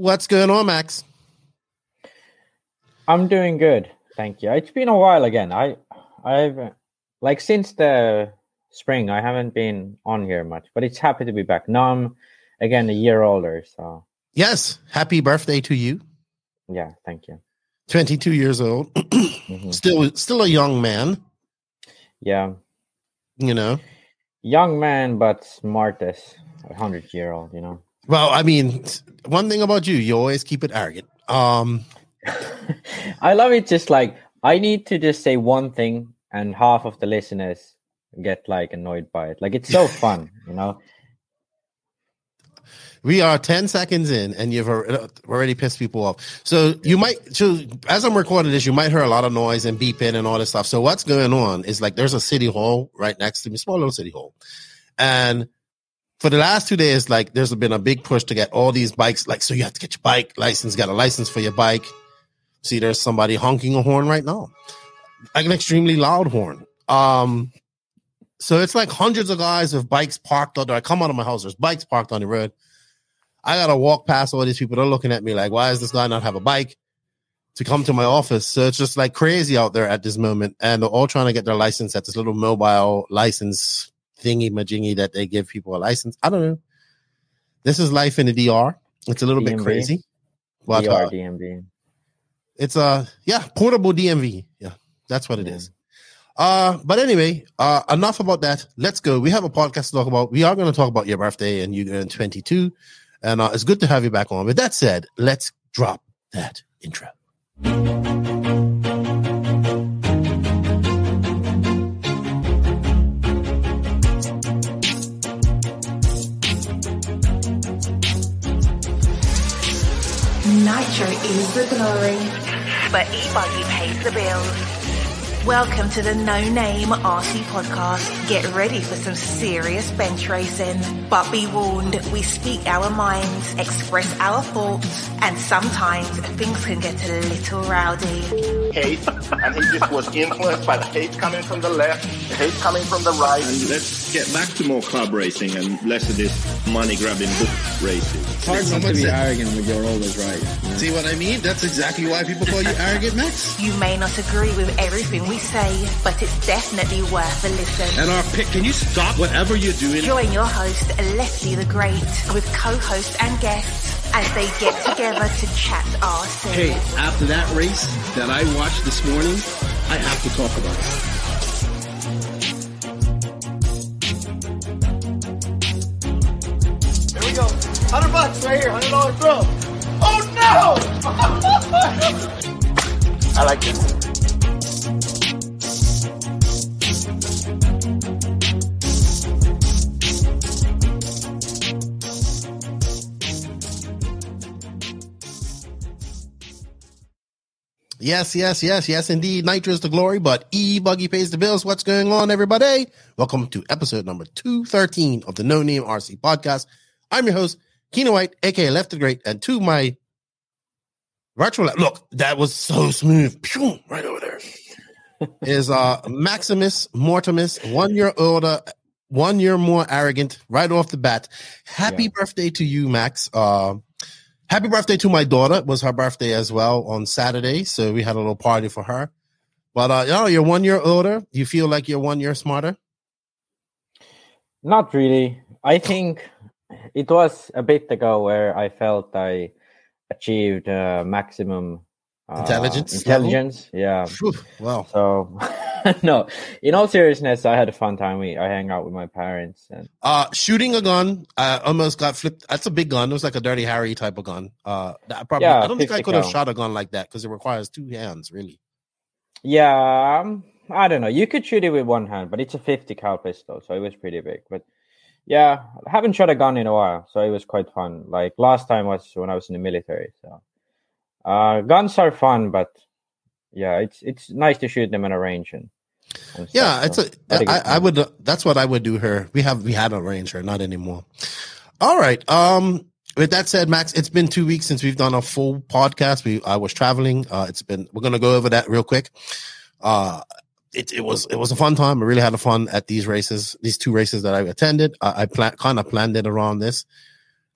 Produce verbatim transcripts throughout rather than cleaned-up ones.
What's going on, Max? I'm doing good, thank you. It's been a while again. I, I've like since the spring, I haven't been on here much, but it's happy to be back. Now I'm again a year older, so yes, happy birthday to you. Yeah, thank you. twenty-two years old, mm-hmm. still, still a young man. Yeah, you know, young man, but smart as a hundred year old. You know. Well, I mean, one thing about you, you always keep it arrogant. Um, I love it. Just like I need to just say one thing, and half of the listeners get like annoyed by it. Like it's so fun, you know. We are ten seconds in, and you've already pissed people off. So you might, so as I'm recording this, you might hear a lot of noise and beeping and all this stuff. So what's going on is like there's a city hall right next to me, small little city hall. And for the last two days, like there's been a big push to get all these bikes. Like, so you have to get your bike license, got a license for your bike. See, there's somebody honking a horn right now, like an extremely loud horn. Um, so it's like hundreds of guys with bikes parked out there. I come out of my house, there's bikes parked on the road. I got to walk past all these people. They're looking at me like, why does this guy not have a bike to come to my office? So it's just like crazy out there at this moment. And they're all trying to get their license at this little mobile license thingy majingy that they give people a license. I don't know. This is life in the D R. It's a little D M V. Bit crazy. But, D R, uh, D M V. It's a, uh, yeah, portable D M V. Yeah, that's what it yeah. is. Uh, but anyway, uh, enough about that. Let's go. We have a podcast to talk about. We are going to talk about your birthday and you in twenty-two. And uh, it's good to have you back on. With that said, let's drop that intro. Nitro is the glory, but e-buggy pays the bills. Welcome to the No Name R C Podcast. Get ready for some serious bench racing. But be warned, we speak our minds, express our thoughts, and sometimes things can get a little rowdy. Hate, and he just was influenced by the hate coming from the left, the hate coming from the right. And let's get back to more club racing and less of this money-grabbing book racing. It's hard not to be arrogant when you're always right. Yeah. See what I mean? That's exactly why people call you arrogant, Max. You may not agree with everything we say, but it's definitely worth a listen. And our pick, can you stop whatever you're doing? Join your host, Leslie the Great, with co-hosts and guests as they get together to chat R C. Hey, after that race that I watched this morning, I have to talk about it. Here we go. one hundred bucks right here, one hundred dollars throw. Oh no! I like this. Yes, yes, yes, yes, indeed. Nitro is the glory, but E-Buggy pays the bills. What's going on, everybody? Welcome to episode number two thirteen of the No Name R C Podcast. I'm your host, Keno White, a k a. Left the Great, and to my virtual... Look, that was so smooth. Pew, right over there. Is uh, Maximus Mortimus, one year older, one year more arrogant, right off the bat. Happy yeah. birthday to you, Max. Uh, Happy birthday to my daughter. It was her birthday as well on Saturday, so we had a little party for her. But uh, you know, you're one year older. You feel like you're one year smarter? Not really. I think it was a bit ago where I felt I achieved uh, maximum uh, intelligence. Intelligence, level? Yeah. Whew, wow. So, no. In all seriousness, I had a fun time. We I hang out with my parents and uh, shooting a gun. I almost got flipped. That's a big gun. It was like a Dirty Harry type of gun. Uh, that probably yeah, I don't think I could count. have shot a gun like that because it requires two hands, really. Yeah, um, I don't know. You could shoot it with one hand, but it's a fifty cal pistol, so it was pretty big. But yeah, I haven't shot a gun in a while, so it was quite fun. Like last time was when I was in the military. So uh, guns are fun, but yeah, it's it's nice to shoot them in a range and. and yeah, it's so, a. I, I, I would. Uh, that's what I would do. Here we have we had a range here, not anymore. All right. Um. With that said, Max, it's been two weeks since we've done a full podcast. We I was traveling. Uh. It's been. We're gonna go over that real quick. Uh. It it was it was a fun time. I really had a fun at these races. These two races that I attended. I, I plan, kind of planned it around this,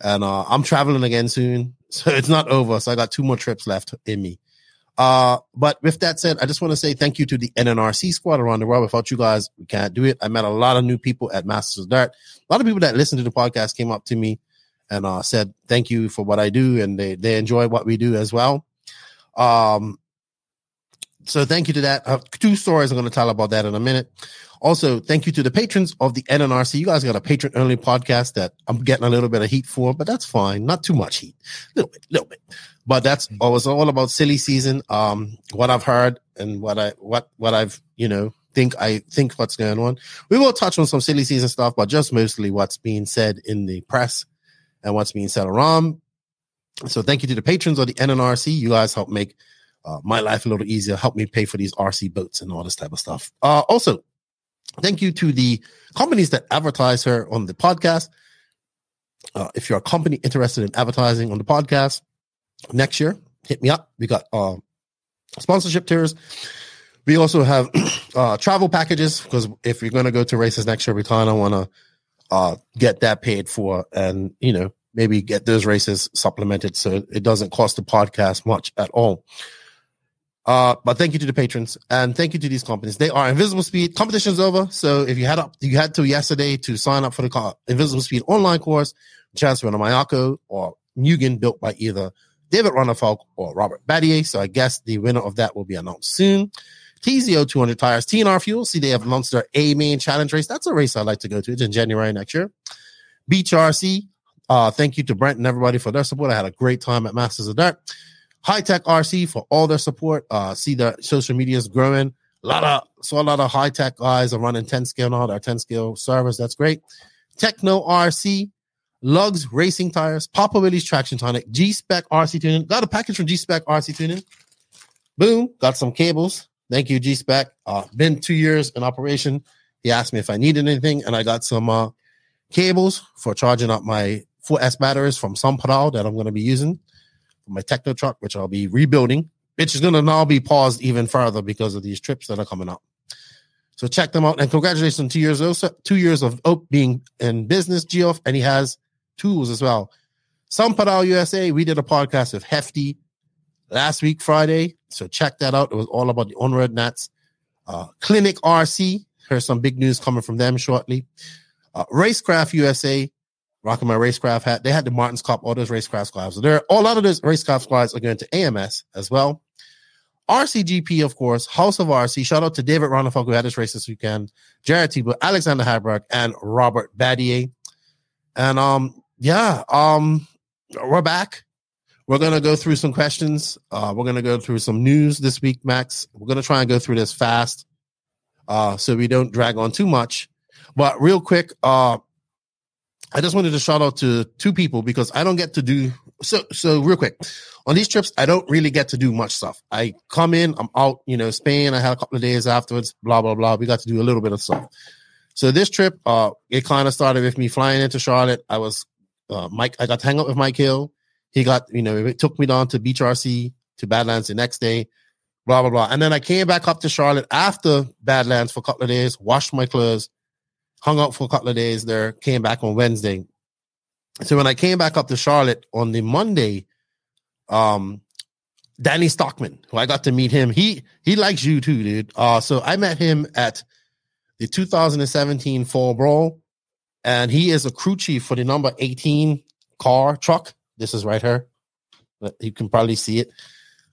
and uh, I'm traveling again soon. So it's not over. So I got two more trips left in me. Uh, but with that said, I just want to say thank you to the N N R C squad around the world. Without you guys, we can't do it. I met a lot of new people at Masters of Dirt. A lot of people that listen to the podcast came up to me and uh, said thank you for what I do, and they, they enjoy what we do as well. Um, so thank you to that. I have two stories I'm going to tell about that in a minute. Also, thank you to the patrons of the N N R C. You guys got a patron-only podcast that I'm getting a little bit of heat for, but that's fine. Not too much heat. A little bit, little bit. But that's always all about silly season. Um, what I've heard and what I what what I've you know think I think what's going on. We will touch on some silly season stuff, but just mostly what's being said in the press and what's being said around. So thank you to the patrons of the N N R C. You guys help make uh, my life a little easier. Help me pay for these R C boats and all this type of stuff. Uh, also, thank you to the companies that advertise her on the podcast. Uh, if you're a company interested in advertising on the podcast, next year, hit me up. We got uh, sponsorship tiers. We also have uh, travel packages, because if you're going to go to races next year, we kind of want to uh, get that paid for, and you know, maybe get those races supplemented so it doesn't cost the podcast much at all. Uh, but thank you to the patrons, and thank you to these companies. They are Invisible Speed. Competition's over, so if you had up, you had to yesterday to sign up for the Invisible Speed Online Course, chance to win a Miyako or Mugen built by either David Ronnefalk or Robert Battier. So I guess the winner of that will be announced soon. T Z O two hundred tires, T N R Fuels. See, they have announced their A-Main Challenge race. That's a race I'd like to go to. It's in January next year. Beach R C. Uh, thank you to Brent and everybody for their support. I had a great time at Masters of Dirt. Hitec R C for all their support. Uh, see, their social media is growing. A lot of, saw a lot of Hitec guys are running ten scale now. Their ten scale servers. That's great. Tekno R C. Lugz Racing tires, Papa Willie's Traction Tonic, G Spec R C tuning. Got a package from G Spec R C tuning. Boom, got some cables. Thank you, G Spec. Uh, been two years in operation. He asked me if I needed anything, and I got some uh, cables for charging up my four S batteries from some pedal that I'm going to be using for my techno truck, which I'll be rebuilding, which is going to now be paused even further because of these trips that are coming up. So check them out, and congratulations on two years also, two years of Oak being in business, Geoff, and he has tools as well. Some Pedal U S A, we did a podcast with Hefty last week, Friday. So check that out. It was all about the on-road nuts. Uh, Clinic R C, here's some big news coming from them shortly. Uh, Racecraft U S A, rocking my Racecraft hat. They had the Martin's Cup, all those Racecraft squads. So there are, a lot of those Racecraft squads are going to A M S as well. R C G P, of course, House of R C. Shout out to David Ronnefalk, who had his race this weekend. Jared Tebow, Alexander Heiberg, and Robert Battier. And, um, Yeah, um, we're back. We're going to go through some questions. Uh, we're going to go through some news this week, Max. We're going to try and go through this fast uh, so we don't drag on too much. But real quick, uh, I just wanted to shout out to two people because I don't get to do so. So real quick, on these trips, I don't really get to do much stuff. I come in, I'm out, you know, Spain. I had a couple of days afterwards, blah, blah, blah. We got to do a little bit of stuff. So this trip, uh, it kind of started with me flying into Charlotte. I was Uh, Mike, I got to hang out with Mike Hill. He got, you know, it took me down to Beach R C, to Badlands the next day, blah, blah, blah. And then I came back up to Charlotte after Badlands for a couple of days, washed my clothes, hung out for a couple of days there, came back on Wednesday. So when I came back up to Charlotte on the Monday, um, Danny Stockman, who I got to meet him, he he likes you too, dude. Uh, so I met him at the two thousand seventeen Fall Brawl. And he is a crew chief for the number eighteen car truck. This is right here. You can probably see it.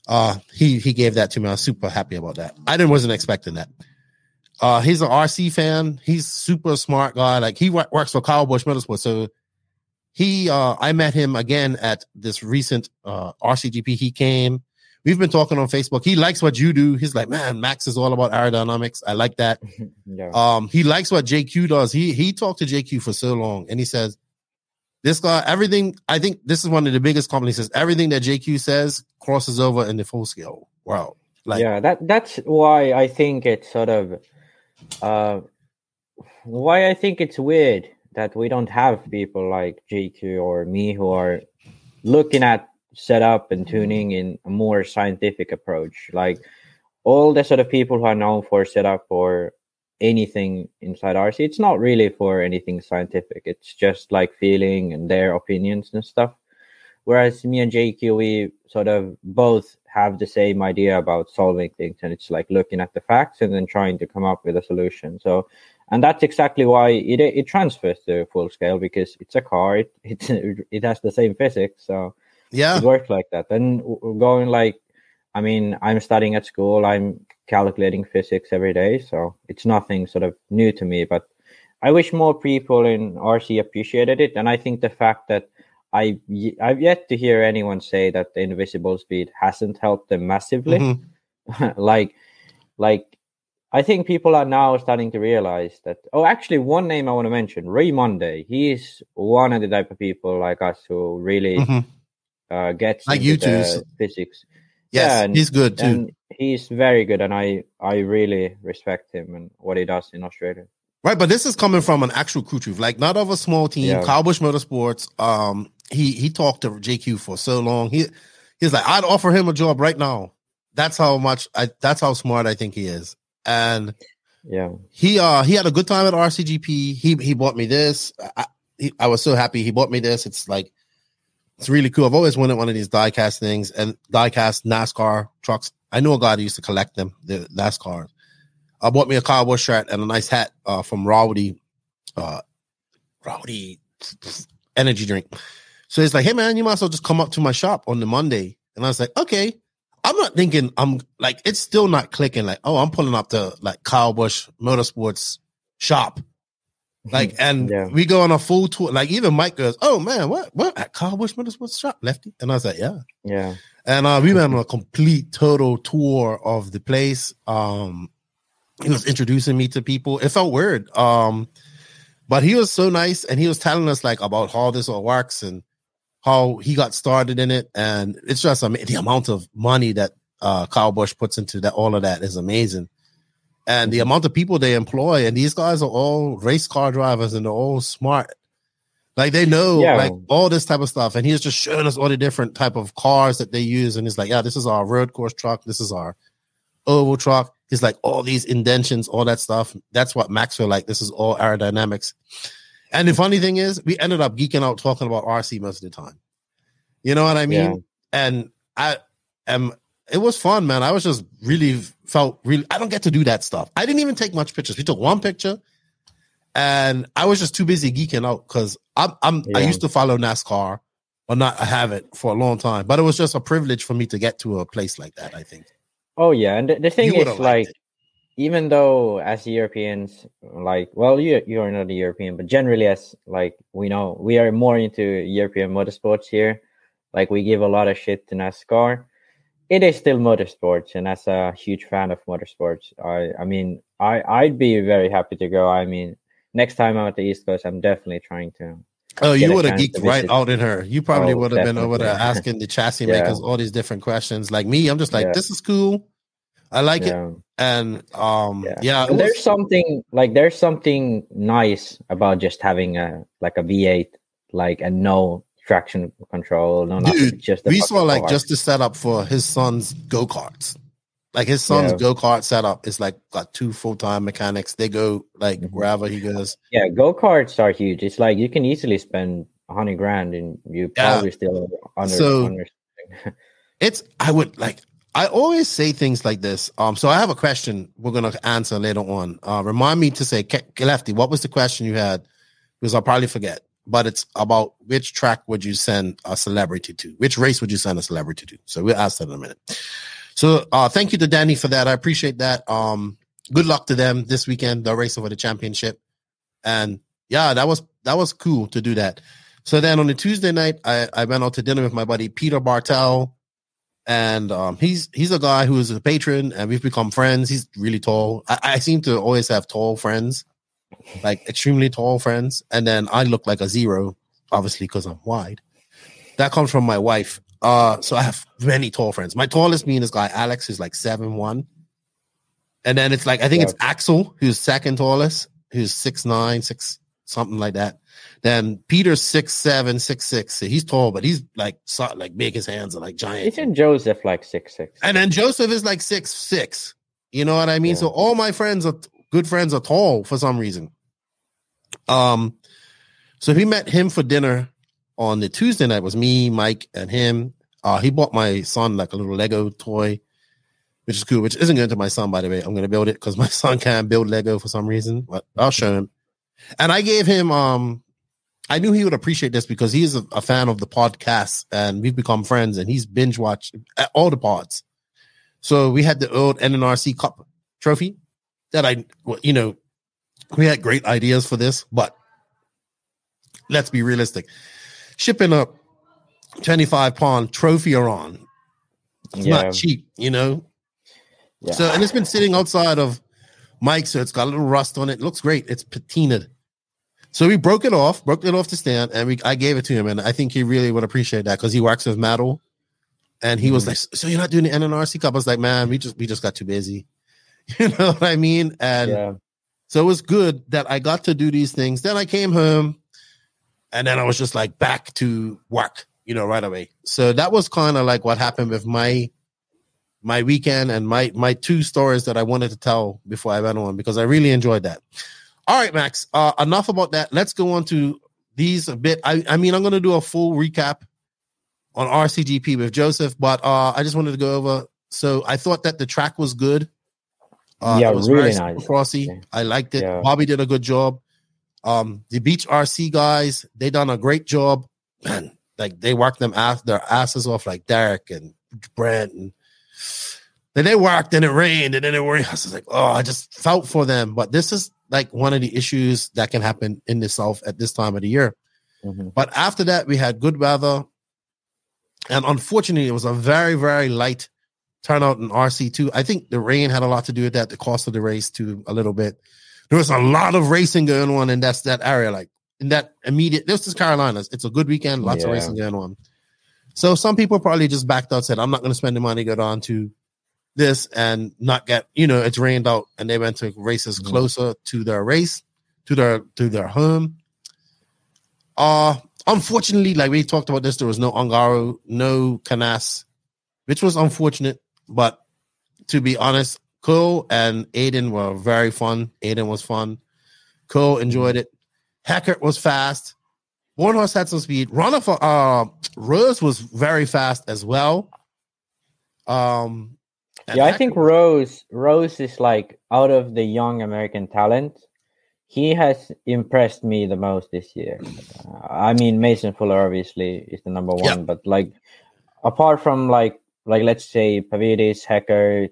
Uh, he he gave that to me. I was super happy about that. I didn't wasn't expecting that. Uh, he's an R C fan. He's super smart guy. Like he works for Kyle Busch Motorsports. So he, uh, I met him again at this recent uh, R C G P. He came. We've been talking on Facebook. He likes what you do. He's like, man, Max is all about aerodynamics. I like that. Yeah. Um, he likes what J Q does. He he talked to J Q for so long, and he says, this guy, everything, I think this is one of the biggest companies, says everything that J Q says crosses over in the full scale. Wow. Like, yeah, that that's why I think it's sort of, uh, why I think it's weird that we don't have people like J Q or me who are looking at set up and tuning in a more scientific approach. Like all the sort of people who are known for setup or anything inside R C, it's not really for anything scientific. It's just like feeling and their opinions and stuff. Whereas me and J Q, we sort of both have the same idea about solving things, and it's like looking at the facts and then trying to come up with a solution. So, and that's exactly why it it transfers to full scale, because it's a car, it it, it has the same physics, so yeah, it works like that. And going like, I mean, I'm studying at school, I'm calculating physics every day, so it's nothing sort of new to me. But I wish more people in R C appreciated it, and I think the fact that I, I've yet to hear anyone say that the Invisible Speed hasn't helped them massively. Mm-hmm. like, like I think people are now starting to realize that. Oh, actually, one name I want to mention, Ray Monday. He's one of the type of people like us who really mm-hmm. uh, gets like into the physics. Yes, yeah, and he's good too. And he's very good, and I, I really respect him and what he does in Australia. Right, but this is coming from an actual crew chief, like not of a small team. Yeah. Kyle Busch Motorsports. Um, he he talked to J Q for so long. He he's like, I'd offer him a job right now. That's how much. I, that's how smart I think he is. And yeah, he uh he had a good time at R C G P. He he bought me this. I he, I was so happy he bought me this. It's like it's really cool. I've always wanted one of these diecast things and diecast NASCAR trucks. I know a guy that used to collect them, the NASCARs. I bought me a Kyle Busch shirt and a nice hat uh, from Rowdy, uh, Rowdy energy drink. So he's like, hey, man, you might as well just come up to my shop on the Monday. And I was like, okay. I'm not thinking, I'm like, it's still not clicking. Like, oh, I'm pulling up to like Kyle Busch Motorsports shop. Like, and yeah. we go on a full tour. Like, even Mike goes, oh, man, what? What? At Kyle Busch Motorsports shop, Lefty? And I was like, yeah. Yeah. And uh, we went on a complete total tour of the place. Um, He was introducing me to people. It felt weird. Um, but he was so nice, and he was telling us like about how this all works and how he got started in it. And it's just, I mean, the amount of money that uh, Kyle Busch puts into that, all of that is amazing. And the amount of people they employ, and these guys are all race car drivers, and they're all smart. Like they know yeah. like all this type of stuff. And he was just showing us all the different type of cars that they use. And he's like, yeah, this is our road course truck. This is our oval truck. He's like, all these indentions, all that stuff. That's what Maxwell like. This is all aerodynamics. And the funny thing is, we ended up geeking out talking about R C most of the time. You know what I mean? Yeah. And I am, it was fun, man. I was just really felt really, I don't get to do that stuff. I didn't even take much pictures. We took one picture and I was just too busy geeking out because I'm, I'm yeah. I used to follow NASCAR, or not, I haven't for a long time, but it was just a privilege for me to get to a place like that, I think. Oh, yeah. And the, the thing is, like, even though as Europeans, like, well, you, you're not a European, but generally as, like, we know, we are more into European motorsports here. Like, we give a lot of shit to NASCAR. It is still motorsports. And as a huge fan of motorsports, I, I mean, I, I'd be very happy to go. I mean, next time I'm at the East Coast, I'm definitely trying to. Oh, you would have geeked right out in her. You probably oh, would have been over there asking the chassis yeah. makers all these different questions. Like me, I'm just like, yeah. this is cool. I like yeah. it. And um, yeah, yeah it there's was... something like there's something nice about just having a like a V eight, like and no traction control, no nothing. Dude, just we saw like car. Just the setup for his son's go karts. Like his son's yeah. go-kart setup is like got two full-time mechanics. They go like wherever he goes. Yeah, go-karts are huge. It's like you can easily spend a hundred grand and you probably yeah. still under. So under it's I would like I always say things like this. Um, so I have a question we're gonna answer later on. Uh, remind me to say, Lefty, what was the question you had? Because I'll probably forget. But it's about which track would you send a celebrity to? Which race would you send a celebrity to? So we'll ask that in a minute. So uh, thank you to Danny for that. I appreciate that. Um, good luck to them this weekend, the race over the championship. And yeah, that was that was cool to do that. So then on the Tuesday night, I, I went out to dinner with my buddy Peter Bartel. And um, he's he's a guy who is a patron, and we've become friends. He's really tall. I, I seem to always have tall friends, like extremely tall friends. And then I look like a zero, obviously, because I'm wide. That comes from my wife. Uh, so I have many tall friends. My tallest being this guy, Alex, who's like seven one. And then it's like, I think yeah. it's Axel, who's second tallest, who's six nine, six something like that. Then Peter's six seven, six six. So he's tall, but he's like so, like big. His hands are like giant. Isn't Joseph like six six? And then Joseph is like six six. You know what I mean? Yeah. So all my friends, are good friends, are tall for some reason. Um, so we met him for dinner on the Tuesday night was me, Mike, and him. Uh, he bought my son like a little Lego toy, which is cool, which isn't good to my son, by the way. I'm going to build it because my son can't build Lego for some reason, but I'll show him. And I gave him, um, I knew he would appreciate this because he's a, a fan of the podcast and we've become friends and he's binge watched all the pods. So we had the old N N R C Cup trophy that I, you know, we had great ideas for this, but let's be realistic. Shipping a twenty-five pound trophy around, it's yeah. not cheap, you know? Yeah. So, and it's been sitting outside of Mike, so it's got a little rust on it. It looks great. It's patinaed. So we broke it off, broke it off the stand, and we I gave it to him, and I think he really would appreciate that because he works with metal, and he was mm-hmm. like, "So you're not doing the N N R C Cup?" I was like, "Man, we just we just got too busy," you know what I mean? And yeah. so it was good that I got to do these things. Then I came home, and then I was just like back to work, you know, right away. So that was kind of like what happened with my. my weekend and my my two stories that I wanted to tell before I went on, because I really enjoyed that. All right, Max, uh, enough about that. Let's go on to these a bit. I, I mean, I'm going to do a full recap on R C G P with Joseph, but uh, I just wanted to go over. So I thought that the track was good. Uh, yeah, it was really nice. Crossy. Yeah. I liked it. Yeah. Bobby did a good job. Um, the Beach R C guys, they done a great job. Man, like they worked them ass, their asses off, like Derek and Brent and then they worked and it rained and then it rained. I was like, oh, I just felt for them. But this is like one of the issues that can happen in the South at this time of the year. Mm-hmm. But after that, we had good weather. And unfortunately, it was a very, very light turnout in R C two. I think the rain had a lot to do with that, the cost of the race too, a little bit. There was a lot of racing going on in that, that area, like in that immediate, this is Carolinas. It's a good weekend, lots yeah. of racing going on. So some people probably just backed out and said, I'm not going to spend the money, go down to this and not get, you know, it's rained out, and they went to races mm-hmm. closer to their race, to their to their home. Uh, unfortunately, like we talked about this, there was no Ongaro, no Canas, which was unfortunate. But to be honest, Cole and Aiden were very fun. Aiden was fun. Cole enjoyed it. Hackett was fast. Warnhorse had some speed. Ronnefalk, uh, Rose was very fast as well. Um, yeah, I think Rose Rose is like out of the young American talent, he has impressed me the most this year. Uh, I mean, Mason Fuller obviously is the number one, yeah. but like apart from like like let's say Pavidis, Hackert,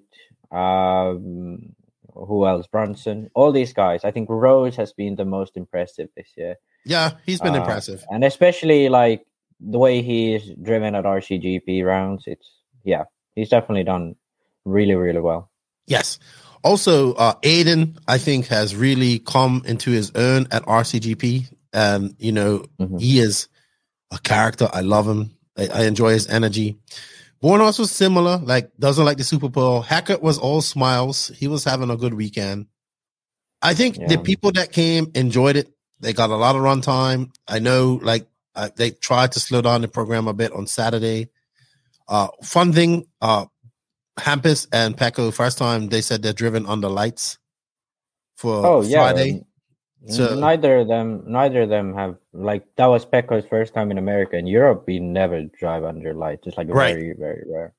um, who else? Brunson, all these guys. I think Rose has been the most impressive this year. Yeah, he's been uh, impressive. And especially like the way he's driven at R C G P rounds. It's yeah, he's definitely done really, really well. Yes. Also, uh, Aiden, I think, has really come into his own at R C G P. Um, you know, mm-hmm. he is a character. I love him. I, I enjoy his energy. Bornos was similar, like doesn't like the Super Bowl. Hackett was all smiles. He was having a good weekend. I think yeah. the people that came enjoyed it. They got a lot of run time. I know, like, uh, they tried to slow down the program a bit on Saturday. Uh, fun thing, uh, Hampus and Pecco, first time they said they're driven under lights for oh, Friday. Yeah. So neither of them, neither of them have, like, that was Pecco's first time in America. In Europe, we never drive under lights. It's like right. very, very rare.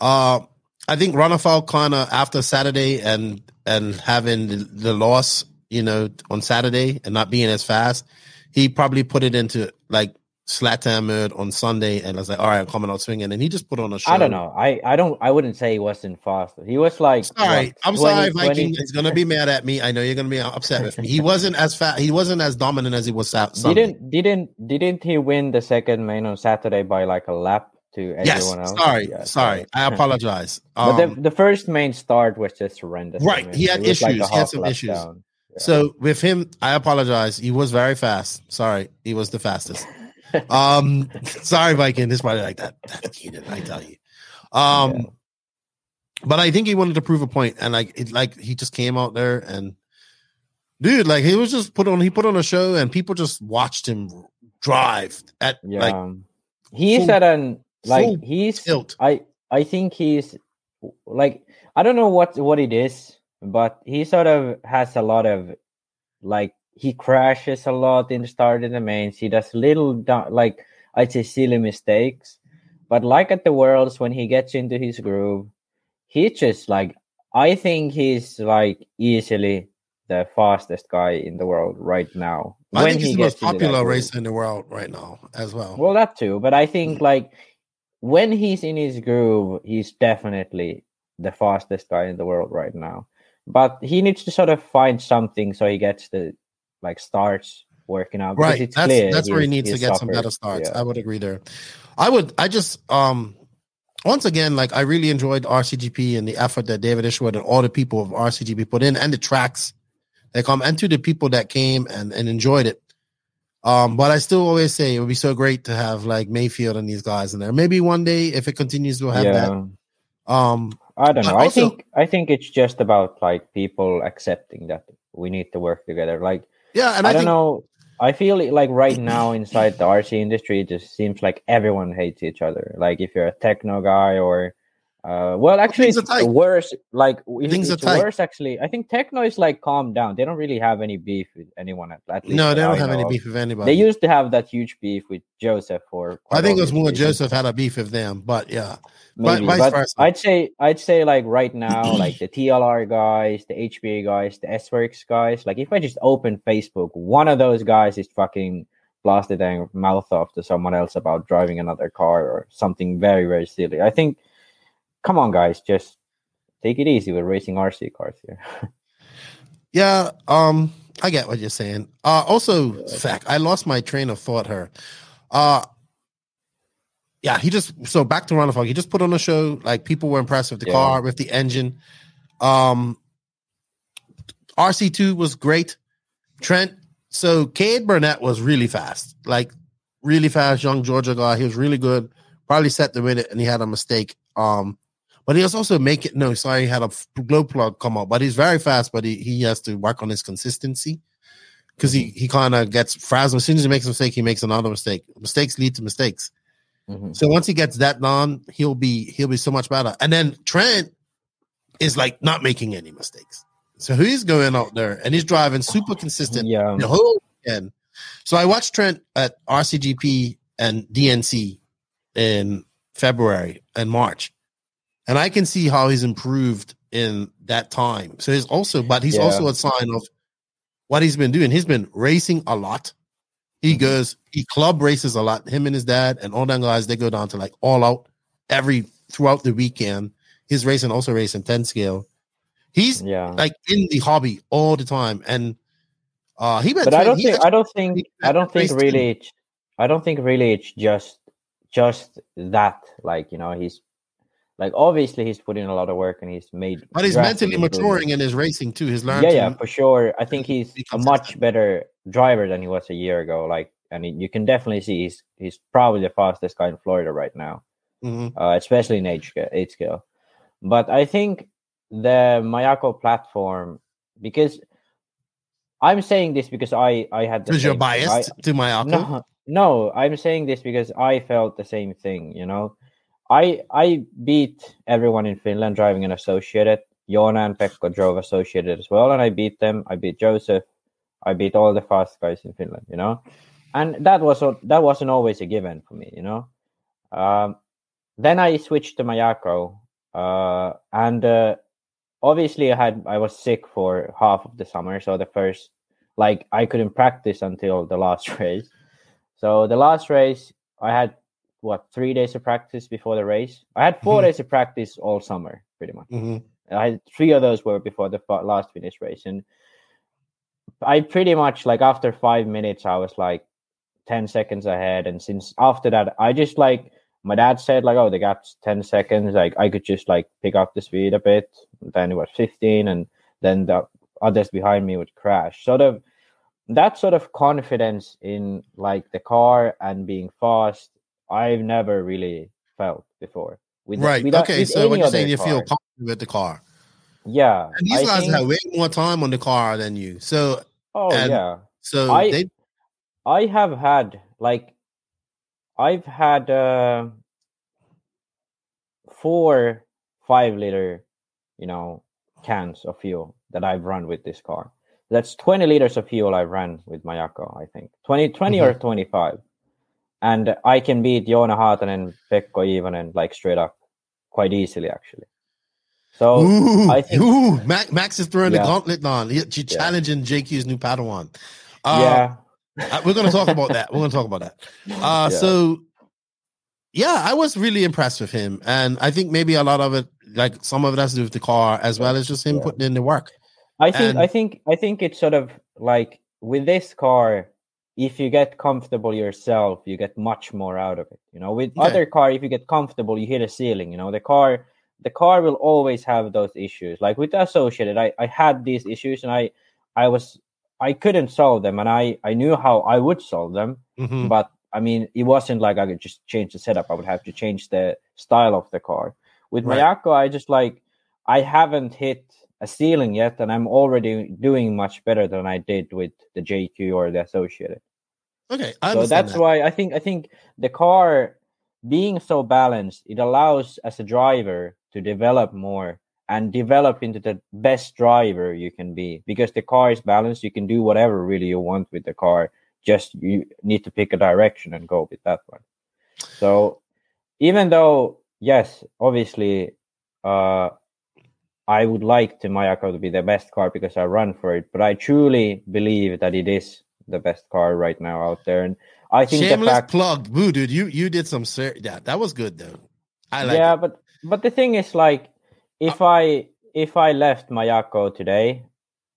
Uh, I think Ronnefalk kind of after Saturday and, and having the, the loss, you know, on Saturday and not being as fast, he probably put it into like Slatan mode on Sunday and I was like, all right, I'm coming out swinging. And he just put on a show. I don't know. I, I don't, I wouldn't say he wasn't fast. He was like, all right, I'm sorry, Viking is going to be mad at me. I know you're going to be upset with me. He wasn't as fast. He wasn't as dominant as he was Sunday. Didn't, didn't, didn't he win the second main on Saturday by like a lap to everyone yes, else? Sorry, yeah, sorry. sorry. I apologize. Um, but the, the first main start was just horrendous. Right. I mean, he had issues. Like he had some issues. Down. So with him, I apologize. He was very fast. Sorry, he was the fastest. Um, sorry, Viking. It's probably like that. That's Keenan, I tell you. Um, yeah. But I think he wanted to prove a point, and like, it, like he just came out there and, dude, like he was just put on. He put on a show, and people just watched him drive at yeah. like. He's full, at an like he's. Tilt. I I think he's like I don't know what what it is. But he sort of has a lot of, like, he crashes a lot in the start of the mains. He does little, like, I'd say silly mistakes. But like at the Worlds, when he gets into his groove, he just, like, I think he's, like, easily the fastest guy in the world right now. I when think he's he the most popular racer in the world right now as well. Well, that too. But I think, mm-hmm. like, when he's in his groove, he's definitely the fastest guy in the world right now. But he needs to sort of find something so he gets the, like, starts working out. Right. It's that's clear that's where he needs to get suffered. Some better starts. Yeah. I would agree there. I would, I just, um, once again, like, I really enjoyed R C G P and the effort that David Ishwood and all the people of R C G P put in, and the tracks that come, and to the people that came and, and enjoyed it. Um, but I still always say it would be so great to have, like, Mayfield and these guys in there. Maybe one day, if it continues, we'll have yeah. that. Um, I don't know. I, also, I think I think it's just about, like, people accepting that we need to work together. Like, yeah, and I, I don't think, know. I feel like right now inside the R C industry, it just seems like everyone hates each other. Like, if you're a techno guy or, uh, well, actually, it's worse. Like, things it's are worse, tight. Actually. I think techno is like calmed down. They don't really have any beef with anyone. At, at least no, they don't I have know. any beef with anybody. They used to have that huge beef with Joseph. Or I think it was more reasons. Joseph had a beef with them, but yeah. Maybe, but, vice versa. I'd say, I'd say, like, right now, like, the T L R guys, the H B guys, the S-Works guys, like, if I just open Facebook, one of those guys is fucking blasted their mouth off to someone else about driving another car or something very, very silly. I think, come on, guys, just take it easy with racing R C cars here. yeah, um, I get what you're saying. Uh, also, yeah. Zach, I lost my train of thought here. Uh, Yeah, he just so back to Ronnefalk. He just put on a show. Like, people were impressed with the yeah. car, with the engine. Um, R C two was great. Trent, so Cade Burnett was really fast, like really fast. Young Georgia guy, he was really good. Probably set the minute, and he had a mistake. Um, but he was also make it. No, sorry, he had a glow plug come up. But he's very fast. But he, he has to work on his consistency, because he he kind of gets frazzled. As soon as he makes a mistake, he makes another mistake. Mistakes lead to mistakes. Mm-hmm. So once he gets that done, he'll be he'll be so much better. And then Trent is, like, not making any mistakes. So he's going out there and he's driving super consistent yeah. the whole weekend. So I watched Trent at R C G P and D N C in February and March, and I can see how he's improved in that time. So he's also, but he's yeah. also a sign of what he's been doing. He's been racing a lot. He goes, he club races a lot. Him and his dad and all them guys, they go down to, like, All Out every throughout the weekend. He's racing, also racing ten scale. He's yeah. like in the hobby all the time. And uh, he, but to, I, don't think, I don't think, I don't think, I don't think really, it's, I don't think really it's just, just that. Like, you know, he's like, obviously he's put in a lot of work and he's made, but he's mentally maturing in his racing too. His learning, yeah, yeah, for sure. I think he's a much better driver than he was a year ago, like, and you can definitely see he's he's probably the fastest guy in Florida right now, mm-hmm. uh, especially in age eight scale. But I think the Miyako platform, because I'm saying this because I I had the because you're biased I, to Miyako. No, no, I'm saying this because I felt the same thing. You know, I I beat everyone in Finland driving an Associated. Joona and Pekka drove Associated as well, and I beat them. I beat Joseph. I beat all the fast guys in Finland, you know, and that was that wasn't always a given for me, you know. Um, then I switched to Miyako, uh, and uh, obviously I had I was sick for half of the summer, so the first like I couldn't practice until the last race. So the last race I had what three days of practice before the race. I had four mm-hmm. days of practice all summer, pretty much. Mm-hmm. I had three of those were before the last Finnish race, and I pretty much, like, after five minutes, I was, like, ten seconds ahead. And since after that, I just, like, my dad said, like, oh, the gap's ten seconds. Like, I could just, like, pick up the speed a bit. Then it was fifteen, and then the others behind me would crash. Sort of that sort of confidence in, like, the car and being fast, I've never really felt before. With, right. Without, okay, with so what you're saying, you car. feel confident with the car. Yeah. And these I guys think... have way more time on the car than you. So Oh yeah. So I they... I have had like I've had uh, four five liter, you know, cans of fuel that I've run with this car. that's twenty liters of fuel I ran with Miyako, I think. twenty, twenty mm-hmm. or twenty-five. And I can beat Joona Haatanen, Pekko Iivonen, like straight up quite easily, actually. So ooh, I think ooh, Max, Max is throwing yeah. the gauntlet on. You're challenging yeah. J Q's new Padawan. Uh, yeah. We're going to talk about that. We're going to talk about that. Uh, yeah. So, yeah, I was really impressed with him. And I think maybe a lot of it, like some of it has to do with the car as well as just him yeah. putting in the work. I think, and, I think, I think it's sort of like with this car, if you get comfortable yourself, you get much more out of it. You know, with okay. other car, if you get comfortable, you hit a ceiling. You know, the car, the car will always have those issues. Like with Associated, I, I had these issues and I, I was, I couldn't solve them, and I, I knew how I would solve them. Mm-hmm. But I mean, it wasn't like I could just change the setup. I would have to change the style of the car. With right. Miyako, I just like, I haven't hit a ceiling yet, and I'm already doing much better than I did with the J Q or the Associated. Okay, I so that's that. why I think I think the car being so balanced, it allows as a driver to develop more and develop into the best driver you can be, because the car is balanced. You can do whatever really you want with the car. Just you need to pick a direction and go with that one. So even though, yes, obviously, uh. I would like to Miyako to be the best car because I run for it, but I truly believe that it is the best car right now out there. And I think shameless the fact... plug, boo, dude. You you did some ser- yeah, that was good though. I like yeah, it. but but the thing is, like, if uh, I if I left Miyako today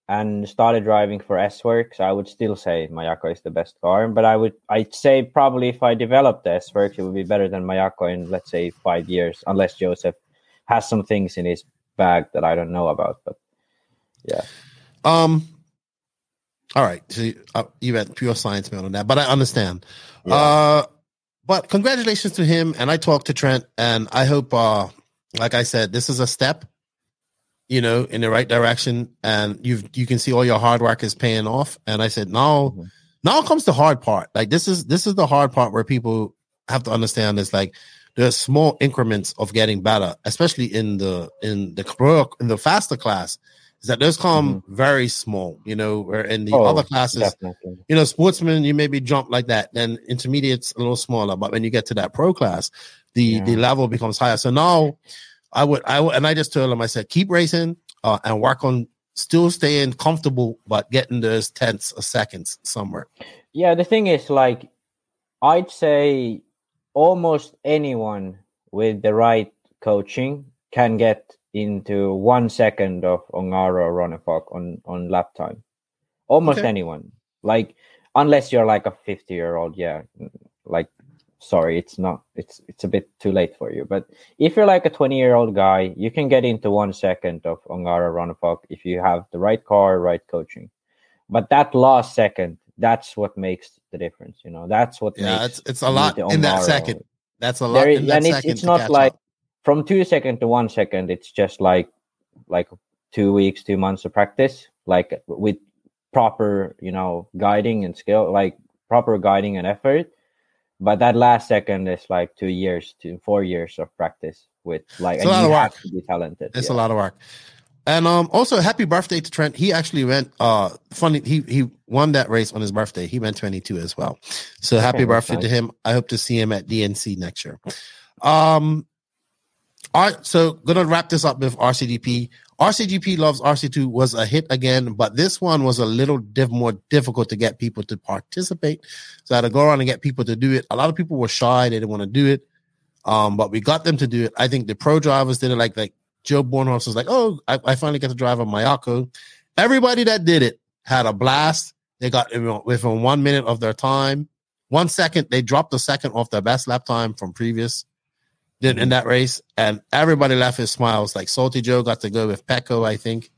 and started driving for S-Works, I would still say Miyako is the best car. But I would I'd say probably if I developed the S-Works, it would be better than Miyako in, let's say, five years, unless Joseph has some things in his bag that I don't know about, but yeah. Um. All right, so you, uh, you had pure science mail on that, but I understand. Yeah. Uh, but congratulations to him, and I talked to Trent, and I hope, uh, like I said, this is a step, you know, in the right direction, and you you can see all your hard work is paying off. And I said, now, mm-hmm. now comes the hard part. Like this is this is the hard part where people have to understand is like, there's small increments of getting better, especially in the in the in the faster class. Is that those come mm-hmm. very small, you know? Where in the oh, other classes, definitely. you know, sportsmen you maybe jump like that, then intermediates a little smaller. But when you get to that pro class, the yeah. the level becomes higher. So now, I would I would, and I just told him, I said, keep racing uh, and work on still staying comfortable, but getting those tenths of seconds somewhere. Yeah, the thing is, like, I'd say almost anyone with the right coaching can get into one second of Ongaro or Ronnefalk on, on lap time. Almost okay. anyone. Like, unless you're like a fifty-year-old, yeah. Like, sorry, it's not, it's it's a bit too late for you. But if you're like a twenty-year-old guy, you can get into one second of Ongaro or Ronnefalk if you have the right car, right coaching. But that last second, that's what makes the difference, you know. That's what yeah, makes it's, it's a lot in that second. That's a lot. Is, in that and it's, it's not like up. from two seconds to one second. It's just like like two weeks, two months of practice, like with proper, you know, guiding and skill, like proper guiding and effort. But that last second is like two years to four years of practice with like it's and a lot you of work. Have to be talented. It's yeah. a lot of work. And um, also, happy birthday to Trent. He actually went, uh, funny, he, he won that race on his birthday. He went twenty-two as well. So happy okay, birthday nice. to him. I hope to see him at D N C next year. Um, all right, so going to wrap this up with R C G P. R C G P Loves R C two was a hit again, but this one was a little diff- more difficult to get people to participate. So I had to go around and get people to do it. A lot of people were shy. They didn't want to do it, um, but we got them to do it. I think the pro drivers did it like like. Joe Bornholz was like, oh, I, I finally got to drive a Miyako. Everybody that did it had a blast. They got within one minute of their time. One second, they dropped a second off their best lap time from previous did in that race. And everybody left his smiles. Like Salty Joe got to go with Pecco, I think.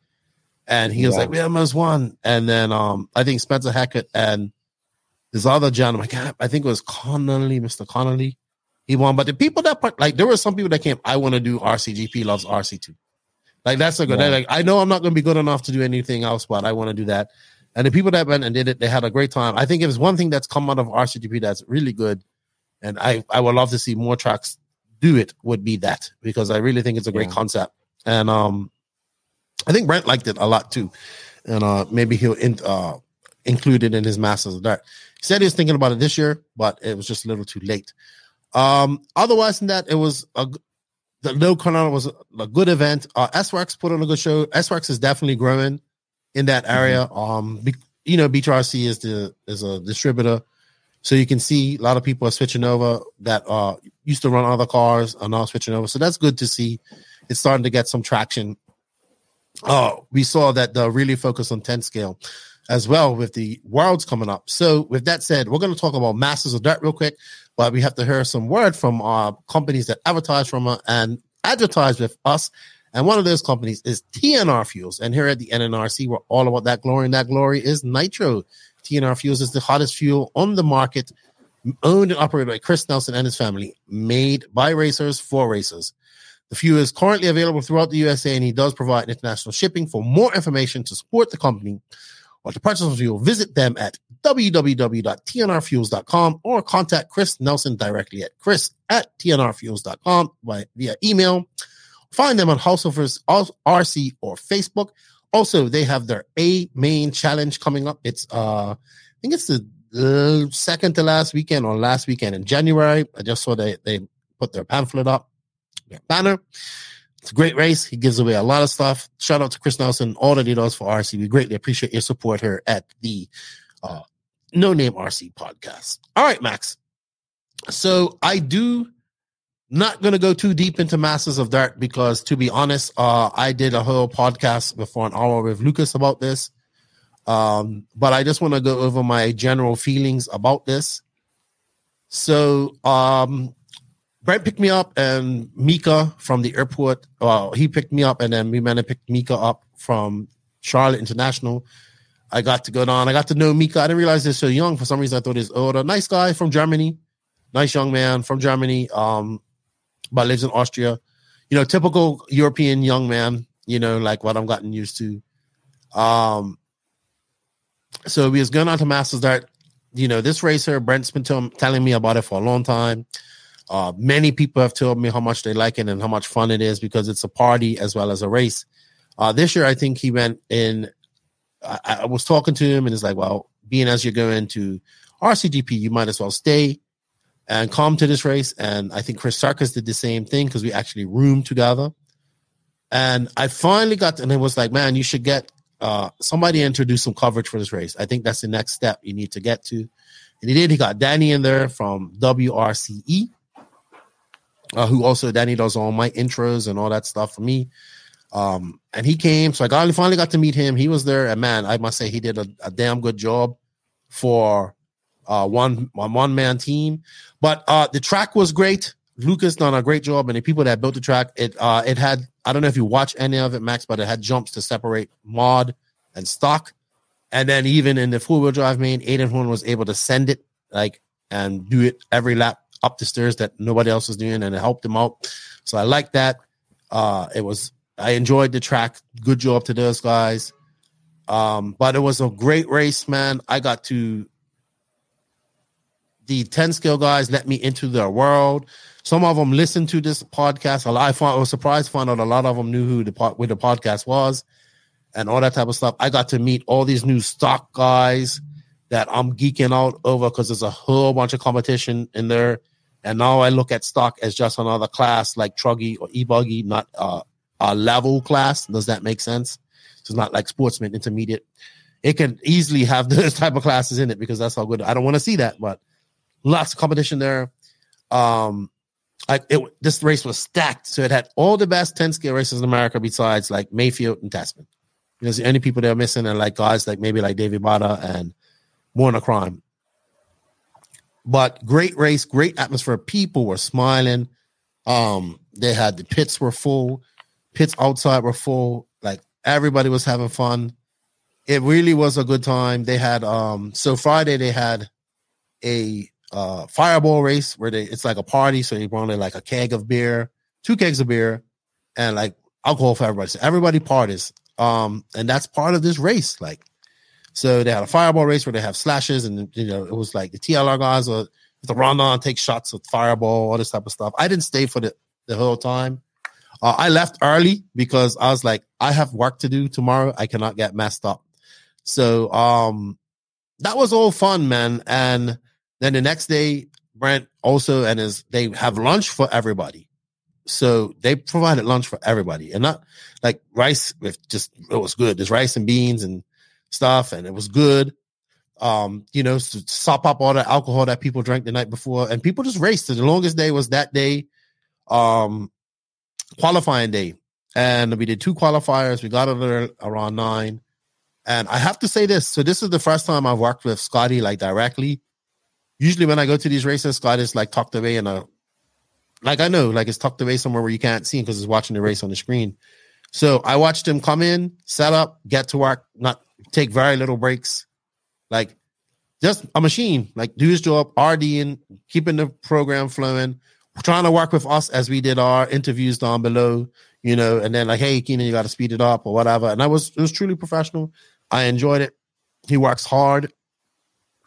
And he was yeah. like, we almost won. And then um, I think Spencer Hackett and this other gentleman, I think it was Connolly, Mister Connolly. He won, but the people that part, like there were some people that came, I want to do R C G P Loves R C two. Like that's a good, yeah. like I know I'm not going to be good enough to do anything else, but I want to do that. And the people that went and did it, they had a great time. I think it was one thing that's come out of R C G P that's really good, and I, I would love to see more tracks do it, would be that, because I really think it's a great yeah. concept. And um, I think Brent liked it a lot too. and uh, maybe he'll in, uh, include it in his Masters of Dirt. He said he was thinking about it this year, but it was just a little too late. Um, otherwise than that, it was a the Low Corona was a good event. Uh, S-Works put on a good show. S-Works is definitely growing in that area. Mm-hmm. Um, be, you know, Beach R C is the is a distributor, so you can see a lot of people are switching over that uh used to run other cars are now switching over. So that's good to see. It's starting to get some traction. Oh, we saw that they're really focused on ten scale as well with the Worlds coming up. So with that said, we're going to talk about Masters of Dirt real quick, but we have to hear some word from our companies that advertise from us and advertise with us. And one of those companies is T N R Fuels. And here at the N N R C, we're all about that glory, and that glory is nitro. T N R Fuels is the hottest fuel on the market, owned and operated by Chris Nelson and his family, made by racers for racers. The fuel is currently available throughout the U S A, and he does provide international shipping. For more information to support the company or to purchase the fuel, visit them at w w w dot t n r fuels dot com or contact Chris Nelson directly at chris at t n r fuels dot com by, via email. Find them on House of R C or Facebook. Also, they have their A Main Challenge coming up. It's, uh, I think it's the uh, second to last weekend or last weekend in January. I just saw they, they put their pamphlet up. Yeah. Banner. It's a great race. He gives away a lot of stuff. Shout out to Chris Nelson, all that he does for R C. We greatly appreciate your support here at the uh, No Name R C podcast. All right, Max. So I do not going to go too deep into Masters of Dirt because, to be honest, uh, I did a whole podcast before an hour with Lucas about this. Um, but I just want to go over my general feelings about this. So, um, Brent picked me up and Mika from the airport. Well, he picked me up and then we managed to pick Mika up from Charlotte International. I got to go down. I got to know Mika. I didn't realize they're so young. For some reason, I thought he's older. Nice guy from Germany. Nice young man from Germany, um, but lives in Austria. You know, typical European young man, you know, like what I've gotten used to. Um, so we was going on to Masters Dirt. You know, this racer, Brent's been t- telling me about it for a long time. Uh, many people have told me how much they like it and how much fun it is because it's a party as well as a race. Uh, this year, I think he went in. I, I was talking to him and it's like, well, being as you're going to R C G P, you might as well stay and come to this race. And I think Chris Sarkis did the same thing because we actually roomed together. And I finally got, to, and it was like, man, you should get uh, somebody in to do some coverage for this race. I think that's the next step you need to get to. And he did. He got Danny in there from W R C E. Uh, who also Danny does all my intros and all that stuff for me. Um, and he came, so I got, finally got to meet him. He was there, and man, I must say he did a, a damn good job for uh, one one man team. But uh, the track was great. Lucas done a great job, and the people that built the track, it uh, it had, I don't know if you watch any of it, Max, but it had jumps to separate mod and stock. And then even in the four wheel drive main, Aiden Horn was able to send it like and do it every lap up the stairs that nobody else was doing, and it helped him out. So I like that. Uh, it was, I enjoyed the track. Good job to those guys. Um, but it was a great race, man. I got to, the ten scale guys let me into their world. Some of them listened to this podcast. I found, I was surprised to find out a lot of them knew who the pod, where the podcast was and all that type of stuff. I got to meet all these new stock guys that I'm geeking out over because there's a whole bunch of competition in there. And now I look at stock as just another class like Truggy or E-Buggy, not uh, a level class. Does that make sense? It's not like sportsman, intermediate. It can easily have those type of classes in it because that's how good. I don't want to see that, but lots of competition there. Um, I, it, this race was stacked. So it had all the best ten scale races in America besides like Mayfield and Tasman. Because the only people they're missing are like guys like maybe like David Bada and Born a Crime. But great race, great atmosphere. People were smiling. Um, they had the pits were full. Pits outside were full. Like everybody was having fun. It really was a good time. They had, um, so Friday they had a uh, fireball race where they, it's like a party. So you brought in like a keg of beer, two kegs of beer and like alcohol for everybody. So everybody parties. Um, and that's part of this race. Like, so they had a fireball race where they have slashes and, you know, it was like the T L R guys or the Rondon take shots with fireball, all this type of stuff. I didn't stay for the, the whole time. Uh, I left early because I was like, I have work to do tomorrow. I cannot get messed up. So um, that was all fun, man. And then the next day, Brent also and his, they have lunch for everybody. So they provided lunch for everybody, and not like rice with just, it was good. There's rice and beans and stuff, and it was good. Um, you know, to sop up all the alcohol that people drank the night before, and people just raced. So the longest day was that day, um, qualifying day. And we did two qualifiers. We got over there around nine. And I have to say this. So this is the first time I've worked with Scotty, like, directly. Usually when I go to these races, Scotty's like tucked away in a, like, I know, like, it's tucked away somewhere where you can't see him because he's watching the race on the screen. So I watched him come in, set up, get to work, not take very little breaks. Like, just a machine. Like, do his job, RDing, keeping the program flowing, trying to work with us as we did our interviews down below, you know, and then like, hey, Keenan, you got to speed it up or whatever. And I was, it was truly professional. I enjoyed it. He works hard.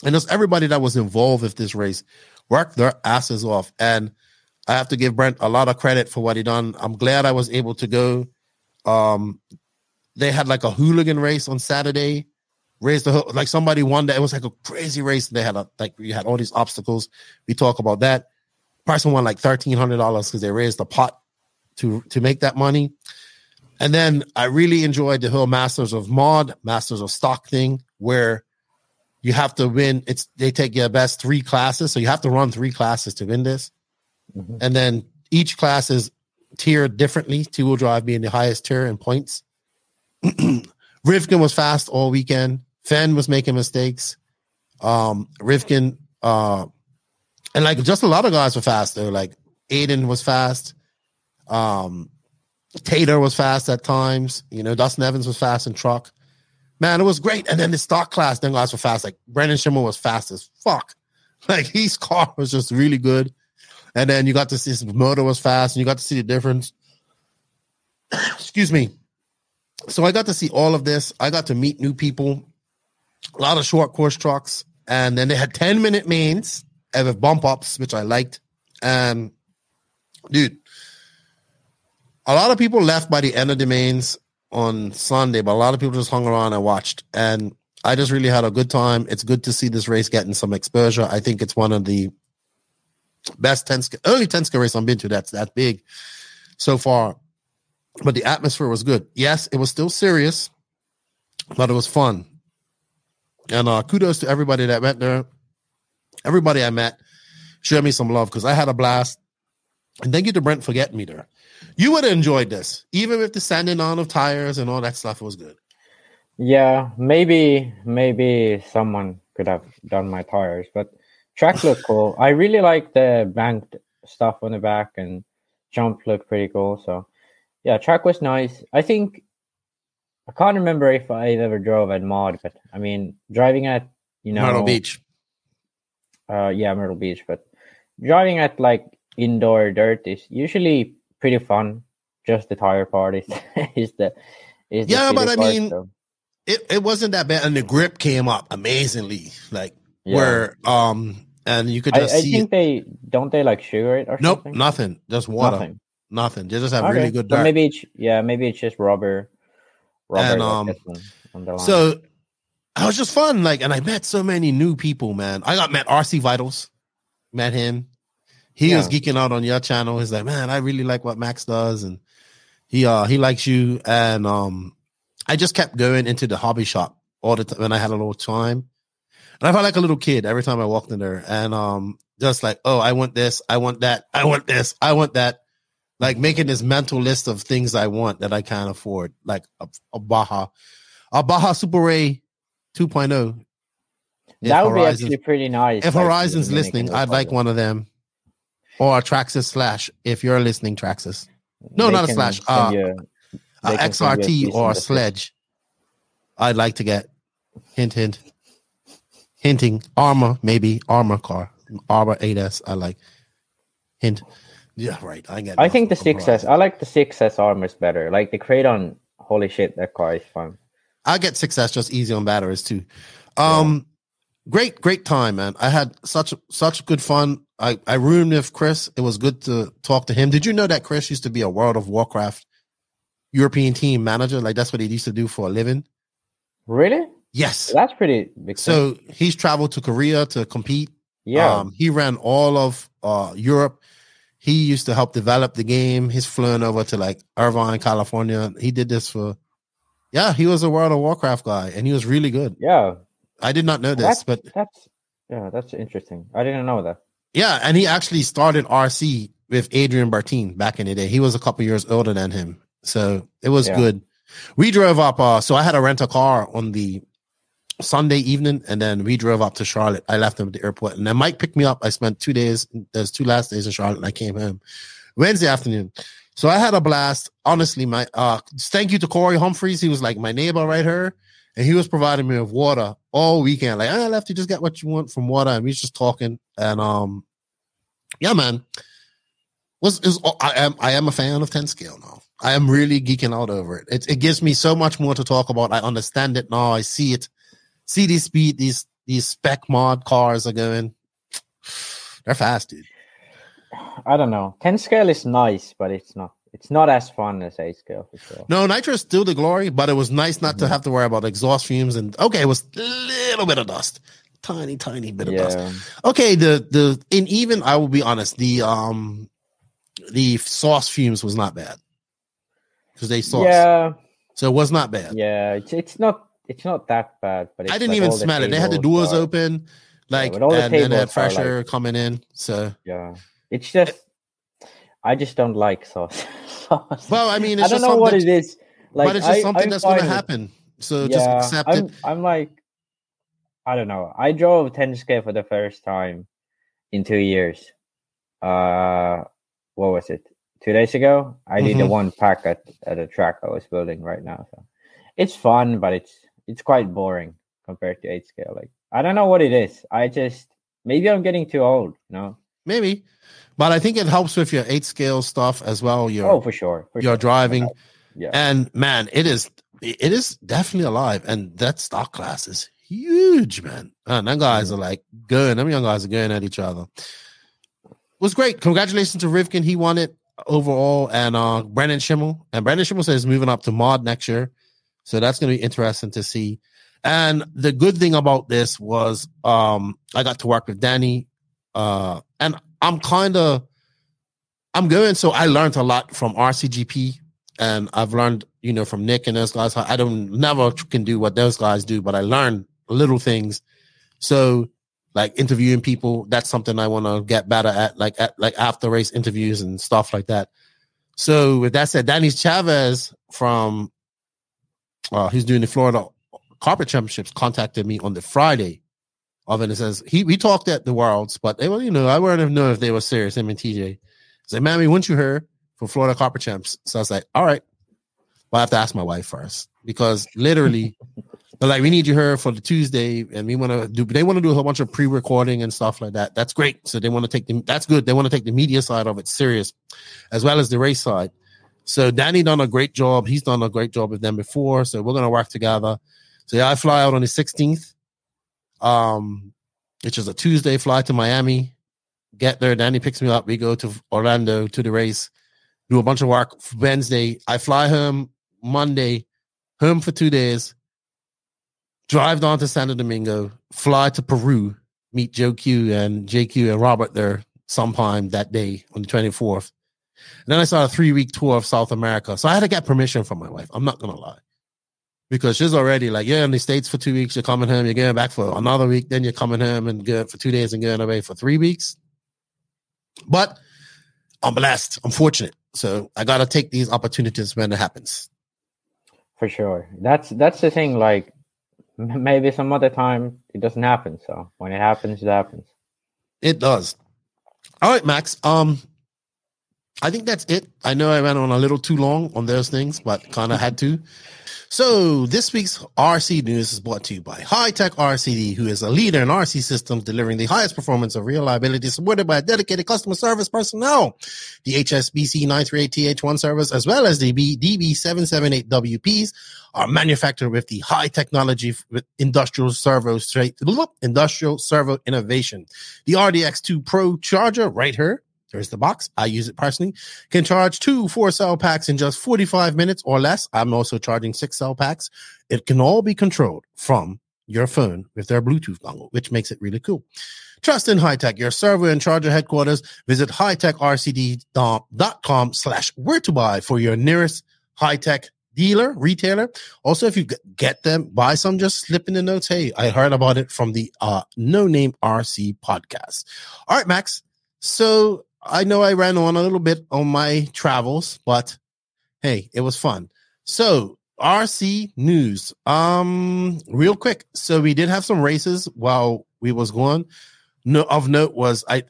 And just everybody that was involved with this race worked their asses off. And I have to give Brent a lot of credit for what he done. I'm glad I was able to go. Um, they had like a hooligan race on Saturday. Raised the ho- like somebody won that. It was like a crazy race. They had a, like, we had all these obstacles. We talk about that. Person won like thirteen hundred dollars because they raised the pot to to make that money. And then I really enjoyed the whole Masters of Mod, Masters of Stock thing, where you have to win. It's, they take your best three classes, so you have to run three classes to win this. Mm-hmm. And then each class is tiered differently, two-wheel drive being the highest tier in points. Rivkin was fast all weekend. Fenn was making mistakes. Um, Rivkin, uh, and like just a lot of guys were fast though. Like Aiden was fast. Um, Taylor was fast at times. You know, Dustin Evans was fast in truck. Man, it was great. And then the stock class, then guys were fast. Like Brendan Schimmel was fast as fuck. Like his car was just really good. And then you got to see his motor was fast, and you got to see the difference. Excuse me. So I got to see all of this. I got to meet new people, a lot of short course trucks. And then they had ten-minute mains with bump ups, which I liked. And, dude, a lot of people left by the end of the mains on Sunday, but a lot of people just hung around and watched. And I just really had a good time. It's good to see this race getting some exposure. I think it's one of the best Tenska, early Tenska race I've been to that's that big so far. But the atmosphere was good. Yes, it was still serious, but it was fun. And uh, kudos to everybody that went there. Everybody I met showed me some love because I had a blast. And thank you to Brent for getting me there. You would have enjoyed this, even with the sanding on of tires and all that stuff. It was good. Yeah, maybe maybe someone could have done my tires, but track looked cool. I really like the banked stuff on the back, and jump looked pretty cool. So yeah, track was nice. I think I can't remember if I ever drove at Mod, but I mean, driving at, you know, Myrtle Beach. Uh, yeah, Myrtle Beach, but driving at like indoor dirt is usually pretty fun. Just the tire part is, is the is the yeah, but I part, mean, so. it, it wasn't that bad, and the grip came up amazingly. Like yeah. where um, and you could just I, I see think it. they don't they like sugar it or nope, something. Nope, nothing, just water. Nothing. Nothing. They just have okay. really good dirt. So maybe it's, yeah, maybe it's just rubber. rubber and, um, like on the line. So it was just fun. Like, and I met so many new people, man. I got met R C Vitals, met him. He yeah. was geeking out on your channel. He's like, man, I really like what Max does, and he uh he likes you. And um, I just kept going into the hobby shop all the time when I had a little time, and I felt like a little kid every time I walked in there, and um, just like, oh, I want this, I want that, I want this, I want that. Like making this mental list of things I want that I can't afford, like a, a Baja, a Baja Super Ray two point oh. That would Horizons, be actually pretty nice. If Horizon's listening, I'd like one of them, or a Traxxas Slash. If you're listening, Traxxas, no, they not a Slash, uh, you, a X R T or a Sledge. I'd like to get, hint, hint, hinting armor, maybe armor car, armor eight S. I like hint. Yeah, right. I get. I think the six S. I like the six S armors better. Like the Kraton, holy shit, that car is fun. I get six S just easy on batteries too. Um, yeah. Great, great time, man. I had such such good fun. I, I roomed with Chris. It was good to talk to him. Did you know that Chris used to be a World of Warcraft European team manager? Like that's what he used to do for a living. Really? Yes. So that's pretty big. So thing. He's traveled to Korea to compete. Yeah. Um, he ran all of uh, Europe. He used to help develop the game. He's flown over to like Irvine, California. He did this for, yeah, he was a World of Warcraft guy and he was really good. Yeah. I did not know this, that's, but that's, yeah, that's interesting. I didn't know that. Yeah. And he actually started R C with Adrian Bertin back in the day. He was a couple years older than him. So it was yeah. good. We drove up. Uh, so I had to rent a car on the Sunday evening, and then we drove up to Charlotte. I left him at the airport, and then Mike picked me up. I spent two days, those two last days in Charlotte, and I came home Wednesday afternoon. So I had a blast. Honestly, my uh, thank you to Corey Humphreys. He was like my neighbor right here, and he was providing me with water all weekend. Like, I left you, just get what you want from water, and we was just talking. And um, yeah, man, was is I am I am a fan of ten scale now. I am really geeking out over it. It it gives me so much more to talk about. I understand it now. I see it. See these speed, these these spec mod cars are going. They're fast, dude. I don't know. ten scale is nice, but it's not. It's not as fun as eight scale for sure. No, Nitro is still the glory, but it was nice not mm-hmm. to have to worry about exhaust fumes and okay, it was a little bit of dust, tiny, tiny bit of yeah. dust. Okay, the the in even I will be honest, the um the sauce fumes was not bad because they sauce. Yeah. So it was not bad. Yeah, it's it's not. It's not that bad, but it's I didn't like even smell the it. They had the doors are, open, like yeah, all the and then that fresh air like, coming in. So yeah, it's just it, I just don't like sauce. sauce. Well, I mean, it's I don't just know what it is. Like, but it's just I, something I that's going to happen. So yeah, just accept I'm, it. I'm like, I don't know. I drove ten scale for the first time in two years. Uh, what was it? Two days ago, I mm-hmm. did the one pack at, at a track I was building right now. So it's fun, but it's. It's quite boring compared to eight scale. Like, I don't know what it is. I just, maybe I'm getting too old, you know? Maybe. But I think it helps with your eight scale stuff as well. Your, oh, for sure. For your sure. driving. Yeah. And man, it is, it is definitely alive. And that stock class is huge, man. And them guys yeah. are like going, them young guys are going at each other. It was great. Congratulations to Rivkin. He won it overall. And uh, Brendan Schimmel. And Brendan Schimmel says he's moving up to mod next year. So that's going to be interesting to see. And the good thing about this was um, I got to work with Danny. Uh, and I'm kind of, I'm going. So I learned a lot from R C G P. And I've learned, you know, from Nick and those guys. I don't, never can do what those guys do, but I learned little things. So like interviewing people, that's something I want to get better at. Like, at, like after race interviews and stuff like that. So with that said, Danny Chavez from, Uh, he's doing the Florida Carpet Championships, contacted me on the Friday of it and says, he, we talked at the Worlds, but they well, you know, I wouldn't know if they were serious, him and T J. I said, man, we want you here for Florida Carpet Champs. So I was like, all right. Well, I have to ask my wife first because literally, they're like, we need you here for the Tuesday and we want to do, they want to do a whole bunch of pre-recording and stuff like that. That's great. So they want to take the, that's good. They want to take the media side of it serious as well as the race side. So Danny done a great job. He's done a great job with them before. So we're going to work together. So yeah, I fly out on the sixteenth, um, which is a Tuesday, fly to Miami, get there. Danny picks me up. We go to Orlando to the race, do a bunch of work Wednesday. I fly home Monday, home for two days, drive down to Santo Domingo, fly to Peru, meet Joe Q and J Q and Robert there sometime that day on the twenty-fourth. And then I saw a three-week tour of South America. So I had to get permission from my wife. I'm not going to lie. Because she's already like, you're in the States for two weeks, you're coming home, you're going back for another week, then you're coming home and going for two days and going away for three weeks. But I'm blessed. I'm fortunate. So I got to take these opportunities when it happens. For sure. That's that's the thing. Like, maybe some other time it doesn't happen. So when it happens, it happens. It does. All right, Max. Um. I think that's it. I know I ran on a little too long on those things, but kind of had to. So this week's R C news is brought to you by Hitec R C, who is a leader in R C systems, delivering the highest performance of reliability supported by dedicated customer service personnel. The H S B C nine three eight T H one servers, as well as the D B seven seven eight W Ps, are manufactured with the high technology with industrial servo straight industrial servo innovation. The R D X two Pro charger right here There's the box. I use it personally. Can charge two four cell packs in just forty-five minutes or less. I'm also charging six cell packs. It can all be controlled from your phone with their Bluetooth dongle, which makes it really cool. Trust in Hitec, your server and charger headquarters. Visit hitecrcd.com slash where to buy for your nearest Hitec dealer, retailer. Also, if you get them, buy some, just slip in the notes. Hey, I heard about it from the uh, No Name R C podcast. All right, Max. So I know I ran on a little bit on my travels, but hey, it was fun. So R C news, um, real quick. So we did have some races while we was gone. No, of note was I,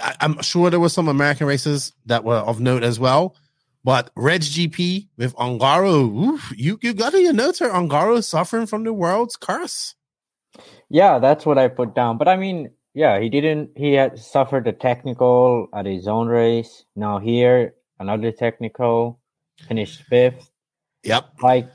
I. I'm sure there were some American races that were of note as well. But Reg G P with Ongaro, oof, you you got in your notes here. Ongaro suffering from the world's curse. Yeah, that's what I put down. But I mean, yeah, he didn't. He had suffered a technical at his own race. Now here, another technical, finished fifth. Yep. Like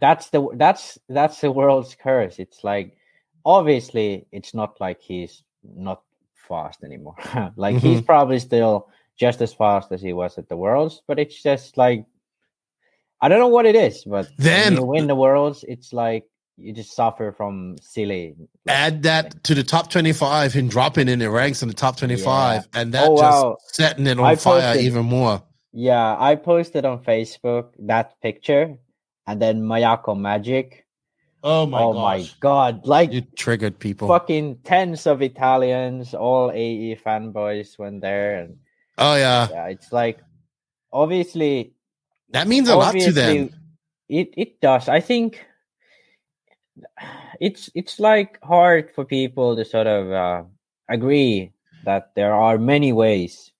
that's the that's that's the world's curse. It's like obviously it's not like he's not fast anymore. Like mm-hmm. he's probably still just as fast as he was at the Worlds, but it's just like I don't know what it is, but then when you win the Worlds, it's like you just suffer from silly. Like, add that to the top twenty-five and dropping in the ranks in the top twenty-five, yeah. and that oh, just wow. setting it on I fire posted. even more. Yeah, I posted on Facebook that picture, and then Miyako Magic. Oh my! Oh gosh. my God! Like you triggered people. Fucking tens of Italians, all A E fanboys went there, and oh yeah, yeah. It's like obviously that means a lot to them. It it does. I think it's it's like hard for people to sort of uh, agree that there are many ways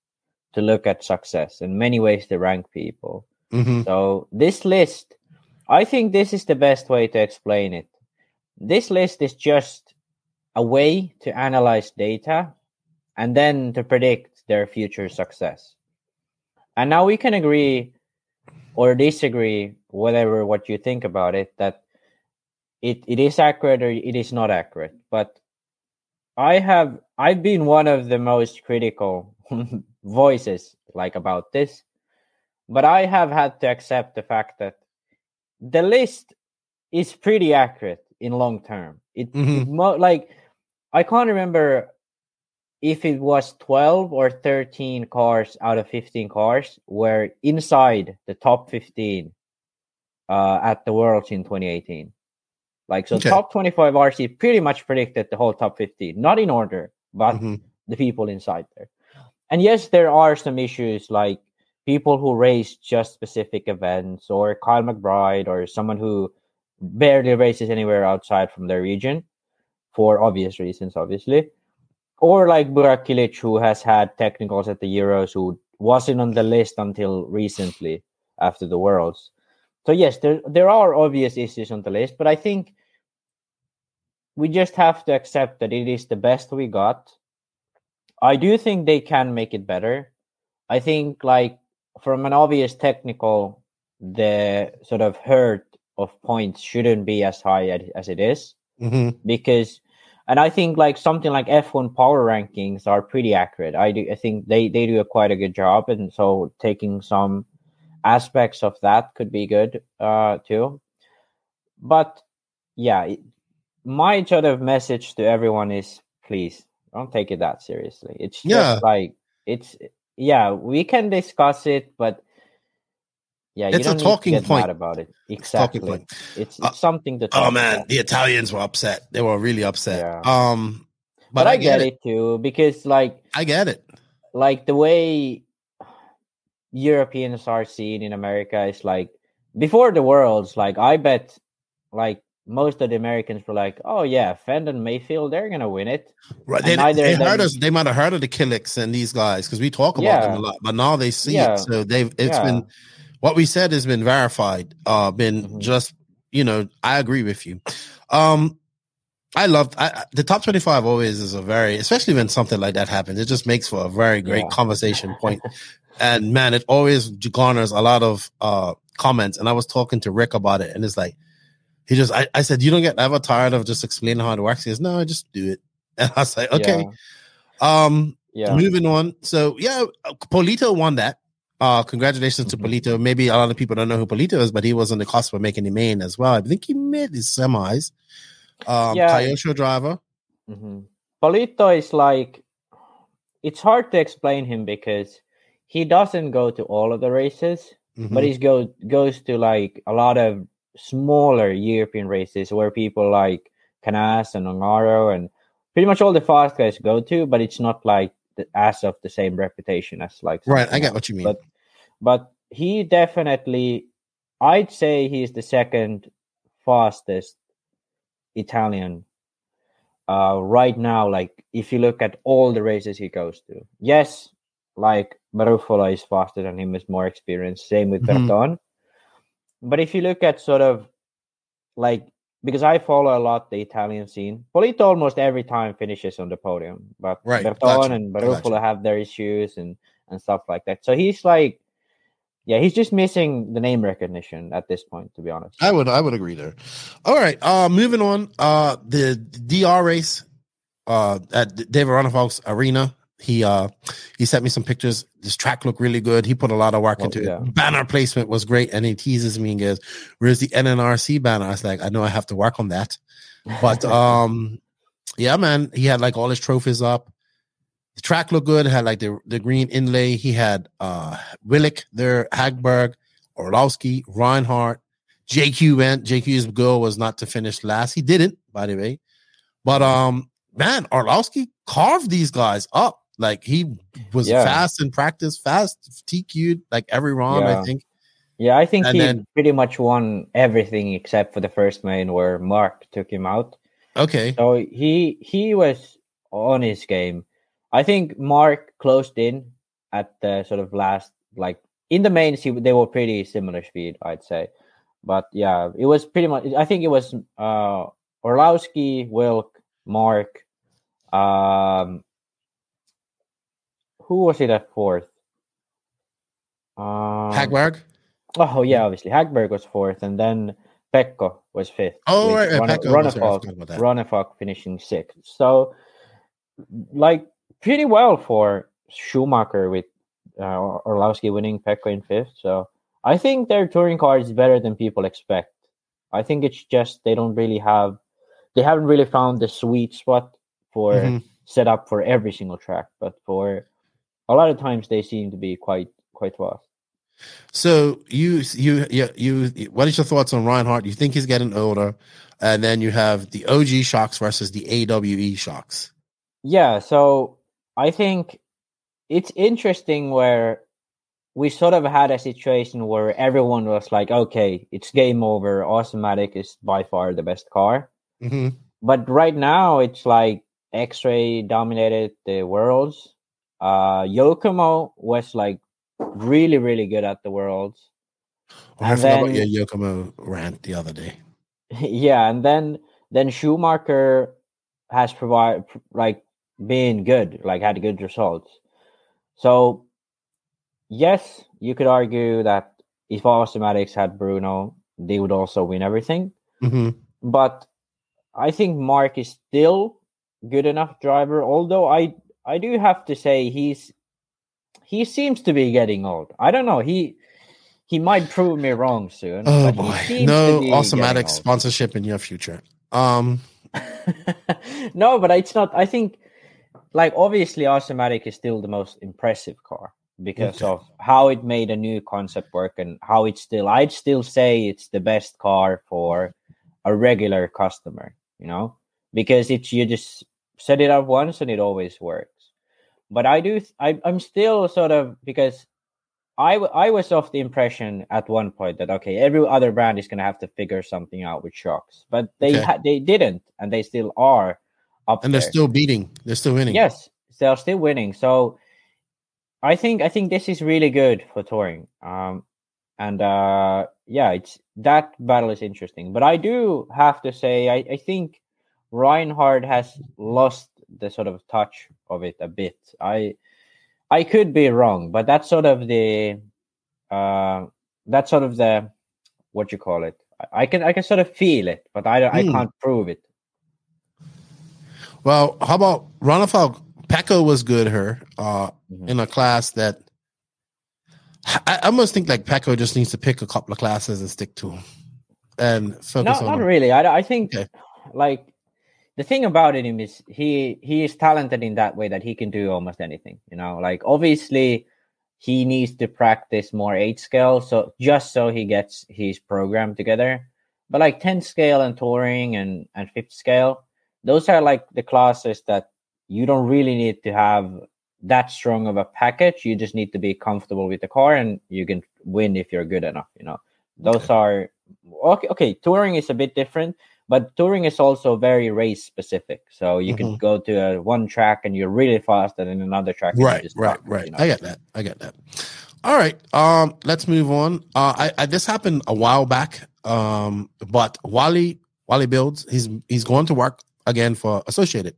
to look at success and many ways to rank people. Mm-hmm. So this list, I think this is the best way to explain it. This list is just a way to analyze data and then to predict their future success. And now we can agree or disagree, whatever, what you think about it, that it, it is accurate or it is not accurate. But I have, I've been one of the most critical voices like about this, but I have had to accept the fact that the list is pretty accurate in long term. It, mm-hmm. it mo- like I can't remember if it was twelve or thirteen cars out of fifteen cars were inside the top fifteen uh, at the Worlds in twenty eighteen. Like so, okay. Top twenty-five R C pretty much predicted the whole top fifteen, not in order, but mm-hmm. the people inside there. And yes, there are some issues like people who race just specific events or Kyle McBride or someone who barely races anywhere outside from their region for obvious reasons, obviously. Or like Burak Kilic, who has had technicals at the Euros, who wasn't on the list until recently after the Worlds. So yes, there, there are obvious issues on the list, but I think we just have to accept that it is the best we got. I do think they can make it better. I think, like, from an obvious technical, the sort of herd of points shouldn't be as high as, as it is. Mm-hmm. Because, and I think, like, something like F one power rankings are pretty accurate. I do. I think they, they do a quite a good job. And so taking some aspects of that could be good, uh, too. But, yeah, my sort of message to everyone is, please, don't take it that seriously. It's yeah. just like it's yeah. We can discuss it, but yeah, it's you don't a talking need to get point mad about it. Exactly, it's, point. it's, it's uh, something to. Talk oh man, about. The Italians were upset. They were really upset. Yeah. Um, but, but I, I get, get it. it too because, like, I get it. Like the way Europeans are seen in America is like before the Worlds. Like I bet, like. Most of the Americans were like, "Oh yeah, Fendt and Mayfield, they're gonna win it." Right? They, they heard them... us. They might have heard of the Kilics and these guys because we talk about yeah. them a lot. But now they see yeah. it, so they've. It's yeah. been what we said has been verified. Uh, been mm-hmm. just you know, I agree with you. Um, I love the top twenty-five. Always is a very, especially when something like that happens. It just makes for a very great yeah. conversation point. And man, it always garners a lot of uh comments. And I was talking to Rick about it, and it's like. He just, I, I said, you don't get ever tired of just explaining how it works. He goes, no, I just do it. And I was like, okay. Yeah. Um, Yeah. Moving on. So, yeah, Polito won that. Uh, congratulations mm-hmm. to Polito. Maybe a lot of people don't know who Polito is, but he was on the cusp of making the main as well. I think he made his semis. Um, yeah. Kyosho driver. Mm-hmm. Polito is like, it's hard to explain him because he doesn't go to all of the races, mm-hmm. but he go, goes to like a lot of smaller European races where people like Canas and Ongaro and pretty much all the fast guys go to, but it's not like the, as of the same reputation as like. Right, I get what you mean. But, but he definitely, I'd say he's the second fastest Italian uh, right now. Like if you look at all the races he goes to, yes, like Baruffola is faster than him, is more experienced. Same with mm-hmm. Berton. But if you look at sort of like, because I follow a lot the Italian scene, Polito almost every time finishes on the podium. But right. Berton gotcha. and Baruffola gotcha. have their issues and, and stuff like that. So he's like, yeah, he's just missing the name recognition at this point, to be honest. I would I would agree there. All right, uh, moving on. Uh, the D R race uh, at David Ronnefalk's Arena. He uh he sent me some pictures. This track looked really good. He put a lot of work oh, into yeah. it. Banner placement was great, and he teases me and goes, "Where's the N N R C banner?" I was like, "I know I have to work on that," but um, yeah, man, he had like all his trophies up. The track looked good. It had like the, the green inlay. He had uh Willick there, Hagberg, Orlowski, Reinhardt, J Q went. J Q's goal was not to finish last. He didn't, by the way, but um, man, Orlowski carved these guys up. Like, he was yeah. fast in practice, fast, T Q'd, like, every round, yeah. I think. Yeah, I think and he then, pretty much won everything except for the first main where Mark took him out. Okay. So he he was on his game. I think Mark closed in at the sort of last, like, in the mains, he, they were pretty similar speed, I'd say. But, yeah, it was pretty much, I think it was uh, Orlowski, Wilk, Mark, um... Who was it at fourth? Um, Hagberg? Oh, yeah, obviously. Hagberg was fourth, and then Pecco was fifth. Oh, right. Ron- Ronnefalk, Ronnefalk finishing sixth. So, like, pretty well for Schumacher with uh, Orlowski winning, Pecco in fifth. So, I think their touring car is better than people expect. I think it's just they don't really have... They haven't really found the sweet spot for mm-hmm. set up for every single track, but for... A lot of times they seem to be quite quite fast. So you you yeah you, you what is your thoughts on Reinhardt? You think he's getting older, and then you have the O G shocks versus the A W E shocks. Yeah, so I think it's interesting where we sort of had a situation where everyone was like, "Okay, it's game over. Automatic is by far the best car," mm-hmm. but right now it's like X-Ray dominated the Worlds. Uh, Yokomo was like really, really good at the Worlds. Oh, I forgot about your Yokomo rant the other day. Yeah, and then then Schumacher has provided like been good, like had good results. So yes, you could argue that if Automatics had Bruno, they would also win everything. Mm-hmm. But I think Mark is still good enough driver, although I. I do have to say he's he seems to be getting old. I don't know. He he might prove me wrong soon. Oh, but boy. He seems no Automatic sponsorship in your future. Um No, but it's not. I think like obviously Automatic is still the most impressive car because okay. of how it made a new concept work and how it's still I'd still say it's the best car for a regular customer, you know? Because it's you just set it up once and it always works. But I do, th- I, I'm still sort of, because I, w- I was of the impression at one point that, okay, every other brand is going to have to figure something out with shocks. But they okay. ha- they didn't, and they still are up And they're there. Still beating. They're still winning. Yes, they're still winning. So I think I think this is really good for touring. Um, and uh, yeah, it's that battle is interesting. But I do have to say, I, I think, Reinhardt has lost the sort of touch of it a bit. I I could be wrong, but that's sort of the uh, that's sort of the what you call it. I can I can sort of feel it, but I don't, mm. I can't prove it. Well, how about Ronnefalk Pekka was good, her, uh, mm-hmm. in a class that I, I must think like Pekka just needs to pick a couple of classes and stick to them. And focus no, on not them. Really. I, I think okay. like the thing about him is he, he is talented in that way that he can do almost anything, you know, like obviously he needs to practice more eight scale. So just so he gets his program together, but like ten scale and touring and, and fifth scale, those are like the classes that you don't really need to have that strong of a package. You just need to be comfortable with the car and you can win if you're good enough. You know, those okay. are okay. Okay. Touring is a bit different, but touring is also very race specific. So you mm-hmm. can go to a, one track and you're really fast and in another track. Right. Just right. Track, right. You know? I get that. I get that. All right. Um, let's move on. Uh, I, I, this happened a while back. Um, but Wally, Wally builds, he's, he's going to work again for Associated.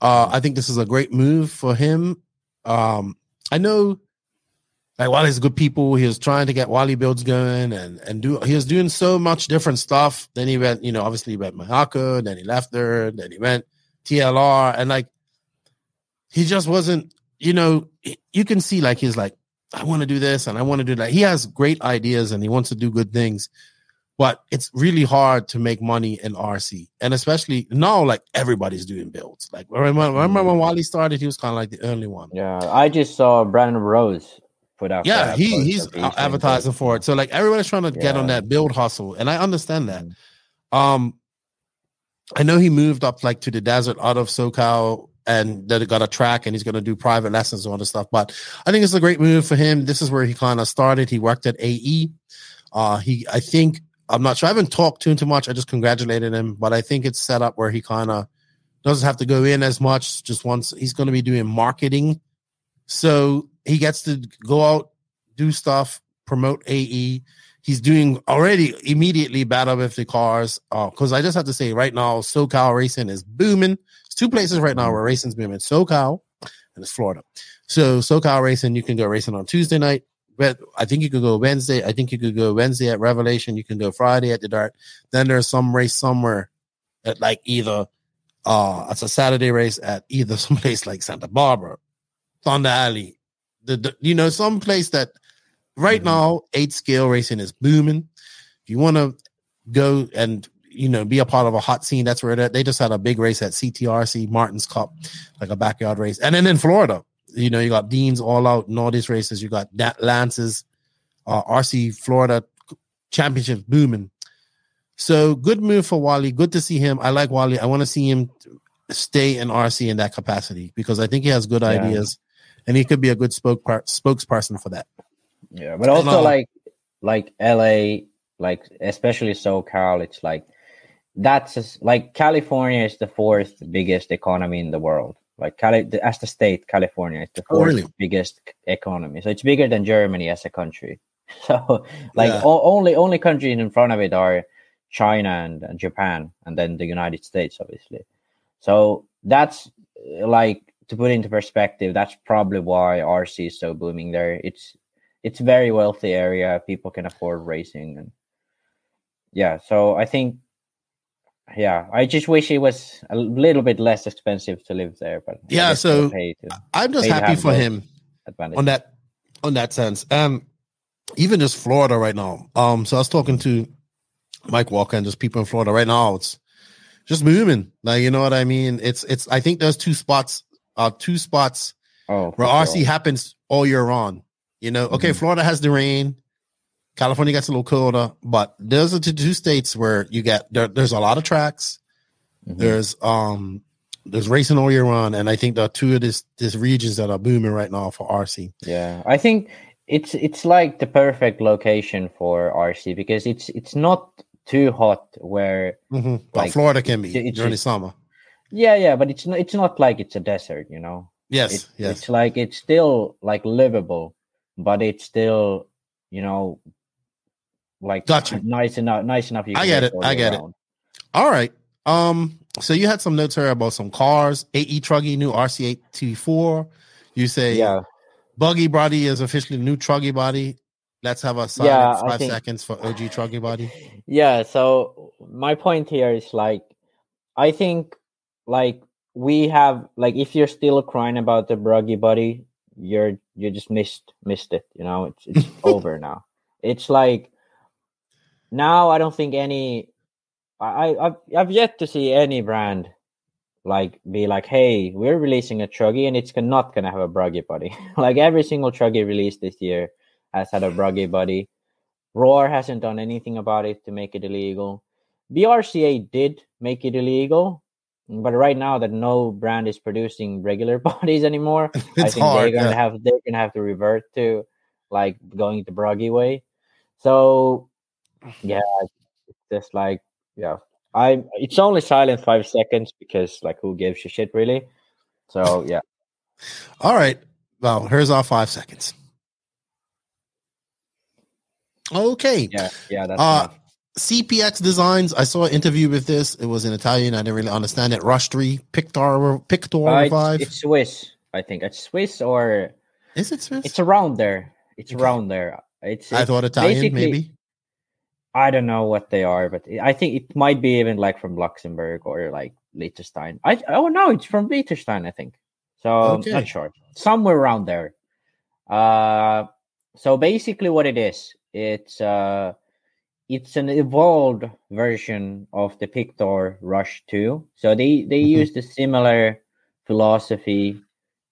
Uh, I think this is a great move for him. Um, I know like Wally's good people. He was trying to get Wally builds going and, and do, he was doing so much different stuff. Then he went, you know, obviously he went Miyako, then he left there, then he went T L R. And like, he just wasn't, you know, you can see like, he's like, I want to do this and I want to do that. He has great ideas and he wants to do good things. But it's really hard to make money in R C. And especially now, like, everybody's doing builds. Like, remember, remember when Wally started, he was kind of like the early one. Yeah, I just saw Brandon Rose put out. Yeah, he, he's advertising thing. for it. So, like, everybody's trying to yeah. get on that build hustle. And I understand that. Um, I know he moved up, like, to the desert out of SoCal and that it got a track and he's going to do private lessons and all this stuff. But I think it's a great move for him. This is where he kind of started. He worked at A E. Uh, he, I think... I'm not sure. I haven't talked to him too much. I just congratulated him, but I think it's set up where he kind of doesn't have to go in as much. Just once he's going to be doing marketing. So he gets to go out, do stuff, promote A E. He's doing already immediately better with the cars. Uh, Cause I just have to say right now, SoCal racing is booming. There's two places right now where racing's booming, SoCal and it's Florida. So SoCal racing, you can go racing on Tuesday night. But I think you could go Wednesday. I think you could go Wednesday at Revelation. You can go Friday at the Dart. Then there's some race somewhere at like either uh it's a Saturday race at either some place like Santa Barbara, Thunder Alley, the, the you know some place that right mm-hmm. now eight scale racing is booming. If you want to go and you know be a part of a hot scene, that's where they just had a big race at C T R C Martin's Cup, like a backyard race, and then in Florida. You know, you got Dean's All Out and all these races. You got that Lance's uh, R C Florida Championship booming. So good move for Wally. Good to see him. I like Wally. I want to see him stay in R C in that capacity because I think he has good yeah. ideas and he could be a good spoke par- spokesperson for that. Yeah, but also like like L A, like especially SoCal, it's like that's just, like California is the fourth biggest economy in the world. Like Cali- as the state, California is the fourth oh, really? biggest economy. So it's bigger than Germany as a country. So like yeah. o- only only countries in front of it are China and, and Japan, and then the United States, obviously. So that's like to put into perspective. That's probably why R C is so booming there. It's it's a very wealthy area. People can afford racing, and yeah. So I think. Yeah, I just wish it was a little bit less expensive to live there. But yeah, so to, I'm just happy for him advantage. on that on that sense. Um, even just Florida right now. Um, so I was talking to Mike Walker and just people in Florida right now. It's just booming. Like you know what I mean? It's it's. I think there's two spots. Uh, two spots oh, where sure. R C happens all year round. You know, okay, mm-hmm. Florida has the rain. California gets a little colder, but there's a two states where you get there, there's a lot of tracks. Mm-hmm. There's um there's racing all year round, and I think there are two of this this regions that are booming right now for R C. Yeah, I think it's it's like the perfect location for R C because it's it's not too hot where mm-hmm. like, Florida can be it's, during it's, the summer. Yeah, yeah, but it's not it's not like it's a desert, you know. Yes, it, yes. It's like it's still like livable, but it's still you know. Like gotcha. nice enough, nice enough. You I get it. I get around. it. All right. Um. So you had some notes here about some cars. A E Truggy, new R C eight T four. You say, yeah. Buggy Body is officially new Truggy Body. Let's have a silent yeah, five think... seconds for O G Truggy Body. Yeah. So my point here is like, I think like we have, like, if you're still crying about the Bruggy Buddy, you're you just missed missed it. You know, it's it's over now. It's like now I don't think any. I I've, I've yet to see any brand like be like, hey, we're releasing a Truggy and it's not gonna have a Bruggy Buddy. Like every single Truggy released this year has had a Bruggy Buddy. Roar hasn't done anything about it to make it illegal. B R C A did make it illegal, but right now that no brand is producing regular bodies anymore, it's I think hard, they're gonna yeah. have they're gonna have to revert to like going the Bruggy way. So yeah, it's just like yeah. I it's only silent five seconds because like who gives a shit really? So yeah. All right. Well, here's our five seconds. Okay. Yeah, yeah, that's uh, nice. C P X Designs, I saw an interview with this. It was in Italian. I didn't really understand it. Rush three, Pictor, Pictor five. Uh, it's, it's Swiss, I think. It's Swiss or... Is it Swiss? It's around there. It's okay. around there. It's, it's I thought Italian, maybe. I don't know what they are, but I think it might be even like from Luxembourg or like Liechtenstein. I Oh, no, it's from Liechtenstein, I think. So, okay. Not sure. Somewhere around there. Uh, so, basically what it is, it's... Uh, It's an evolved version of the Pictor Rush two. So they, they mm-hmm. used a similar philosophy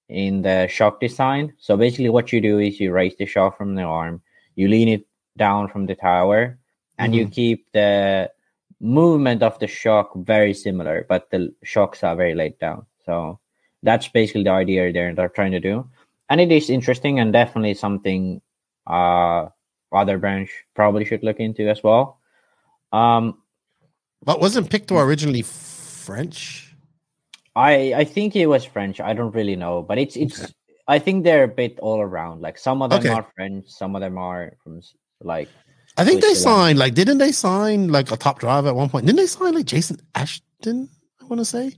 in the shock design. So basically what you do is you raise the shaft from the arm, you lean it down from the tower, and mm-hmm. you keep the movement of the shock very similar, but the shocks are very laid down. So that's basically the idea they're, they're trying to do. And it is interesting and definitely something... Uh, other branch probably should look into as well. Um, but wasn't Pictor originally French? I I think it was French. I don't really know, but it's it's. Okay. I think they're a bit all around. Like some of them okay. are French, some of them are from like. I think they signed like didn't they sign like a top driver at one point? Didn't they sign like Jason Ashton? I want to say.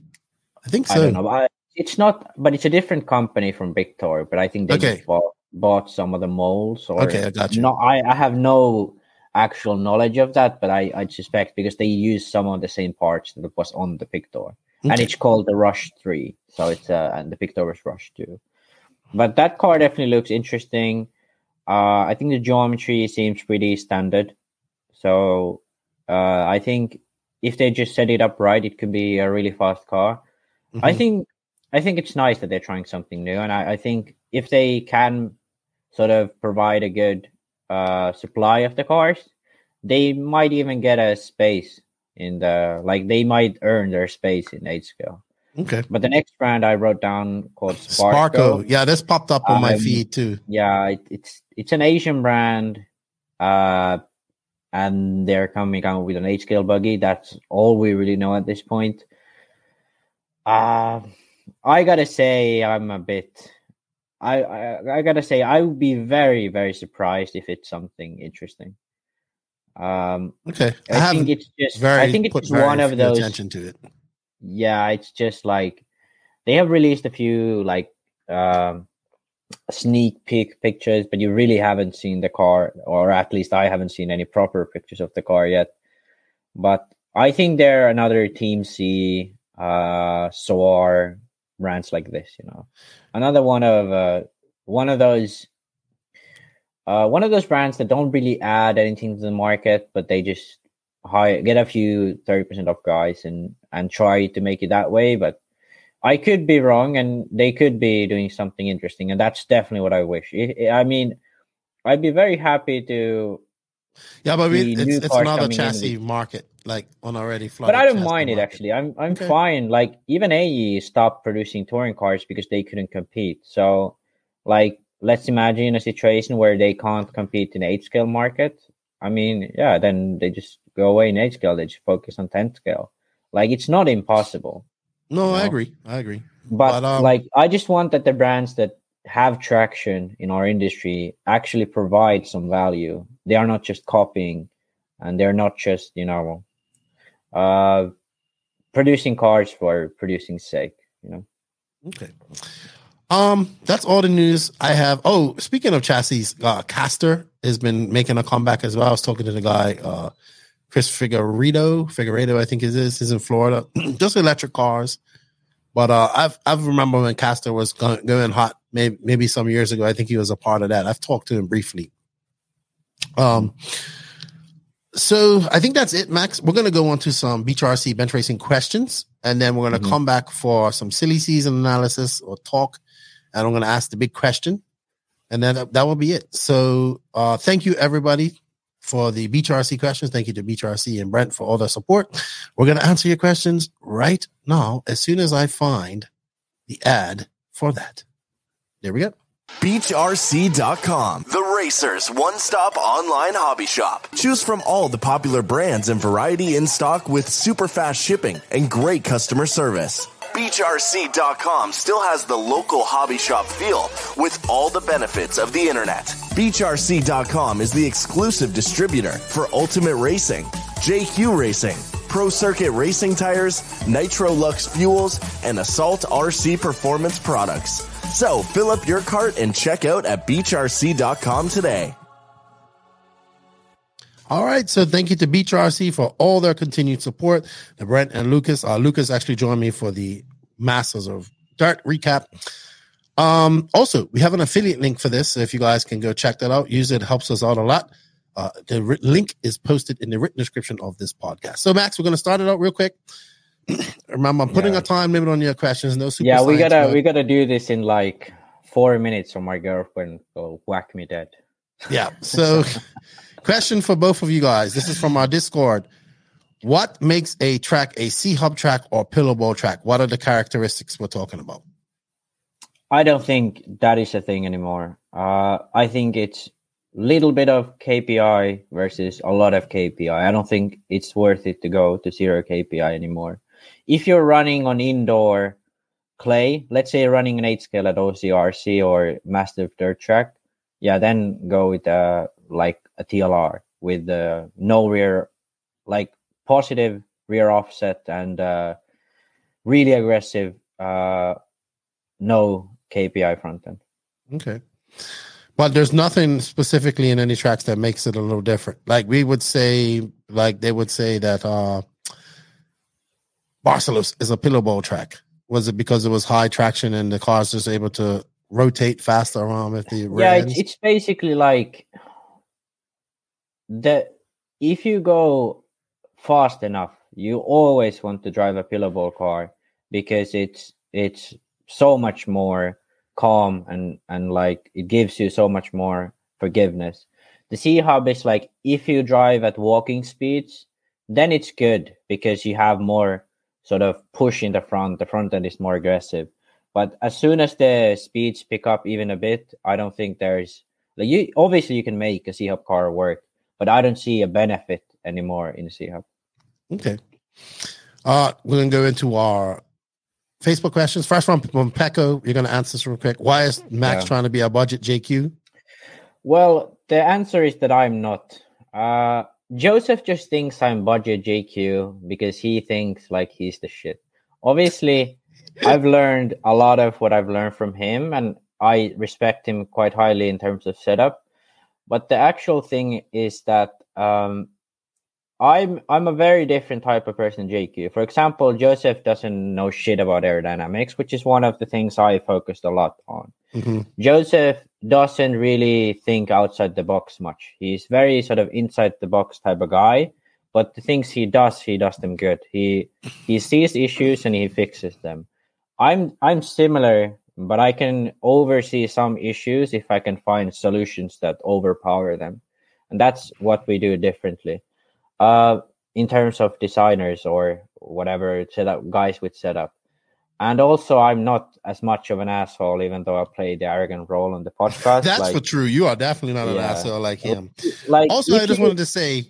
I think so. I don't know. I, it's not, but it's a different company from Pictor. But I think they okay. just bought. bought some of the molds or okay, I got you. No, I, I have no actual knowledge of that, but I, I suspect because they use some of the same parts that was on the Pictor. Okay. And it's called the Rush three. So it's uh, and the Pictor was Rush two. But that car definitely looks interesting. Uh, I think the geometry seems pretty standard. So uh, I think if they just set it up right, it could be a really fast car. Mm-hmm. I think I think it's nice that they're trying something new, and I, I think if they can sort of provide a good uh, supply of the cars, they might even get a space in the, like they might earn their space in H scale. Okay. But the next brand I wrote down called Sparco. Sparco. Yeah, this popped up on um, my feed too. Yeah, it, it's it's an Asian brand, uh, and they're coming out with an H scale buggy. That's all we really know at this point. Uh, I gotta say I'm a bit... I, I I gotta say I would be very very surprised if it's something interesting. Um, okay, I, I think it's just very, I think it's just one of those attention to it. Yeah, it's just like they have released a few like um, sneak peek pictures, but you really haven't seen the car, or at least I haven't seen any proper pictures of the car yet. But I think they're another Team C, uh, S O A R. Brands like this, you know, another one of uh, one of those uh, one of those brands that don't really add anything to the market, but they just hire get a few thirty percent off guys and and try to make it that way. But I could be wrong, and they could be doing something interesting, and that's definitely what I wish. It, it, I mean, I'd be very happy to. Yeah, but we, it's, it's another chassis market, like on already flooded. But I don't mind it market. actually. I'm I'm okay. fine. Like even A E stopped producing touring cars because they couldn't compete. So, like, let's imagine a situation where they can't compete in the eight scale market. I mean, yeah, then they just go away in eight scale. They just focus on ten scale. Like it's not impossible. No, you know? I agree. I agree. But, but um... like, I just want that the brands that have traction in our industry actually provide some value. They are not just copying, and they're not just, you know, uh, producing cars for producing sake, you know. Okay. Um, that's all the news I have. Oh, speaking of chassis, uh, Caster has been making a comeback as well. I was talking to the guy, uh, Chris Figueredo, Figueredo, I think it is, is in Florida. Just electric cars. But uh, I've I've remember when Caster was going, going hot, maybe, maybe some years ago. I think he was a part of that. I've talked to him briefly. Um, so I think that's it, Max. We're going to go on to some Beach R C bench racing questions, and then we're going to mm-hmm. come back for some silly season analysis or talk. And I'm going to ask the big question, and then that, that will be it. So uh, thank you, everybody, for the Beach R C questions. Thank you to Beach R C and Brent for all their support. We're going to answer your questions right now as soon as I find the ad for that. There we go. Beach R C dot com, the racer's one-stop online hobby shop. Choose from all the popular brands and variety in stock with super fast shipping and great customer service. Beach R C dot com still has the local hobby shop feel with all the benefits of the internet. Beach R C dot com is the exclusive distributor for Ultimate Racing, J Q Racing, Pro Circuit Racing Tires, Nitro Lux Fuels, and Assault R C Performance products. So fill up your cart and check out at Beach R C dot com today. All right, so thank you to Beach R C for all their continued support. The Brent and Lucas, uh, Lucas actually joined me for the Masters of Dirt recap. Um, also, we have an affiliate link for this, so if you guys can go check that out, use it, it helps us out a lot. Uh, the re- link is posted in the written description of this podcast. So, Max, we're going to start it out real quick. Remember, I'm putting yeah. a time limit on your questions. No super. Yeah, we gotta mode. we gotta do this in like four minutes, or my girlfriend will whack me dead. Yeah, so. Question for both of you guys. This is from our Discord. What makes a track a C-hub track or pillow bowl track? What are the characteristics we're talking about? I don't think that is a thing anymore. Uh, I think it's a little bit of K P I versus a lot of K P I. I don't think it's worth it to go to zero K P I anymore. If you're running on indoor clay, let's say you're running an eight scale at O C R C or Master of Dirt track, yeah, then go with uh, like a T L R with uh, no rear, like positive rear offset and uh, really aggressive, uh, no K P I front end. Okay. But there's nothing specifically in any tracks that makes it a little different. Like we would say, like they would say that uh, Barcelos is a pillow bowl track. Was it because it was high traction and the cars just able to rotate faster around if the rear Yeah, ends? It's basically like... that if you go fast enough, you always want to drive a pillow ball car because it's it's so much more calm and and like it gives you so much more forgiveness. The C-hub is like if you drive at walking speeds, then it's good because you have more sort of push in the front. The front end is more aggressive, but as soon as the speeds pick up even a bit, I don't think there's like you obviously you can make a C-hub car work. But I don't see a benefit anymore in C-Hub. Okay. Uh, we're going to go into our Facebook questions. First one from Pecco. You're going to answer this real quick. Why is Max yeah. trying to be a budget J Q? Well, the answer is that I'm not. Uh, Joseph just thinks I'm budget J Q because he thinks like he's the shit. Obviously, I've learned a lot of what I've learned from him, and I respect him quite highly in terms of setup. But the actual thing is that um, I'm I'm a very different type of person than J Q. For example, Joseph doesn't know shit about aerodynamics, which is one of the things I focused a lot on. Mm-hmm. Joseph doesn't really think outside the box much. He's very sort of inside the box type of guy, but the things he does, he does them good. He he sees issues and he fixes them. I'm I'm similar. But I can oversee some issues if I can find solutions that overpower them. And that's what we do differently. Uh, in terms of designers or whatever setup, guys with setup. And also, I'm not as much of an asshole, even though I play the arrogant role on the podcast. That's like, for true. You are definitely not an yeah. asshole like him. Like, also, I just you, wanted to say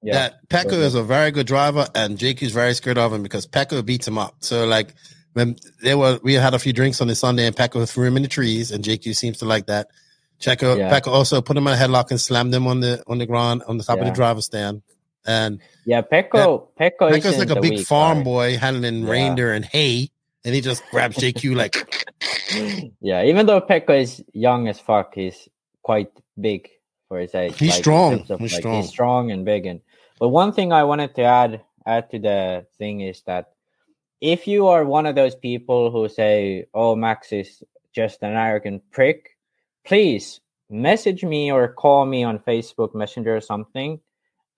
yeah, that Pekka okay. is a very good driver and J Q's very scared of him because Pekka beats him up. So, like... When they were, we had a few drinks on the Sunday, and Pekka threw him in the trees, and J Q seems to like that. Checker, yeah. Pekka also put him in a headlock and slammed him on the on the ground on the top yeah. of the driver's stand. And yeah, Pekka, that, Pekka Pekka's like a big week, farm right? boy handling yeah. reindeer and hay, and he just grabs J Q like. Yeah, even though Pekka is young as fuck, he's quite big for his age. He's like, strong. Of, he's like, strong. He's strong and big. And but one thing I wanted to add add to the thing is that. if you are one of those people who say, oh, Max is just an arrogant prick, please message me or call me on Facebook Messenger or something,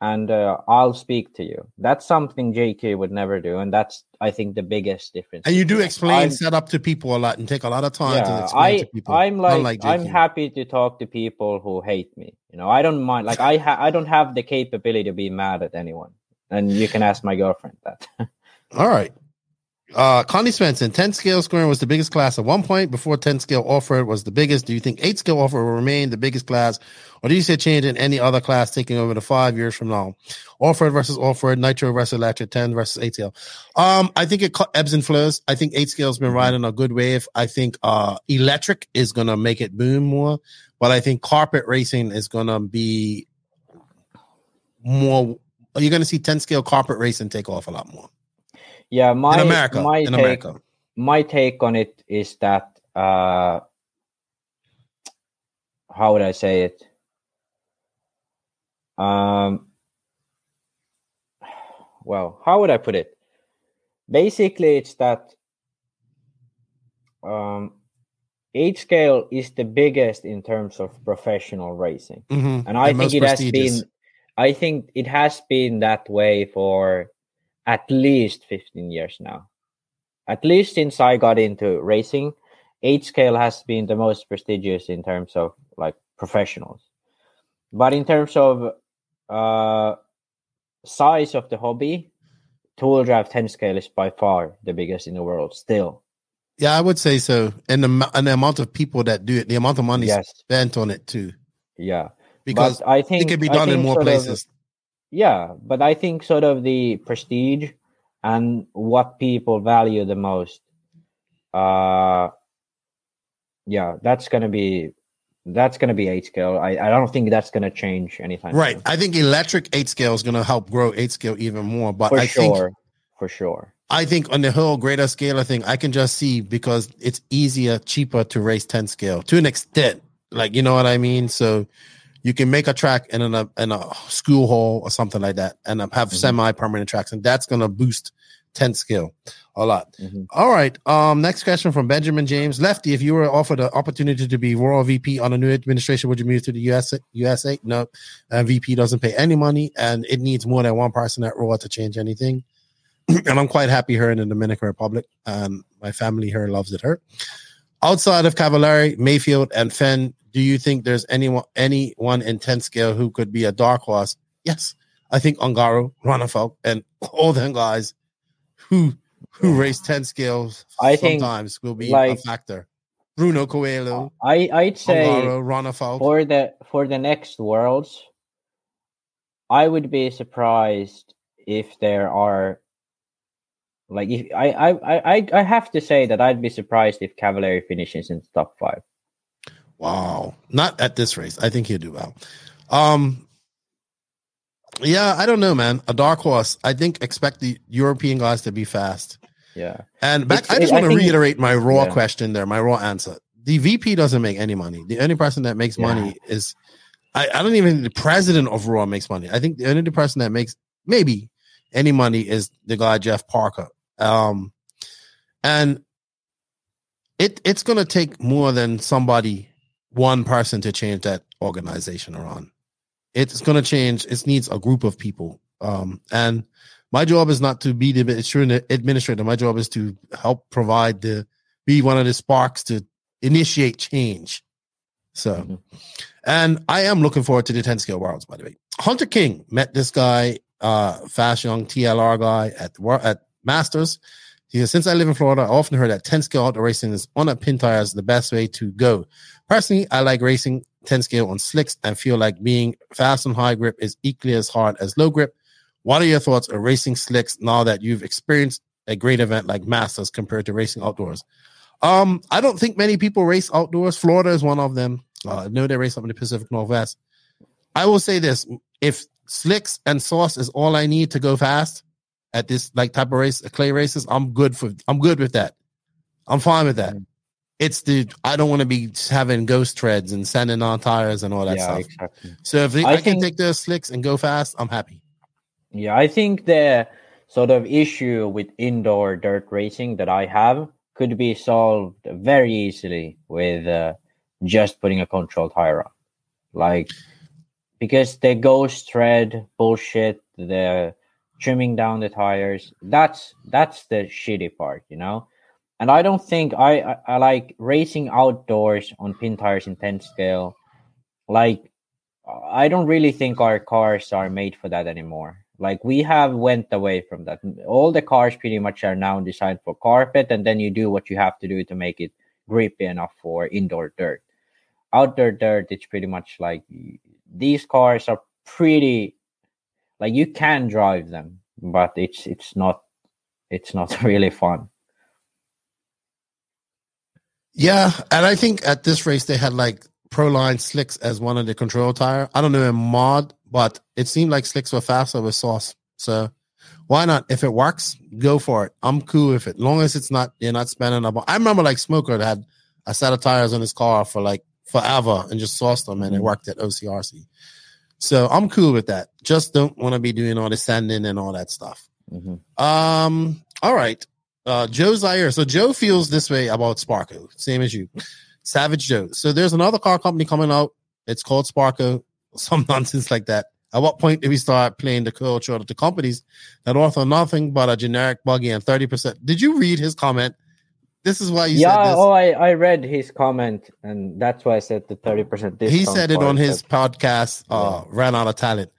and uh, I'll speak to you. That's something J K would never do, and that's, I think, the biggest difference. And you do explain I'm, setup to people a lot and take a lot of time yeah, to explain I, to people. I'm like, I'm happy to talk to people who hate me. You know, I don't mind. Like, I ha- I don't have the capability to be mad at anyone, and you can ask my girlfriend that. All right. Uh, Connie Svensson, ten scale squaring was the biggest class at one point before ten scale off-road was the biggest. Do you think eight scale off-road will remain the biggest class, or do you see a change in any other class taking over the five years from now? Off-road versus off-road, nitro versus electric, ten versus eight scale. Um, I think it ebbs and flows. I think eight scale has been riding a good wave. I think uh, electric is going to make it boom more, but I think carpet racing is going to be more. You're going to see ten scale carpet racing take off a lot more. Yeah, my in America, my in take America. my take on it is that uh, how would I say it? Um, well, how would I put it? Basically, it's that um, eight scale is the biggest in terms of professional racing, mm-hmm. and I the think it has been. I think it has been that way for at least fifteen years now. At least since I got into racing, eight scale has been the most prestigious in terms of like professionals. But in terms of uh, size of the hobby, two-wheel drive ten scale is by far the biggest in the world still. Yeah, I would say so. And the, and the amount of people that do it, the amount of money yes. spent on it too. Yeah. Because I think, it can be done in more places. Of, Yeah, but I think sort of the prestige and what people value the most, uh, yeah, that's gonna be that's gonna be eight scale. I, I don't think that's gonna change anytime. Right, soon. I think electric eight scale is gonna help grow eight scale even more. But for I sure, think, for sure, I think on the whole greater scaler thing, I can just see because it's easier, cheaper to race ten scale to an extent. Like you know what I mean, so. You can make a track in a in a school hall or something like that, and have mm-hmm. semi-permanent tracks, and that's gonna boost ten scale a lot. Mm-hmm. All right. Um. Next question from Benjamin James Lefty. If you were offered the opportunity to be Royal V P on a new administration, would you move to the U S A? U S A? No. Uh, V P doesn't pay any money, and it needs more than one person at Royal to change anything. And I'm quite happy here in the Dominican Republic, and my family here loves it. Her outside of Cavallari, Mayfield, and Fenn. Do you think there's anyone anyone in ten scale who could be a dark horse? Yes. I think Ongaro, Ronnefalk, and all them guys who who race ten scales I sometimes think, will be like, a factor. Bruno Coelho, I, I'd say Ongaro, Ronnefalk. For the for the next Worlds, I would be surprised if there are like if I I I I have to say that I'd be surprised if Cavallari finishes in the top five. Wow. Not at this race. I think he'll do well. Um, yeah, I don't know, man. A dark horse. I think expect the European guys to be fast. Yeah. And back, it's, I just it, want to reiterate my raw yeah. question there, my raw answer. The V P doesn't make any money. The only person that makes yeah. money is, I, I don't even, the president of Raw makes money. I think the only person that makes maybe any money is the guy, Jeff Parker. Um, and it it's going to take more than somebody one person to change that organization around. It's going to change. It needs a group of people. Um, and my job is not to be the administrator. My job is to help provide the, be one of the sparks to initiate change. So, mm-hmm. and I am looking forward to the ten scale Worlds, by the way. Hunter King met this guy, uh, fast young T L R guy at at Masters. He says, since I live in Florida, I often heard that ten scale outdoor racing is on a pin tire is the best way to go. Personally, I like racing ten scale on slicks and feel like being fast on high grip is equally as hard as low grip. What are your thoughts on racing slicks now that you've experienced a great event like Masters compared to racing outdoors? Um, I don't think many people race outdoors. Florida is one of them. Uh, I know they race up in the Pacific Northwest. I will say this. If slicks and sauce is all I need to go fast at this like type of race, clay races, I'm good for. I'm good with that. I'm fine with that. It's the I don't want to be having ghost treads and sanding on tires and all that yeah, stuff. Exactly. So if I, I think, can take the slicks and go fast, I'm happy. Yeah, I think the sort of issue with indoor dirt racing that I have could be solved very easily with uh, just putting a control tire on. Like, because the ghost tread bullshit, the trimming down the tires, that's that's the shitty part, you know? And I don't think I, I, I like racing outdoors on pin tires in tenth scale. Like, I don't really think our cars are made for that anymore. Like, we have went away from that. All the cars pretty much are now designed for carpet, and then you do what you have to do to make it grippy enough for indoor dirt. Outdoor dirt, it's pretty much like these cars are pretty, like, you can drive them, but it's it's not it's not really fun. Yeah, and I think at this race they had like Proline slicks as one of the control tire. I don't know in mod, but it seemed like slicks were faster with sauce. So why not? If it works, go for it. I'm cool with it. Long as it's not, you're not spending up. I remember like Smoker that had a set of tires on his car for like forever and just sauced them, and it worked at O C R C. So I'm cool with that. Just don't want to be doing all the sanding and all that stuff. Mm-hmm. Um. All right. Uh, Joe Zaire. So Joe feels this way about Sparko, same as you. Savage Joe. So there's another car company coming out. It's called Sparko, some nonsense like that. At what point do we start playing the culture of the companies that offer nothing but a generic buggy and thirty percent? Did you read his comment? This is why you yeah, said this. Yeah, oh, I, I read his comment, and that's why I said the thirty percent discount. He said it on his podcast, uh, yeah. Ran Out of Talent.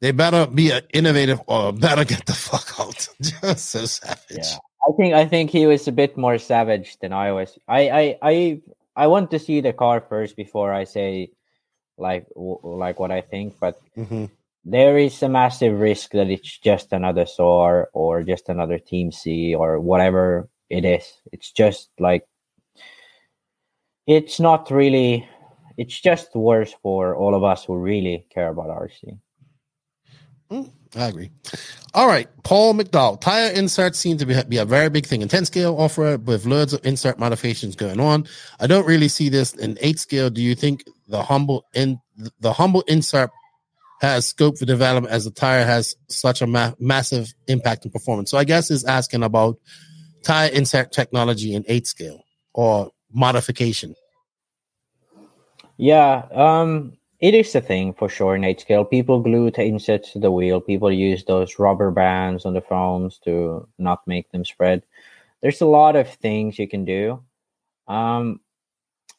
They better be innovative or better get the fuck out. Just so savage. Yeah. I think I think he was a bit more savage than I was. I I I, I want to see the car first before I say like w- like what I think. But mm-hmm. There is a massive risk that it's just another S O R or just another Team C or whatever it is. It's just like it's not really. It's just worse for all of us who really care about R C. Mm. I agree. All right, Paul McDowell. Tire inserts seem to be, be a very big thing in ten scale off-road with loads of insert modifications going on. I don't really see this in eight scale. Do you think the humble in the humble insert has scope for development as the tire has such a ma- massive impact on performance? So I guess it's asking about tire insert technology in eight scale or modification. Yeah, um it is a thing for sure in eight scale. People glue the inserts to the wheel. People use those rubber bands on the foams to not make them spread. There's a lot of things you can do. Um,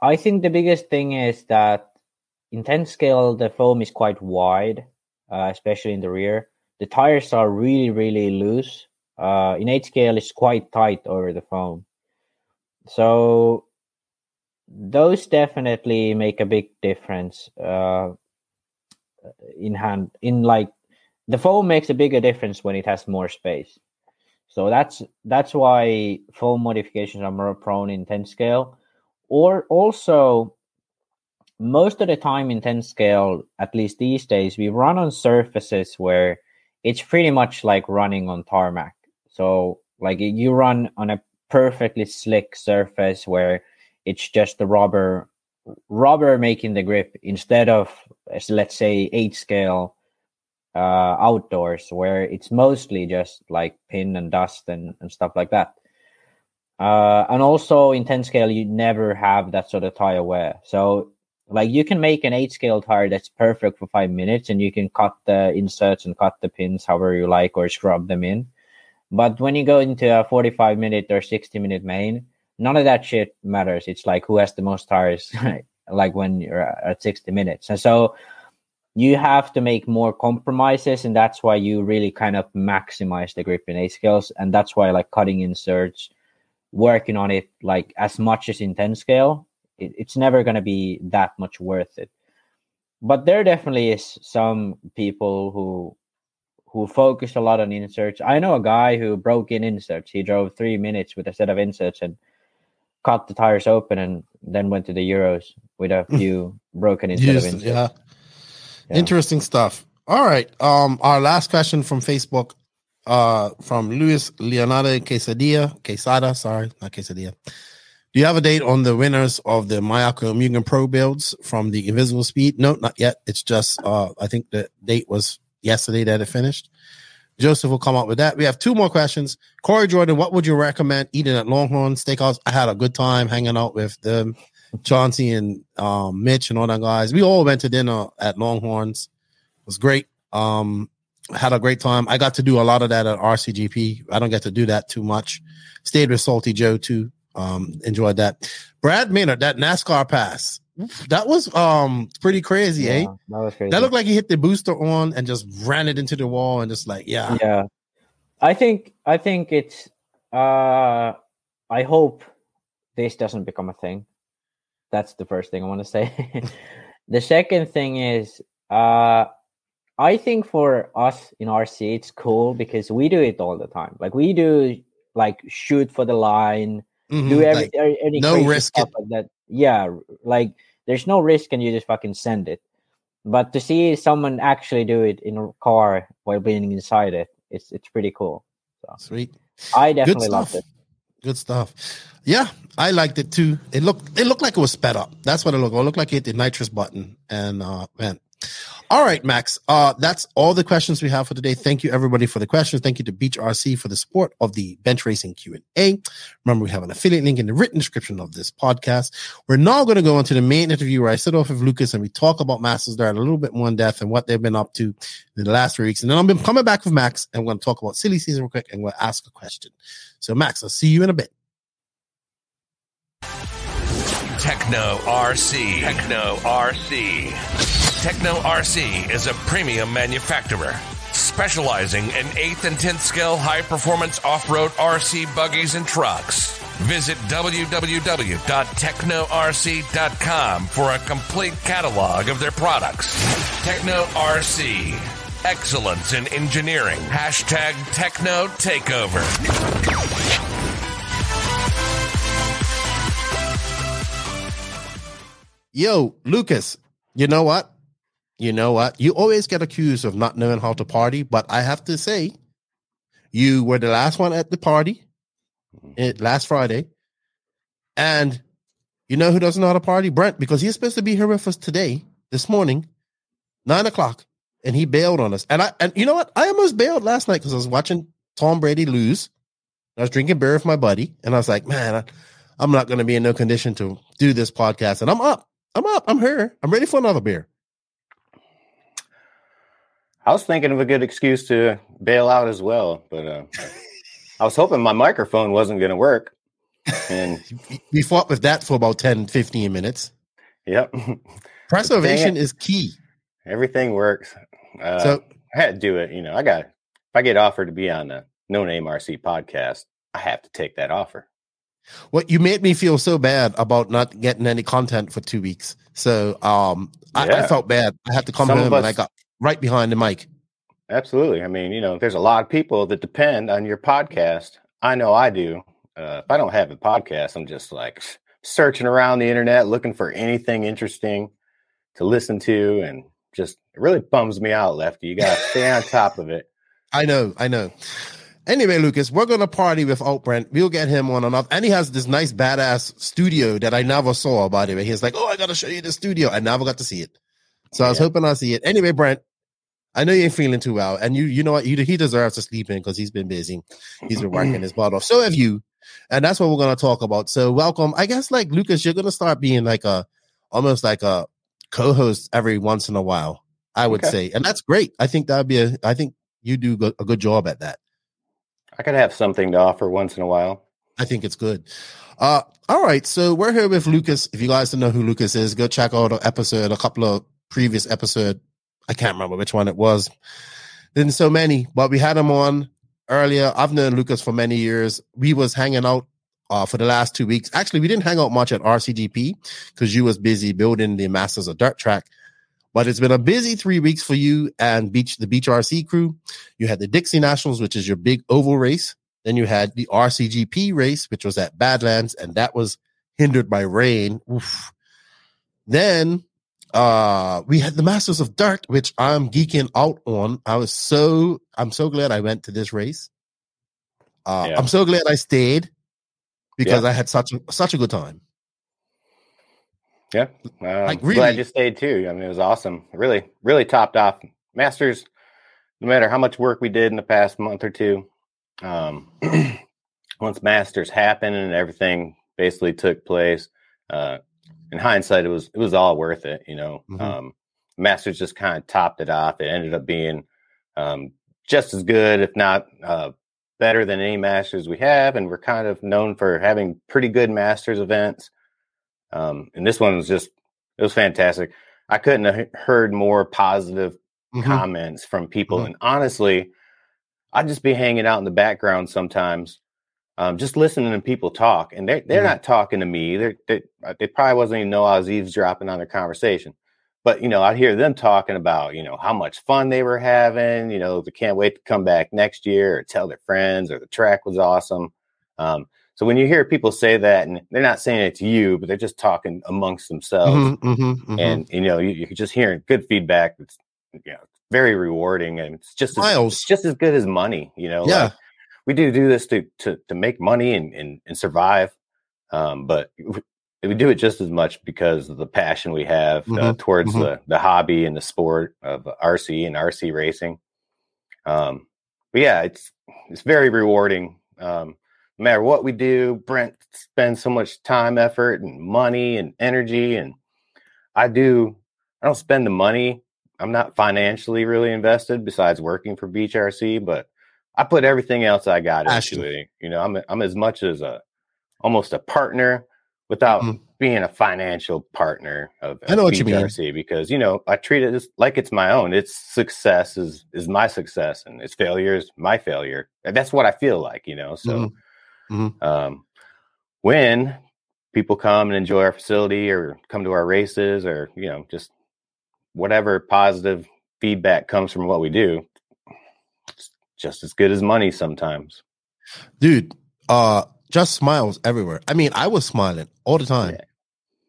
I think the biggest thing is that in ten scale, the foam is quite wide, uh, especially in the rear. The tires are really, really loose. Uh, in eight scale, it's quite tight over the foam. So those definitely make a big difference uh, in hand. In like the foam makes a bigger difference when it has more space. So that's that's why foam modifications are more prone in ten scale. Or also, most of the time in ten scale, at least these days, we run on surfaces where it's pretty much like running on tarmac. So like you run on a perfectly slick surface where it's just the rubber rubber making the grip instead of, let's say, eight scale uh, outdoors where it's mostly just like pin and dust and, and stuff like that. Uh, and also in ten scale, you never have that sort of tire wear. So like you can make an eight scale tire that's perfect for five minutes and you can cut the inserts and cut the pins however you like or scrub them in. But when you go into a forty-five minute or sixty minute main, none of that shit matters. It's like who has the most tires, like when you're at sixty minutes. And so you have to make more compromises, and that's why you really kind of maximize the grip in eight scales. And that's why like cutting inserts, working on it like as much as in ten scale, it, it's never going to be that much worth it. But there definitely is some people who who focused a lot on inserts. I know a guy who broke in inserts. He drove three minutes with a set of inserts and cut the tires open and then went to the Euros with a few broken instead yes, of inserts. Yeah. yeah. Interesting stuff. All right. Um, our last question from Facebook, uh, from Luis Leonardo Quesadilla. Quesada, sorry, not Quesadilla. Do you have a date on the winners of the Miyako Mugen Pro builds from the Invisible Speed? No, not yet. It's just, uh, I think the date was yesterday that it finished. Joseph will come up with that. We have two more questions. Corey Jordan, what would you recommend eating at Longhorn Steakhouse? I had a good time hanging out with them, Chauncey and um, Mitch and all that guys. We all went to dinner at Longhorns. It was great. Um, had a great time. I got to do a lot of that at R C G P. I don't get to do that too much. Stayed with Salty Joe too. Um, enjoyed that. Brad Maynard, that NASCAR pass. That was um pretty crazy, yeah, eh? That was crazy. That looked like he hit the booster on and just ran it into the wall and just like, yeah. Yeah. I think I think it's uh I hope this doesn't become a thing. That's the first thing I want to say. The second thing is uh I think for us in R C it's cool because we do it all the time. Like we do like shoot for the line, mm-hmm, do every like, any, any no risk stuff like that. Yeah, like there's no risk and you just fucking send it. But to see someone actually do it in a car while being inside it, it's it's pretty cool. So, sweet. I definitely loved it. Good stuff. Yeah, I liked it too. It looked it looked like it was sped up. That's what it looked. It looked like it hit the nitrous button. And uh man. All right, Max. Uh, that's all the questions we have for today. Thank you, everybody, for the questions. Thank you to Beach R C for the support of the Bench Racing Q and A. Remember, we have an affiliate link in the written description of this podcast. We're now going to go into the main interview where I sit off with Lucas and we talk about Masters Dirt a little bit more in depth and what they've been up to in the last three weeks. And then I'm coming back with Max and we're going to talk about silly season real quick and we'll ask a question. So, Max, I'll see you in a bit. Tekno R C. Tekno R C. Tekno R C is a premium manufacturer specializing in eighth and tenth scale high performance off-road R C buggies and trucks. Visit w w w dot tekno r c dot com for a complete catalog of their products. Tekno R C. Excellence in engineering. Hashtag Tekno Takeover. Yo, Lucas, you know what? You know what? You always get accused of not knowing how to party, but I have to say, you were the last one at the party it, last Friday. And you know who doesn't know how to party? Brent, because he's supposed to be here with us today, this morning, nine o'clock, and he bailed on us. And I and you know what? I almost bailed last night because I was watching Tom Brady lose. I was drinking beer with my buddy, and I was like, man, I, I'm not going to be in no condition to do this podcast. And I'm up. I'm up. I'm here. I'm ready for another beer. I was thinking of a good excuse to bail out as well, but uh, I was hoping my microphone wasn't going to work. And we fought with that for about ten, fifteen minutes. Yep. Preservation is key. Everything works. Uh, so I had to do it. You know, I got, if I get offered to be on the No Name R C podcast, I have to take that offer. Well, you made me feel so bad about not getting any content for two weeks. So um, I, yeah. I felt bad. I had to come Some home us, and I got right behind the mic. Absolutely. I mean, you know, there's a lot of people that depend on your podcast. I know I do. Uh, if I don't have a podcast, I'm just like searching around the internet, looking for anything interesting to listen to. And just it really bums me out, Lefty. You got to stay on top of it. I know. I know. Anyway, Lucas, we're going to party with Brent. We'll get him on enough. And he has this nice, badass studio that I never saw, by the way. He's like, oh, I got to show you the studio. I never got to see it. So yeah. I was hoping I'd see it. Anyway, Brent, I know you ain't feeling too well. And you you know what? You, he deserves to sleep in because he's been busy. He's been working his butt off. So have you. And that's what we're going to talk about. So welcome. I guess, like, Lucas, you're going to start being like a, almost like a co-host every once in a while, I would okay. say. And that's great. I think that would be a, I think you do go, a good job at that. I could have something to offer once in a while. I think it's good. Uh, all right. So we're here with Lucas. If you guys don't know who Lucas is, go check out an episode, a couple of previous episodes. I can't remember which one it was. Didn't so many, but we had him on earlier. I've known Lucas for many years. We was hanging out uh, for the last two weeks. Actually, we didn't hang out much at R C G P because you was busy building the Masters of Dirt track. But it's been a busy three weeks for you and Beach, the Beach R C crew. You had the Dixie Nationals, which is your big oval race. Then you had the R C G P race, which was at Badlands, and that was hindered by rain. Oof. Then uh, we had the Masters of Dirt, which I'm geeking out on. I was so I'm so glad I went to this race. Uh, yeah. I'm so glad I stayed because yeah. I had such a, such a good time. Yeah, uh, like really, glad you stayed too. I mean, it was awesome. Really, really topped off. Masters no matter how much work we did in the past month or two, um, once Masters happened and everything basically took place, uh, in hindsight, it was it was all worth it, you know. Mm-hmm. Um, Masters just kind of topped it off. It ended up being um, just as good, if not uh, better than any Masters we have, and we're kind of known for having pretty good Masters events. Um, and this one was just, it was fantastic. I couldn't have heard more positive mm-hmm. comments from people. Mm-hmm. And honestly, I'd just be hanging out in the background sometimes, um, just listening to people talk. And they're, they're mm-hmm. not talking to me. They're, they they probably wasn't even know I was eavesdropping on their conversation. But, you know, I'd hear them talking about, you know, how much fun they were having. You know, they can't wait to come back next year, or tell their friends, or the track was awesome. Um, so when you hear people say that, and they're not saying it to you, but they're just talking amongst themselves. Mm-hmm, mm-hmm, mm-hmm. And, you know, you, you're just hearing good feedback. It's, you know, very rewarding. And it's just as, it's just as good as money. You know, yeah. Like, we do do this to to, to make money and, and, and survive. Um, but we do it just as much because of the passion we have mm-hmm, uh, towards mm-hmm. the, the hobby and the sport of R C and R C racing. Um, but yeah, it's, it's very rewarding. Um, no matter what we do, Brent spends so much time, effort, and money and energy. And I do, I don't spend the money. I'm not financially really invested besides working for Beach R C, but I put everything else I got into it. You know, I'm, I'm as much as a, almost a partner, without mm-hmm. being a financial partner of, of I know what you mean. R C, because, you know, I treat it as, like it's my own. Its success is is my success, and its failure is my failure. And that's what I feel like, you know. So mm-hmm. um, when people come and enjoy our facility, or come to our races, or, you know, just whatever positive feedback comes from what we do, it's just as good as money sometimes. Dude, uh just smiles everywhere. I mean, I was smiling all the time, yeah.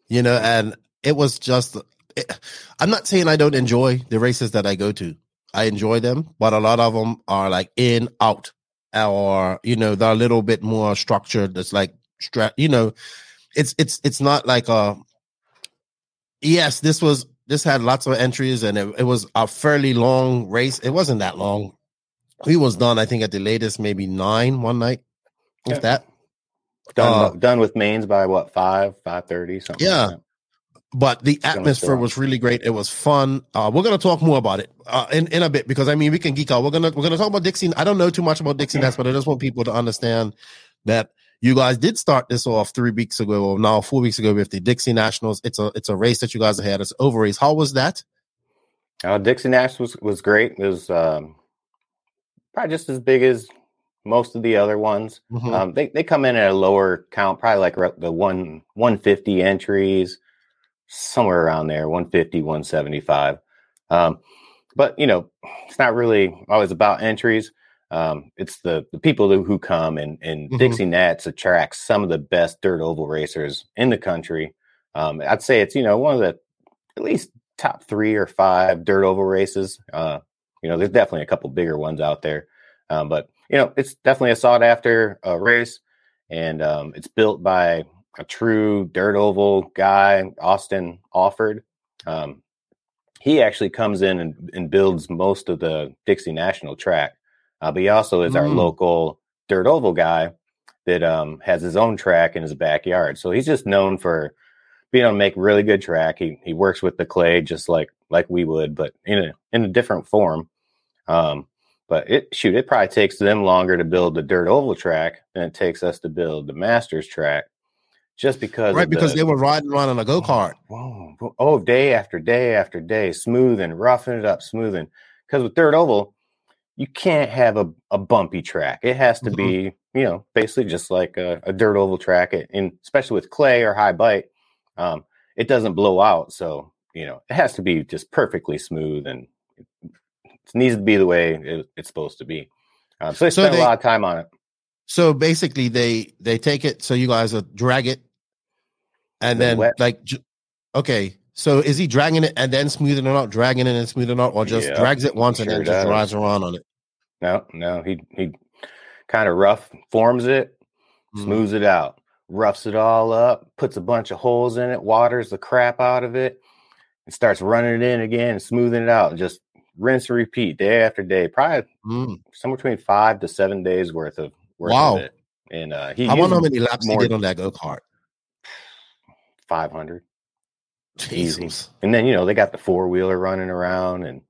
you know, and it was just, it, I'm not saying I don't enjoy the races that I go to. I enjoy them, but a lot of them are like in, out, or, you know, they're a little bit more structured. It's like, you know, it's, it's, it's not like a, yes, this was, this had lots of entries, and it, it was a fairly long race. It wasn't that long. We was done, I think, at the latest, maybe nine one night, yeah. if that. Done, uh, done with mains by what, five, five thirty, something. Yeah, like that. But the atmosphere was really great. It was fun. Uh, we're gonna talk more about it uh, in in a bit, because I mean, we can geek out. We're gonna we're gonna talk about Dixie. I don't know too much about Dixie Nats, but I just want people to understand that you guys did start this off three weeks ago, or now four weeks ago, with the Dixie Nationals. It's a it's a race that you guys had. It's an over race. How was that? Uh, Dixie Nationals was was great. It was um, probably just as big as most of the other ones. Mm-hmm. um, they they come in at a lower count, probably like the one one fifty entries, somewhere around there, one fifty, one seventy five. Um, but you know, it's not really always about entries. Um, it's the the people who, who come and and mm-hmm. Dixie Nats attracts some of the best dirt oval racers in the country. Um, I'd say it's you know one of the at least top three or five dirt oval races. Uh, you know, there's definitely a couple bigger ones out there, um, but you know, it's definitely a sought after uh, race, and um, it's built by a true dirt oval guy, Austin Alford. Um, he actually comes in and, and builds most of the Dixie National track, uh, but he also is mm. our local dirt oval guy that um, has his own track in his backyard. So he's just known for being able to make really good track. He he works with the clay just like like we would, but in a in a different form. Um, But it shoot, it probably takes them longer to build the dirt oval track than it takes us to build the Masters track, just because right because the, they were riding around on a go kart. Oh, oh, day after day after day, smoothing, roughing it up, smoothing. Because with dirt oval, you can't have a, a bumpy track. It has to mm-hmm. be, you know, basically just like a, a dirt oval track, and especially with clay or high bite, um, it doesn't blow out. So you know, it has to be just perfectly smooth and. It needs to be the way it, it's supposed to be. Um, so they so spend they, a lot of time on it. So basically, they they take it. So you guys will drag it, and then wet. like, okay. So is he dragging it and then smoothing it out, dragging it and smoothing it out, or just yeah, drags it once sure and then does. just drives around on it? No, no. He he kind of rough forms it, mm-hmm. smooths it out, roughs it all up, puts a bunch of holes in it, waters the crap out of it, and starts running it in again and smoothing it out, and just rinse and repeat day after day, probably mm. somewhere between five to seven days worth of work. Wow. Of it. And uh, he I wonder how many laps more he did on that go-kart. five hundred. Easy. And then, you know, they got the four-wheeler running around, and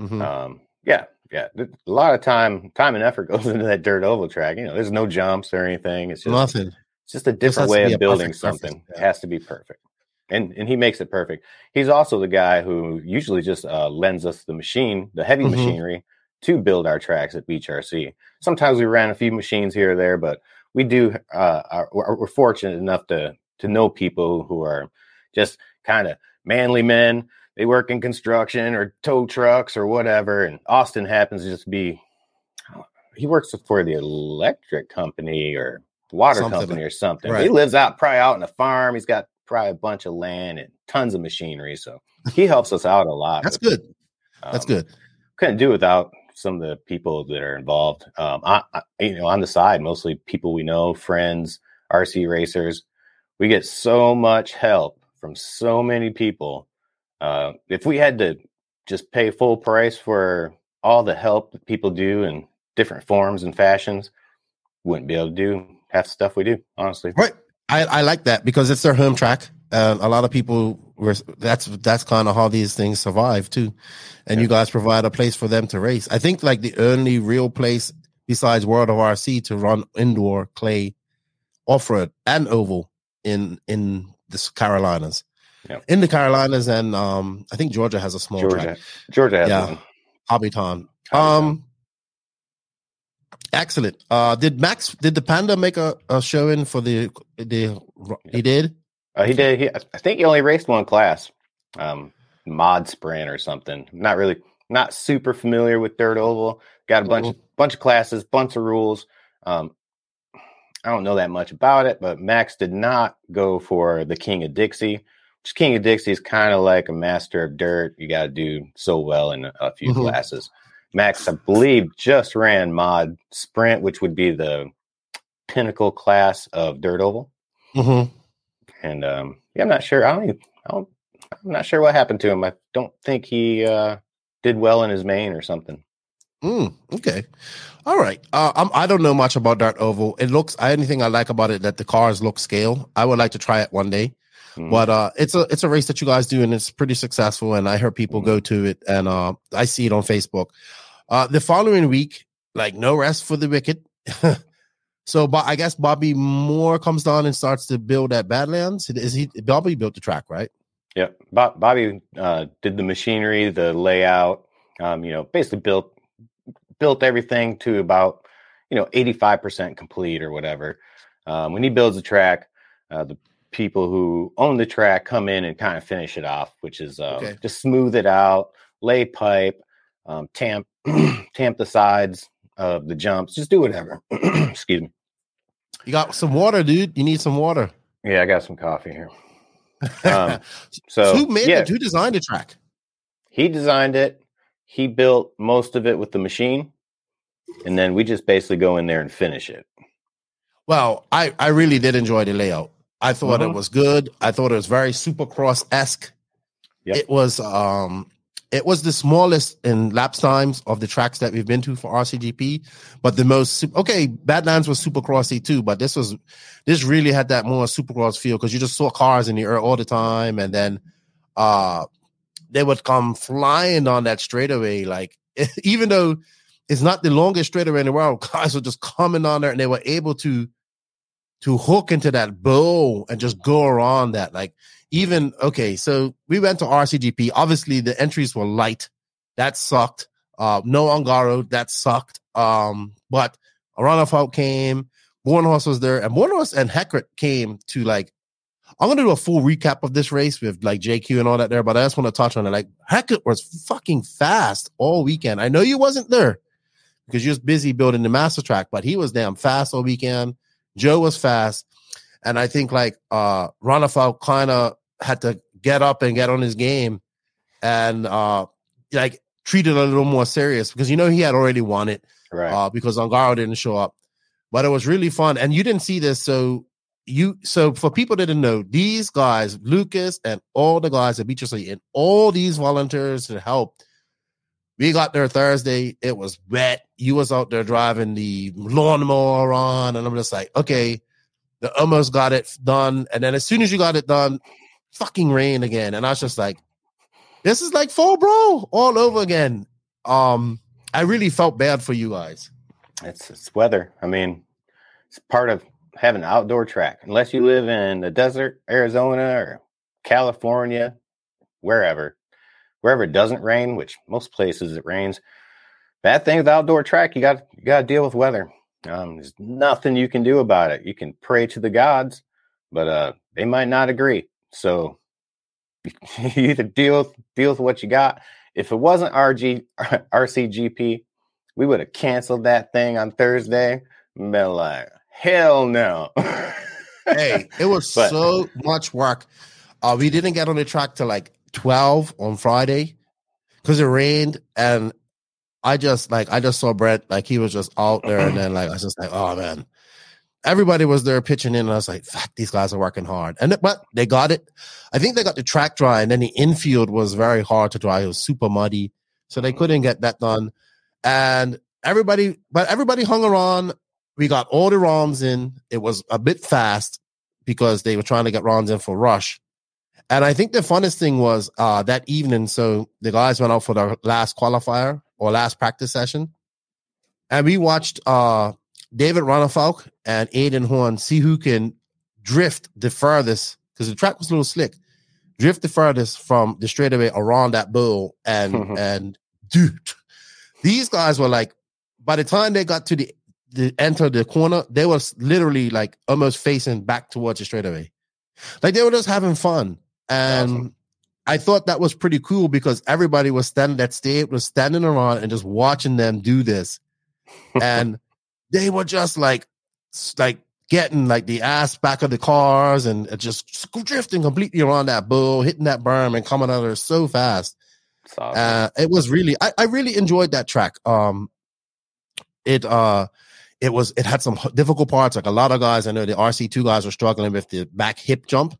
mm-hmm. um, yeah, yeah. a lot of time, time and effort goes into that dirt oval track. You know, there's no jumps or anything. It's just nothing. It's just a different way of building something. Surface, yeah. It has to be perfect. And and he makes it perfect. He's also the guy who usually just uh, lends us the machine, the heavy mm-hmm. machinery, to build our tracks at Beach R C. Sometimes we ran a few machines here or there, but we do. Uh, are, we're fortunate enough to to know people who are just kind of manly men. They work in construction or tow trucks or whatever. And Austin happens to just be. He works for the electric company or water something. company or something. Right. He lives out probably out on a farm. He's got probably a bunch of land and tons of machinery, so he helps us out a lot. That's good. Um, That's good. Couldn't do without some of the people that are involved. Um, I, I, you know, on the side, mostly people we know, friends, R C racers. We get so much help from so many people. Uh, if we had to just pay full price for all the help that people do in different forms and fashions, wouldn't be able to do half the stuff we do. Honestly, right. I, I like that because it's their home track. Uh, a lot of people were, that's, that's kind of how these things survive too. And yeah. you guys provide a place for them to race. I think like the only real place besides World of R C to run indoor clay off-road and oval in, in the Carolinas, yeah. in the Carolinas. And, um, I think Georgia has a small Georgia. track. Georgia. Has yeah. one. Hobbiton. Hobbiton. Um, Excellent. Uh, did Max? Did the Panda make a, a show in for the the? He did. Uh, he did. He, I think he only raced one class, um, mod sprint or something. Not really. Not super familiar with dirt oval. Got a bunch mm-hmm. of bunch of classes, bunch of rules. Um, I don't know that much about it, but Max did not go for the King of Dixie. Which King of Dixie is kind of like a Master of Dirt. You got to do so well in a few mm-hmm. classes. Max, I believe, just ran mod sprint, which would be the pinnacle class of dirt oval. Mm-hmm. And um, yeah, I'm not sure. I don't. Even, I don't I'm not sure what happened to him. I don't think he uh, did well in his main or something. Mm, okay. All right. Uh, I'm, I don't know much about dirt oval. It looks. Anything I like about it that the cars look scale. I would like to try it one day. Mm-hmm. But uh, it's a it's a race that you guys do, and it's pretty successful. And I heard people mm-hmm. go to it, and uh, I see it on Facebook. Uh, the following week, like no rest for the wicked. So, but I guess Bobby Moore comes down and starts to build at Badlands. Is he Bobby built the track, right? Yeah, Bob, Bobby uh, did the machinery, the layout. Um, you know, basically built built everything to about you know eighty-five percent complete or whatever. Um, when he builds the track, uh, the people who own the track come in and kind of finish it off, which is uh, okay. just smooth it out, lay pipe, um, tamp, tamp the sides of the jumps, just do whatever. Excuse me. You got some water, dude. You need some water. Yeah, I got some coffee here. Um, so who made yeah. it? Who designed the track? He designed it. He built most of it with the machine, and then we just basically go in there and finish it. Well, I I really did enjoy the layout. I thought mm-hmm. it was good. I thought it was very Supercross-esque. Yep. It was um, it was the smallest in laps times of the tracks that we've been to for R C G P, but the most okay. Badlands was Supercrossy too, but this was this really had that more Supercross feel because you just saw cars in the air all the time, and then uh, they would come flying on that straightaway. Like even though it's not the longest straightaway in the world, cars were just coming on there, and they were able to. to hook into that bow and just go around that. Like even, okay, so we went to R C G P. Obviously the entries were light. That sucked. Uh, no Ongaro. That sucked. Um, but Ronnefalk came. Bornhorst was there. And Bornhorst and Heckert came to like, I'm going to do a full recap of this race with like J Q and all that there, but I just want to touch on it. Like Heckert was fucking fast all weekend. I know you wasn't there because you was busy building the master track, but he was damn fast all weekend. Joe was fast, and I think like uh, Ronnefalk kind of had to get up and get on his game, and uh, like treat it a little more serious because you know he had already won it, right? Uh, because Ongaro didn't show up, but it was really fun, and you didn't see this, so you so for people that didn't know, these guys, Lucas and all the guys at Beach R C and all these volunteers that helped We got there Thursday. It was wet. You was out there driving the lawnmower on, and I'm just like, okay, the almost got it done. And then as soon as you got it done, fucking rain again. And I was just like, this is like Fall Brawl all over again. Um, I really felt bad for you guys. It's, it's weather. I mean, it's part of having an outdoor track. Unless you live in the desert, Arizona or California, wherever. Wherever it doesn't rain, which most places it rains. Bad thing with outdoor track, you got you got to deal with weather. Um, there's nothing you can do about it. You can pray to the gods, but uh, they might not agree. So you either deal with, deal with what you got. If it wasn't R C G P, we would have canceled that thing on Thursday. Been like, hell no. Hey, it was but, so much work. Uh, we didn't get on the track till like twelve on Friday because it rained, and I just like I just saw Brett, like he was just out there, and then like I was just like, oh man, everybody was there pitching in, and I was like, fuck, these guys are working hard. And but they got it. I think they got the track dry, and then the infield was very hard to dry. It was super muddy, so they couldn't get that done. And everybody, but everybody hung around. We got all the ROMs in. It was a bit fast because they were trying to get ROMs in for Rush. And I think the funnest thing was uh, that evening, so the guys went out for their last qualifier or last practice session. And we watched uh, David Ronnefalk and Aiden Horn see who can drift the furthest, because the track was a little slick, drift the furthest from the straightaway around that bowl. And, mm-hmm. and dude, these guys were like, by the time they got to the, the enter the corner, they were literally like almost facing back towards the straightaway. Like they were just having fun. And awesome. I thought that was pretty cool because everybody was standing, that state was standing around and just watching them do this. And they were just like, like getting like the ass back of the cars and just drifting completely around that bull, hitting that berm and coming out of there so fast. Awesome. Uh, it was really, I, I really enjoyed that track. Um, it, uh, it was, it had some difficult parts. Like a lot of guys, I know the R C two guys were struggling with the back hip jump.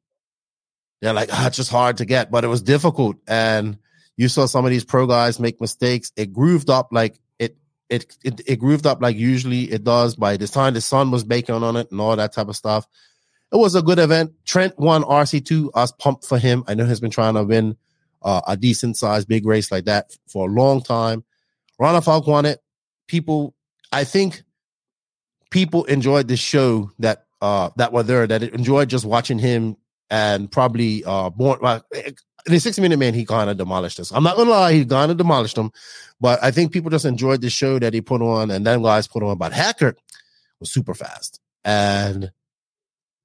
They're like, ah, it's just hard to get, but it was difficult. And you saw some of these pro guys make mistakes. It grooved up like it, it, it, it grooved up like usually it does. By the time the sun was baking on it and all that type of stuff, it was a good event. Trent won R C two. I was pumped for him. I know he's been trying to win uh, a decent sized big race like that for a long time. Ronnefalk won it. People, I think, people enjoyed this show that uh, that were there. That enjoyed just watching him. And probably uh, born well, the six minute man, he kind of demolished us. I'm not gonna lie, he kind of demolished them, but I think people just enjoyed the show that he put on, and then guys put on. But Hacker was super fast and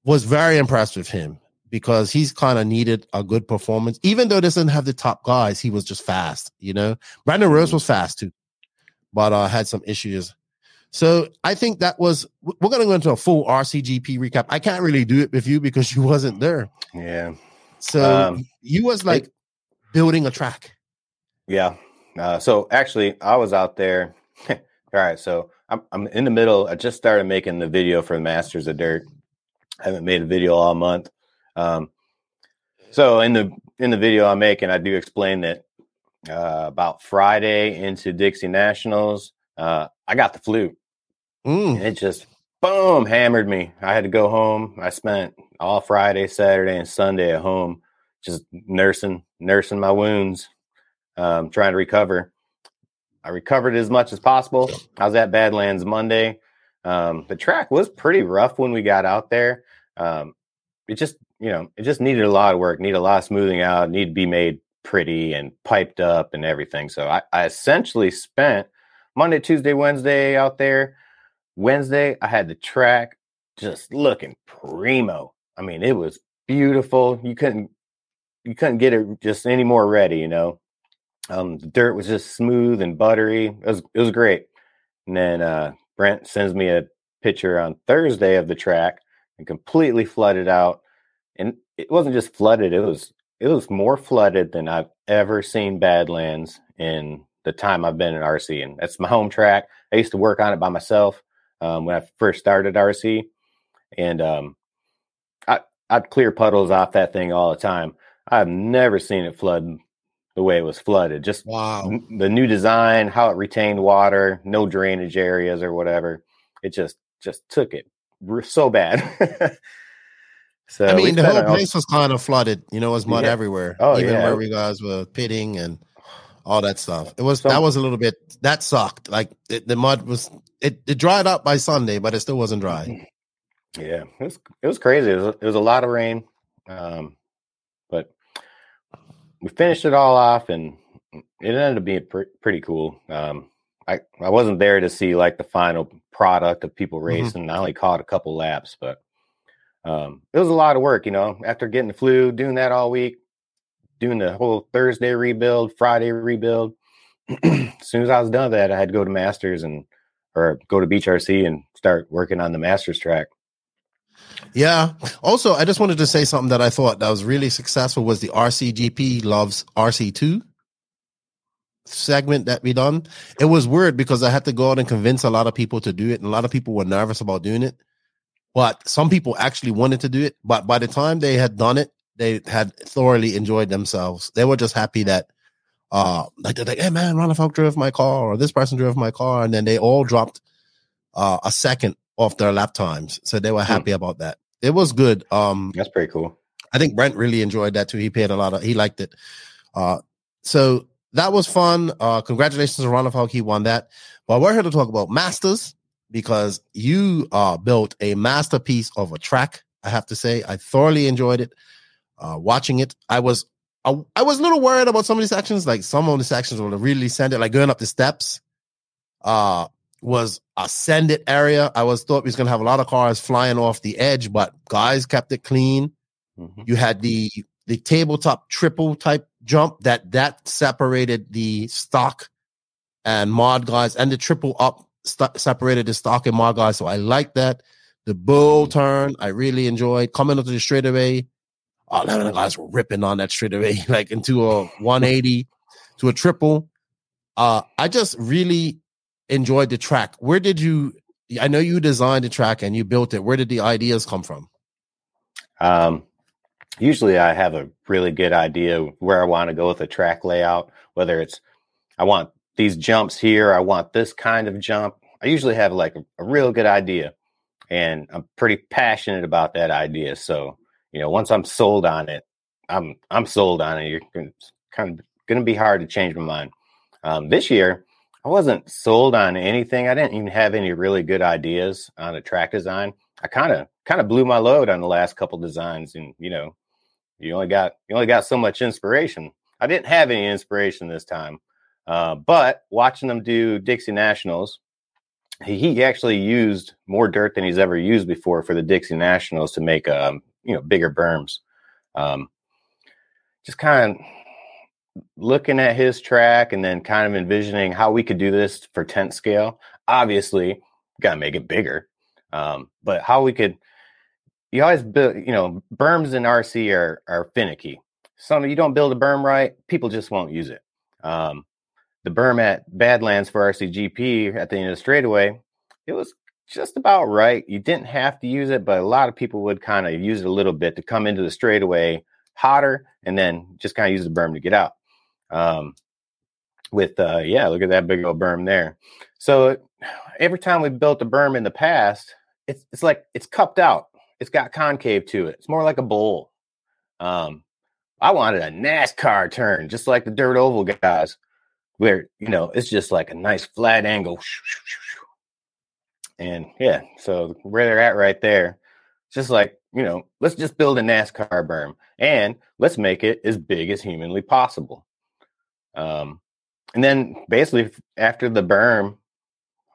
was very impressed with him because he's kind of needed a good performance, even though this doesn't have the top guys. He was just fast, you know. Brandon Rose was fast too, but uh, had some issues. So I think that was, we're going to go into a full R C G P recap. I can't really do it with you because you wasn't there. Yeah. So um, you was like it, building a track. Yeah. Uh, so actually I was out there. All right. So I'm, I'm in the middle. I just started making the video for the Masters of Dirt. I haven't made a video all month. Um, so in the, in the video I'm making, I do explain that uh, about Friday into Dixie Nationals, uh, I got the flu. Mm. It just, boom, hammered me. I had to go home. I spent all Friday, Saturday, and Sunday at home just nursing, nursing my wounds, um, trying to recover. I recovered as much as possible. I was at Badlands Monday. Um, the track was pretty rough when we got out there. Um, it just, you know, it just needed a lot of work, needed a lot of smoothing out, needed to be made pretty and piped up and everything. So I, I essentially spent Monday, Tuesday, Wednesday out there. Wednesday, I had the track just looking primo. I mean, it was beautiful. You couldn't, you couldn't get it just any more ready, you know. Um, the dirt was just smooth and buttery. It was, it was great. And then uh, Brent sends me a picture on Thursday of the track and completely flooded out. And it wasn't just flooded; it was, it was more flooded than I've ever seen Badlands in the time I've been in R C. And that's my home track. I used to work on it by myself. Um, when I first started R C, and um, I, I'd clear puddles off that thing all the time. I've never seen it flood the way it was flooded. Just wow. The new design, how it retained water, no drainage areas or whatever. It just just took it so bad. So I mean, the whole place was kind of flooded. You know, it was mud yeah. everywhere. Oh, even yeah. where we guys were pitting and all that stuff. It was so, that was a little bit that sucked. Like it, the mud was it, it dried up by Sunday, but it still wasn't dry. Yeah, it was it was crazy. It was, it was a lot of rain, um, but we finished it all off, and it ended up being pr- pretty cool. Um, I I wasn't there to see like the final product of people racing. Mm-hmm. I only caught a couple laps, but. Um, it was a lot of work, you know, after getting the flu, doing that all week, doing the whole Thursday rebuild, Friday rebuild. As soon as I was done with that, I had to go to Masters and, or go to Beach R C and start working on the Masters track. Yeah. Also, I just wanted to say something that I thought that was really successful was the R C G P Loves R C two segment that we done. It was weird because I had to go out and convince a lot of people to do it. And a lot of people were nervous about doing it. But some people actually wanted to do it. But by the time they had done it, they had thoroughly enjoyed themselves. They were just happy that, uh, like, they're like, hey, man, Ronnefalk drove my car, or this person drove my car. And then they all dropped uh, a second off their lap times. So they were happy hmm. about that. It was good. Um, That's pretty cool. I think Brent really enjoyed that, too. He paid a lot of, he liked it. Uh, so that was fun. Uh, congratulations to Ronnefalk. He won that. But we're here to talk about Masters. Because you uh, built a masterpiece of a track, I have to say. I thoroughly enjoyed it, uh, watching it. I was I, I was a little worried about some of these sections. Like, some of the sections were really sanded. Like, going up the steps uh, was a sanded area. I was thought we was going to have a lot of cars flying off the edge, but guys kept it clean. Mm-hmm. You had the the tabletop triple type jump that, that separated the stock and mod guys and the triple up. St- separated the stock and my guys, so I like that. The bull turn, I really enjoyed coming up to the straightaway. A lot of the guys were ripping on that straightaway, like into a one eighty to a triple. Uh, I just really enjoyed the track. Where did you? I know you designed the track and you built it. Where did the ideas come from? Um, usually I have a really good idea where I want to go with a track layout. Whether it's I want. These jumps here, I want this kind of jump. I usually have like a, a real good idea, and I'm pretty passionate about that idea. So, you know, once I'm sold on it, I'm I'm sold on it. You're gonna, it's kind of going to be hard to change my mind. Um, this year, I wasn't sold on anything. I didn't even have any really good ideas on a track design. I kind of kind of blew my load on the last couple designs, and you know, you only got you only got so much inspiration. I didn't have any inspiration this time. Uh, but watching him do Dixie Nationals, he, he actually used more dirt than he's ever used before for the Dixie Nationals to make, um, you know, bigger berms. Um, just kind of looking at his track and then kind of envisioning how we could do this for tent scale. Obviously, got to make it bigger. Um, but how we could, you always build, you know, berms in R C are, are finicky. So you don't build a berm right, people just won't use it. Um, The berm at Badlands for R C G P at the end of the straightaway, it was just about right. You didn't have to use it, but a lot of people would kind of use it a little bit to come into the straightaway hotter and then just kind of use the berm to get out. Um, with, uh, yeah, look at that big old berm there. So every time we built a berm in the past, it's it's like it's cupped out. It's got concave to it. It's more like a bowl. Um, I wanted a NASCAR turn, just like the dirt oval guys. Where, you know, it's just like a nice flat angle. And, yeah, so where they're at right there, just like, you know, let's just build a NASCAR berm. And let's make it as big as humanly possible. Um, and then, basically, after the berm,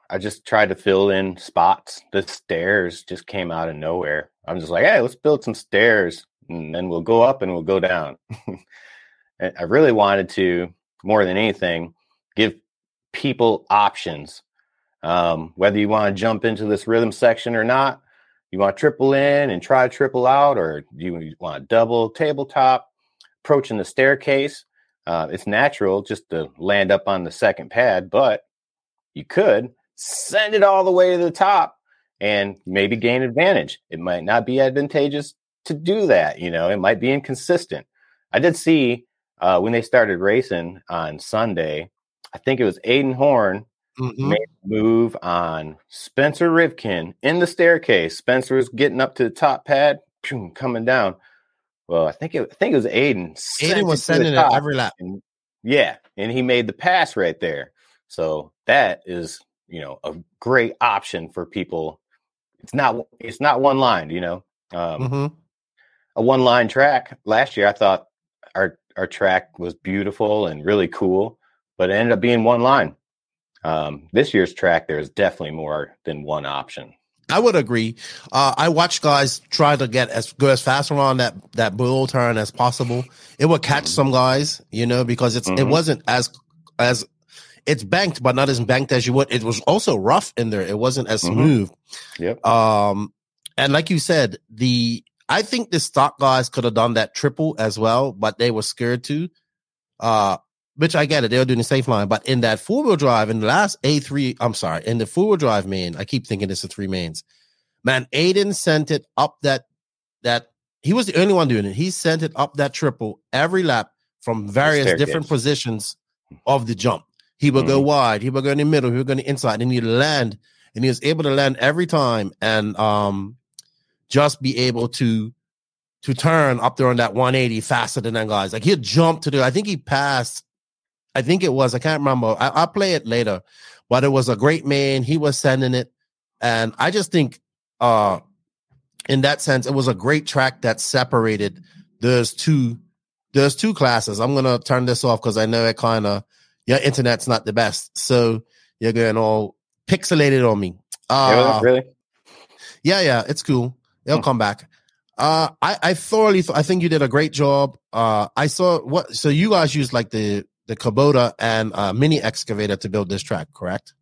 I just tried to fill in spots. The stairs just came out of nowhere. I'm just like, hey, let's build some stairs. And then we'll go up and we'll go down. And I really wanted to... more than anything, give people options. Um, whether you want to jump into this rhythm section or not, you want to triple in and try to triple out, or you want to double tabletop, approaching the staircase. Uh, it's natural just to land up on the second pad, but you could send it all the way to the top and maybe gain advantage. It might not be advantageous to do that. You know, it might be inconsistent. I did see uh, when they started racing on Sunday, I think it was Aiden Horn mm-hmm. made a move on Spencer Rivkin in the staircase. Spencer was getting up to the top pad, boom, coming down. Well, I think it, I think it was Aiden. Aiden was sending it every lap. And, yeah, and he made the pass right there. So that is, you know, a great option for people. It's not it's not one line, you know. Um, mm-hmm. A one line track last year, I thought our our track was beautiful and really cool, but it ended up being one line. Um, this year's track, there's definitely more than one option. I would agree. Uh, I watched guys try to get as go as fast around that, that bull turn as possible. It would catch mm-hmm. some guys, you know, because it's mm-hmm. it wasn't as as it's banked, but not as banked as you would. It was also rough in there. It wasn't as mm-hmm. smooth. Yep. Um, and like you said, the I think the stock guys could have done that triple as well, but they were scared to. Uh, which I get it. They were doing the safe line, but in that four wheel drive, in the last A three, I'm sorry, in the four wheel drive main, I keep thinking this is three mains. Man, Aiden sent it up that that he was the only one doing it. He sent it up that triple every lap from various different positions of the jump. He would mm-hmm. go wide. He would go in the middle. He would go in the inside. And he'd land. And he was able to land every time and um, just be able to to turn up there on that one eighty faster than that guys. Like, he'd jump to the... I think he passed... I think it was... I can't remember. I, I'll play it later. But it was a great main. He was sending it. And I just think, uh, in that sense, it was a great track that separated those two, those two classes. I'm going to turn this off because I know it kind of... Your internet's not the best, so you're going all pixelated on me. Uh, yeah, really? Yeah, yeah, it's cool. It'll hmm. come back. Uh, I, I thoroughly, th- I think you did a great job. Uh, I saw what, so you guys used like the the Kubota and uh, mini excavator to build this track, correct?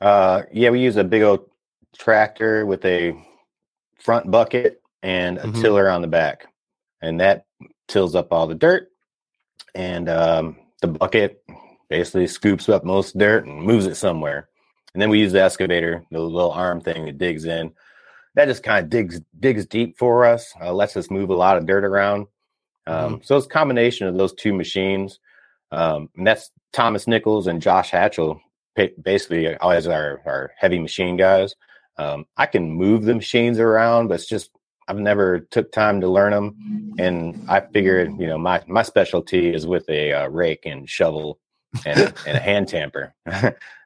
Uh, yeah, we used a big old tractor with a front bucket and a mm-hmm. tiller on the back, and that tills up all the dirt. And um, the bucket basically scoops up most dirt and moves it somewhere. And then we use the excavator, the little arm thing that digs in. That just kind of digs digs deep for us, uh, lets us move a lot of dirt around. Um, mm-hmm. So it's a combination of those two machines. Um, and that's Thomas Nichols and Josh Hatchell, basically always our, our heavy machine guys. Um, I can move the machines around, but it's just... I've never took time to learn them, and I figured, you know, my, my specialty is with a uh, rake and shovel and, and a hand tamper.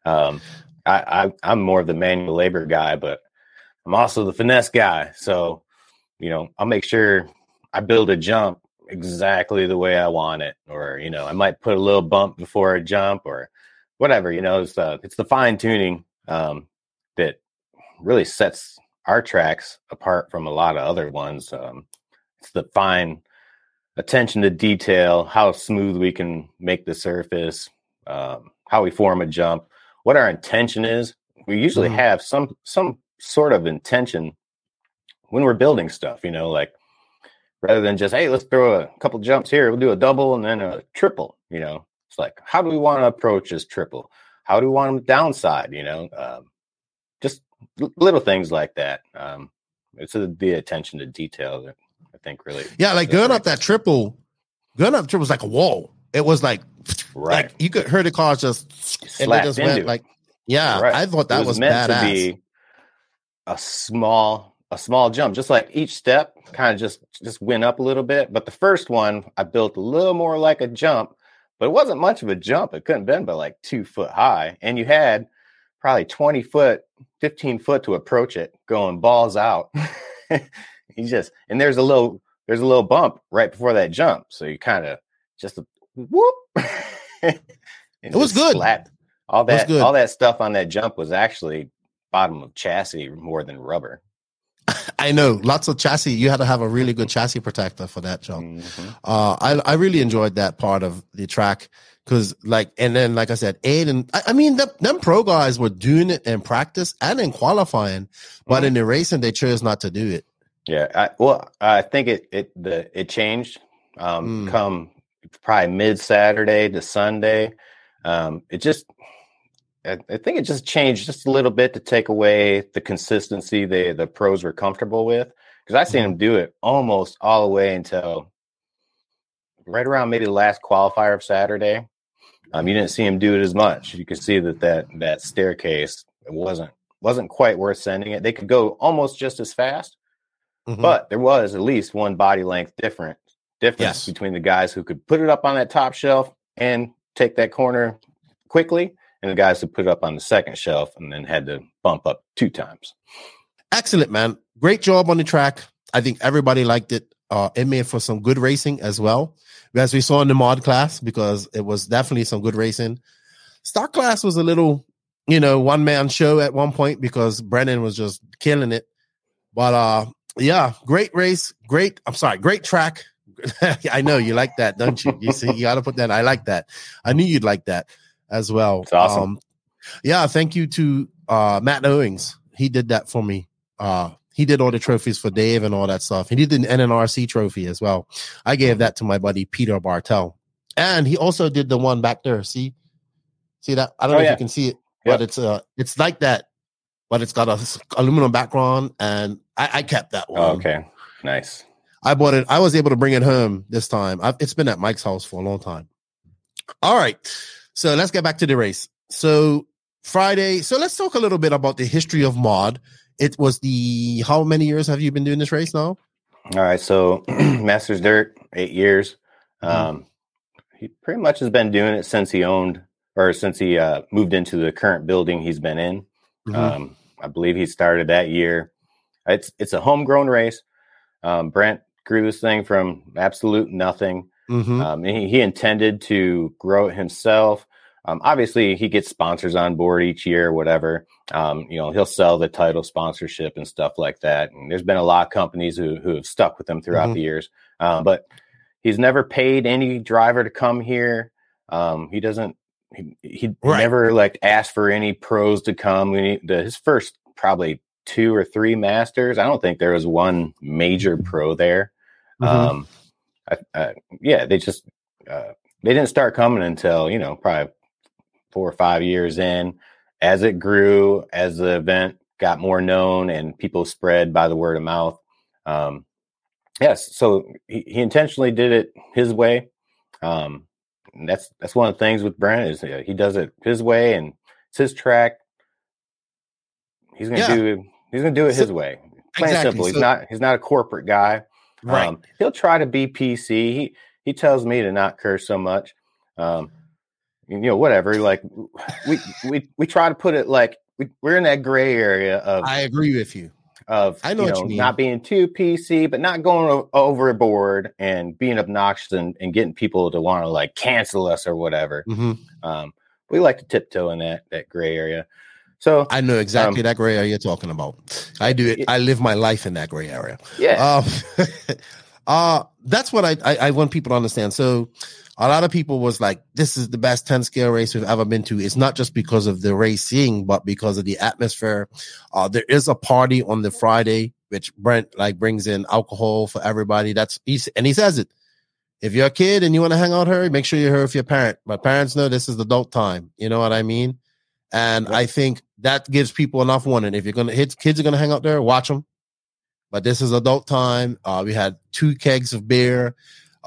um, I, I, I'm more of the manual labor guy, but I'm also the finesse guy. So, you know, I'll make sure I build a jump exactly the way I want it, or, you know, I might put a little bump before a jump or whatever, you know, it's, uh, it's the fine tuning um, that really sets our tracks apart from a lot of other ones. Um, it's the fine attention to detail, how smooth we can make the surface, um, how we form a jump, what our intention is. We usually mm-hmm. have some, some sort of intention when we're building stuff, you know, like rather than just, hey, let's throw a couple jumps here. We'll do a double and then a triple, you know, it's like, how do we want to approach this triple? How do we want them downside? You know, um, just, little things like that. Um, it's a, the attention to detail that I think really, yeah, like going up that triple, going up triple was like a wall. It was like, right, like you could hear the cars just slap into went, like, yeah, right. I thought that it was, was meant badass. To be a small, a small jump, just like each step kind of just just went up a little bit. But the first one I built a little more like a jump, but it wasn't much of a jump. It couldn't have been but like two foot high, and you had probably twenty foot, fifteen foot to approach it, going balls out. You just, and there's a little, there's a little bump right before that jump. So you kind of just whoop. It was good. Slapped. All that, good. all that stuff on that jump was actually bottom of chassis more than rubber. I know, lots of chassis. You had to have a really good chassis protector for that jump. Mm-hmm. Uh, I, I really enjoyed that part of the track. Cause like, and then, like I said, Aiden, I, I mean, the, them pro guys were doing it in practice and in qualifying, but mm-hmm. in the racing, they chose not to do it. Yeah. I, well, I think it, it, the, it changed, um, mm. come probably mid Saturday to Sunday. Um, it just, I, I think it just changed just a little bit to take away the consistency they, the pros were comfortable with. Cause I seen mm-hmm. them do it almost all the way until right around maybe the last qualifier of Saturday. Um, you didn't see him do it as much. You could see that that, that staircase it wasn't wasn't quite worth sending it. They could go almost just as fast, mm-hmm. but there was at least one body length difference difference yes. between the guys who could put it up on that top shelf and take that corner quickly, and the guys who put it up on the second shelf and then had to bump up two times. Excellent, man. Great job on the track. I think everybody liked it. Uh, it made for some good racing as well, as we saw in the mod class, because it was definitely some good racing. Stock class was a little, you know, one-man show at one point because Brennan was just killing it. But, uh, yeah, great race. Great, I'm sorry, great track. I know you like that, don't you? You see, you got to put that. I like that. I knew you'd like that as well. It's awesome. Um, yeah, thank you to uh, Matt Owings. He did that for me. Uh, he did all the trophies for Dave and all that stuff. He did an N N R C trophy as well. I gave that to my buddy Peter Bartel. And he also did the one back there. See? See that? I don't oh, know yeah. if you can see it, yep. but it's uh, it's like that, but it's got a aluminum background, and I, I kept that one. Oh, okay. Nice. I bought it. I was able to bring it home this time. I've, it's been at Mike's house for a long time. All right. So let's get back to the race. So Friday. So let's talk a little bit about the history of mod. It was the, how many years have you been doing this race now? All right. So Masters Dirt, eight years. Um, mm. He pretty much has been doing it since he owned or since he uh, moved into the current building he's been in. Mm-hmm. Um, I believe he started that year. It's, it's a homegrown race. Um, Brent grew this thing from absolute nothing. Mm-hmm. Um, and he, he intended to grow it himself. Um, obviously, he gets sponsors on board each year, whatever. Um, you know, he'll sell the title sponsorship and stuff like that. And there's been a lot of companies who who have stuck with him throughout mm-hmm. the years. Um, but he's never paid any driver to come here. Um, he doesn't. He, he right. never like asked for any pros to come. He, the, his first probably two or three Masters, I don't think there was one major pro there. Mm-hmm. Um, I, I, yeah, they just uh, they didn't start coming until, you know, probably four or five years in. As it grew, as the event got more known and people spread by the word of mouth. Um, yes. So he, he intentionally did it his way. Um, and that's, that's one of the things with Brent is uh, he does it his way and it's his track. He's going to yeah. do, he's going to do it so, his way. Plain exactly. simple. He's so, not, he's not a corporate guy. Right. Um, he'll try to be P C. He, he tells me to not curse so much. Um, You know, whatever. Like, we we we try to put it like we, we're in that gray area of. I agree with you. Of I know, you know what you mean. Not being too P C, but not going o- overboard and being obnoxious and, and getting people to want to like cancel us or whatever. Mm-hmm. Um, we like to tiptoe in that that gray area. So I know exactly um, that gray area you're talking about. I do it. it. I live my life in that gray area. Yeah. Um, uh, that's what I, I I want people to understand. So. A lot of people was like, this is the best ten scale race we've ever been to. It's not just because of the racing, but because of the atmosphere. Uh, there is a party on the Friday, which Brent like brings in alcohol for everybody. That's he's, and he says it. If you're a kid and you want to hang out here, make sure you're here with your parent. But parents know this is adult time. You know what I mean? And yeah. I think that gives people enough warning. If you're going to, kids are going to hang out there, watch them. But this is adult time. Uh, we had two kegs of beer.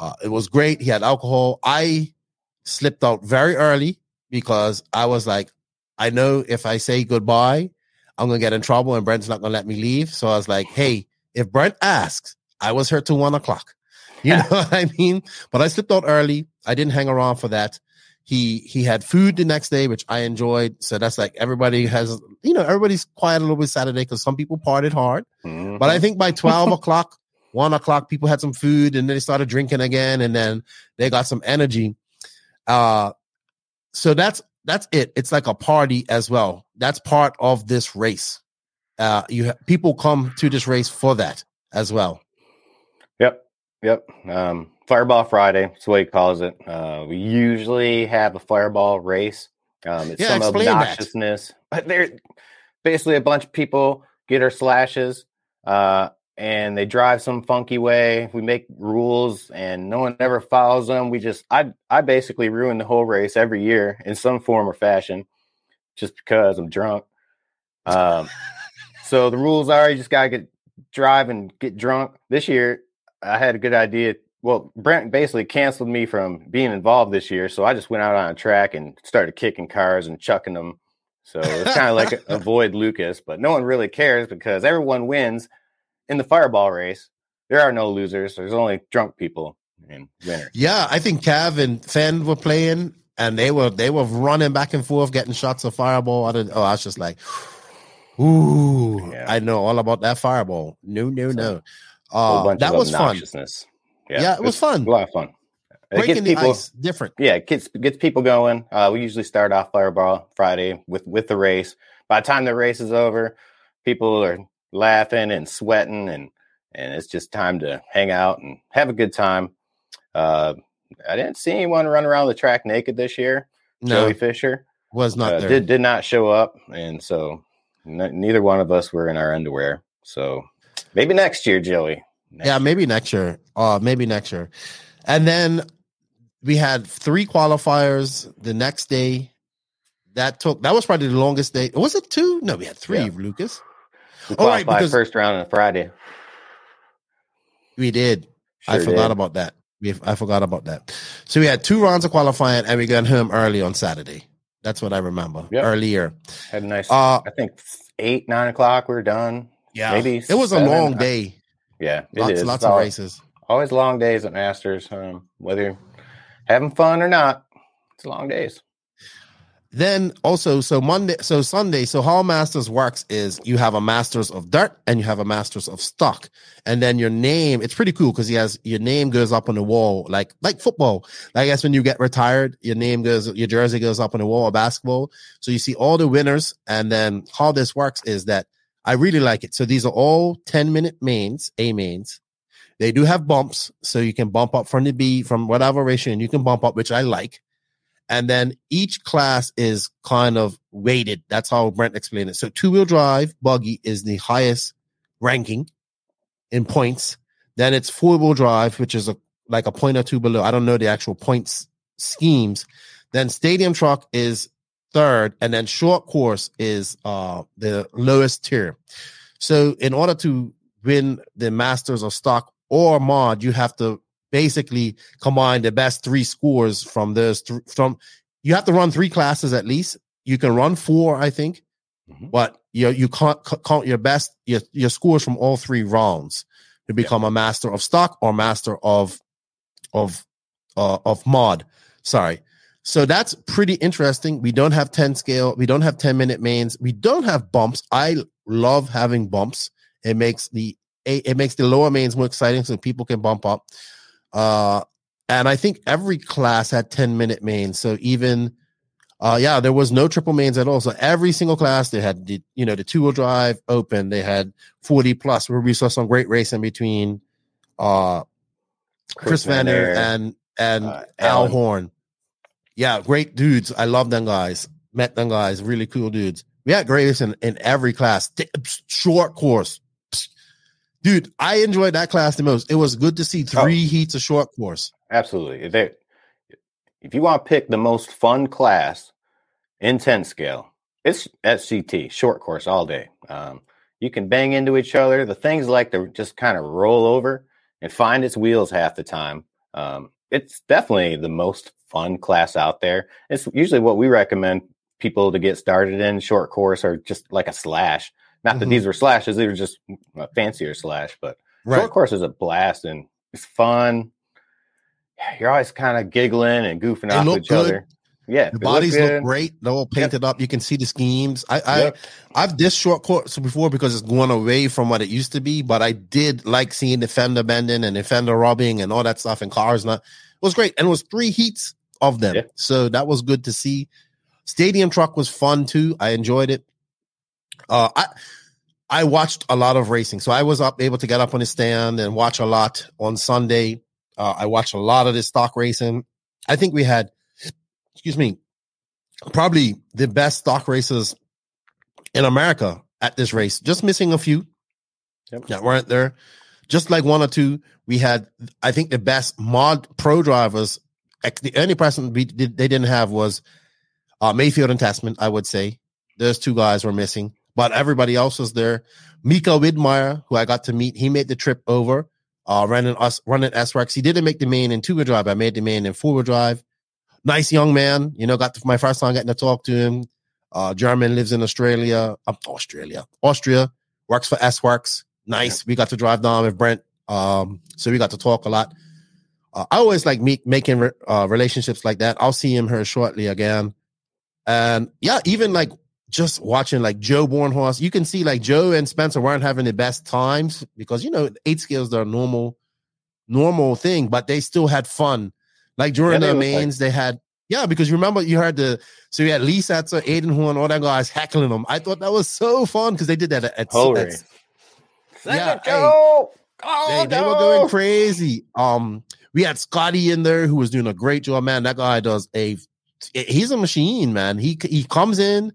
Uh, it was great. He had alcohol. I slipped out very early because I was like, I know if I say goodbye, I'm going to get in trouble and Brent's not going to let me leave. So I was like, hey, if Brent asks, I was here till one o'clock. You know what I mean? But I slipped out early. I didn't hang around for that. He he had food the next day, which I enjoyed. So that's like everybody has, you know, everybody's quiet a little bit Saturday because some people partied hard. Mm-hmm. But I think by twelve o'clock, One o'clock, people had some food and they started drinking again, and then they got some energy. Uh, so that's that's it. It's like a party as well. That's part of this race. Uh, you ha- people come to this race for that as well. Yep, yep. Um, Fireball Friday, that's the way he calls it. Uh, we usually have a fireball race. Um, it's yeah, some obnoxiousness, that. But there's basically a bunch of people get our slashes. Uh, And they drive some funky way. We make rules, and no one ever follows them. We just, I, I basically ruin the whole race every year in some form or fashion, just because I'm drunk. Um, so the rules are, you just gotta get drive and get drunk. This year, I had a good idea well, Brent basically canceled me from being involved this year, so I just went out on a track and started kicking cars and chucking them. So it's kind of like avoid Lucas, but no one really cares because everyone wins in the fireball race. There are no losers. There's only drunk people and winners. Yeah, I think Cav and Fenn were playing, and they were they were running back and forth, getting shots of fireball. I didn't, oh, I was just like, ooh, yeah. I know all about that fireball. No, no, no. Uh, that was fun. Yeah, yeah, it was fun. A lot of fun. Breaking the ice, different. Yeah, it gets gets people going. Uh, we usually start off Fireball Friday with, with the race. By the time the race is over, people are laughing and sweating, and and it's just time to hang out and have a good time. Uh, I didn't see anyone run around the track naked this year. No. Joey Fisher was not uh, there. Did did not show up, and so n- neither one of us were in our underwear. So maybe next year, Joey. Next yeah, year. maybe next year. Uh, maybe next year. And then we had three qualifiers the next day. That took that was probably the longest day. Was it two? No, we had three, yeah. Lucas. We All qualified right, because first round on Friday. We did. Sure I forgot did. about that. We I forgot about that. So we had two rounds of qualifying, and we got home early on Saturday. That's what I remember. Yep. Earlier. Had a nice uh, I think eight, nine o'clock, we we're done. Yeah. Maybe it was seven, a long day. Yeah, it lots, is. Lots of always, races. Always long days at Masters, um, whether you're having fun or not. It's long days. Then also, so Monday, so Sunday, so how Masters works is you have a Masters of Dirt and you have a Masters of Stock, and then your name. It's pretty cool because he has your name goes up on the wall like like football. I guess when you get retired, your name goes, your jersey goes up on the wall of basketball. So you see all the winners, and then how this works is that. I really like it. So these are all ten minute mains, A mains. They do have bumps. So you can bump up from the B, from whatever ratio, and you can bump up, which I like. And then each class is kind of weighted. That's how Brent explained it. So two wheel drive buggy is the highest ranking in points. Then it's four wheel drive, which is a, like a point or two below. I don't know the actual points schemes. Then stadium truck is third, and then short course is uh the lowest tier. So in order to win the Masters of Stock or Mod, you have to basically combine the best three scores from those th- from you have to run three classes at least. You can run four, I think, mm-hmm. but you you can't c- count your best your, your scores from all three rounds to become yeah. a Master of Stock or Master of of uh of Mod. Sorry. So that's pretty interesting. We don't have ten scale. We don't have ten minute mains. We don't have bumps. I love having bumps. It makes the it makes the lower mains more exciting so people can bump up. Uh, and I think every class had ten minute mains. So even uh, yeah, there was no triple mains at all. So every single class they had the you know the two wheel drive open. They had forty plus. Where we saw some great racing between uh, Chris Vanner and and uh, Al Horn. Yeah, great dudes. I love them guys. Met them guys. Really cool dudes. We had greatest in, in every class. Short course. Dude, I enjoyed that class the most. It was good to see three oh, heats of short course. Absolutely. They, if you want to pick the most fun class in ten scale, it's S C T, short course all day. Um, you can bang into each other. The things like to just kind of roll over and find its wheels half the time. Um, it's definitely the most fun class out there. It's usually what we recommend people to get started in, short course or just like a slash. Not mm-hmm. that these were slashes, they were just a fancier slash, but right. short course is a blast and it's fun. You're always kind of giggling and goofing they off each good. other. Yeah, the bodies look, look great. They're all painted yep. up. You can see the schemes. I, I yep. I've dissed short course before because it's going away from what it used to be, but I did like seeing the fender bending and the fender rubbing and all that stuff and cars. Not it was great. And it was three heats of them. Yeah. So that was good to see. Stadium truck was fun too. I enjoyed it. Uh, I I watched a lot of racing. So I was up able to get up on the stand and watch a lot on Sunday. Uh, I watched a lot of this stock racing. I think we had, excuse me, probably the best stock races in America at this race. Just missing a few yep. that weren't there. Just like one or two, we had, I think, the best mod pro drivers. The only person we did, they didn't have was uh, Mayfield and Tasman, I would say. Those two guys were missing, but everybody else was there. Mika Widmeyer, who I got to meet, he made the trip over. Uh, running us running S-Works. He didn't make the main in two-wheel drive. I made the main in four-wheel drive. Nice young man. You know, got to, my first time getting to talk to him. Uh, German, lives in Australia. Uh, Australia. Austria. Works for S-Works. Nice. Yeah. We got to drive down with Brent. Um, so we got to talk a lot. Uh, I always like me making re- uh, relationships like that. I'll see him here shortly again. And yeah, even like just watching like Joe Bornhorst, you can see like Joe and Spencer weren't having the best times because, you know, eight scales, they're a normal, normal thing, but they still had fun. Like during yeah, their mains, like- they had, yeah, because remember you heard the, so you had Lee Satzer, Aiden Horn, all that guys heckling them. I thought that was so fun because they did that at, at, at yeah, Joe. Hey, oh, they, no. they were going crazy. Um, We had Scotty in there who was doing a great job, man. That guy does a, he's a machine, man. He he comes in,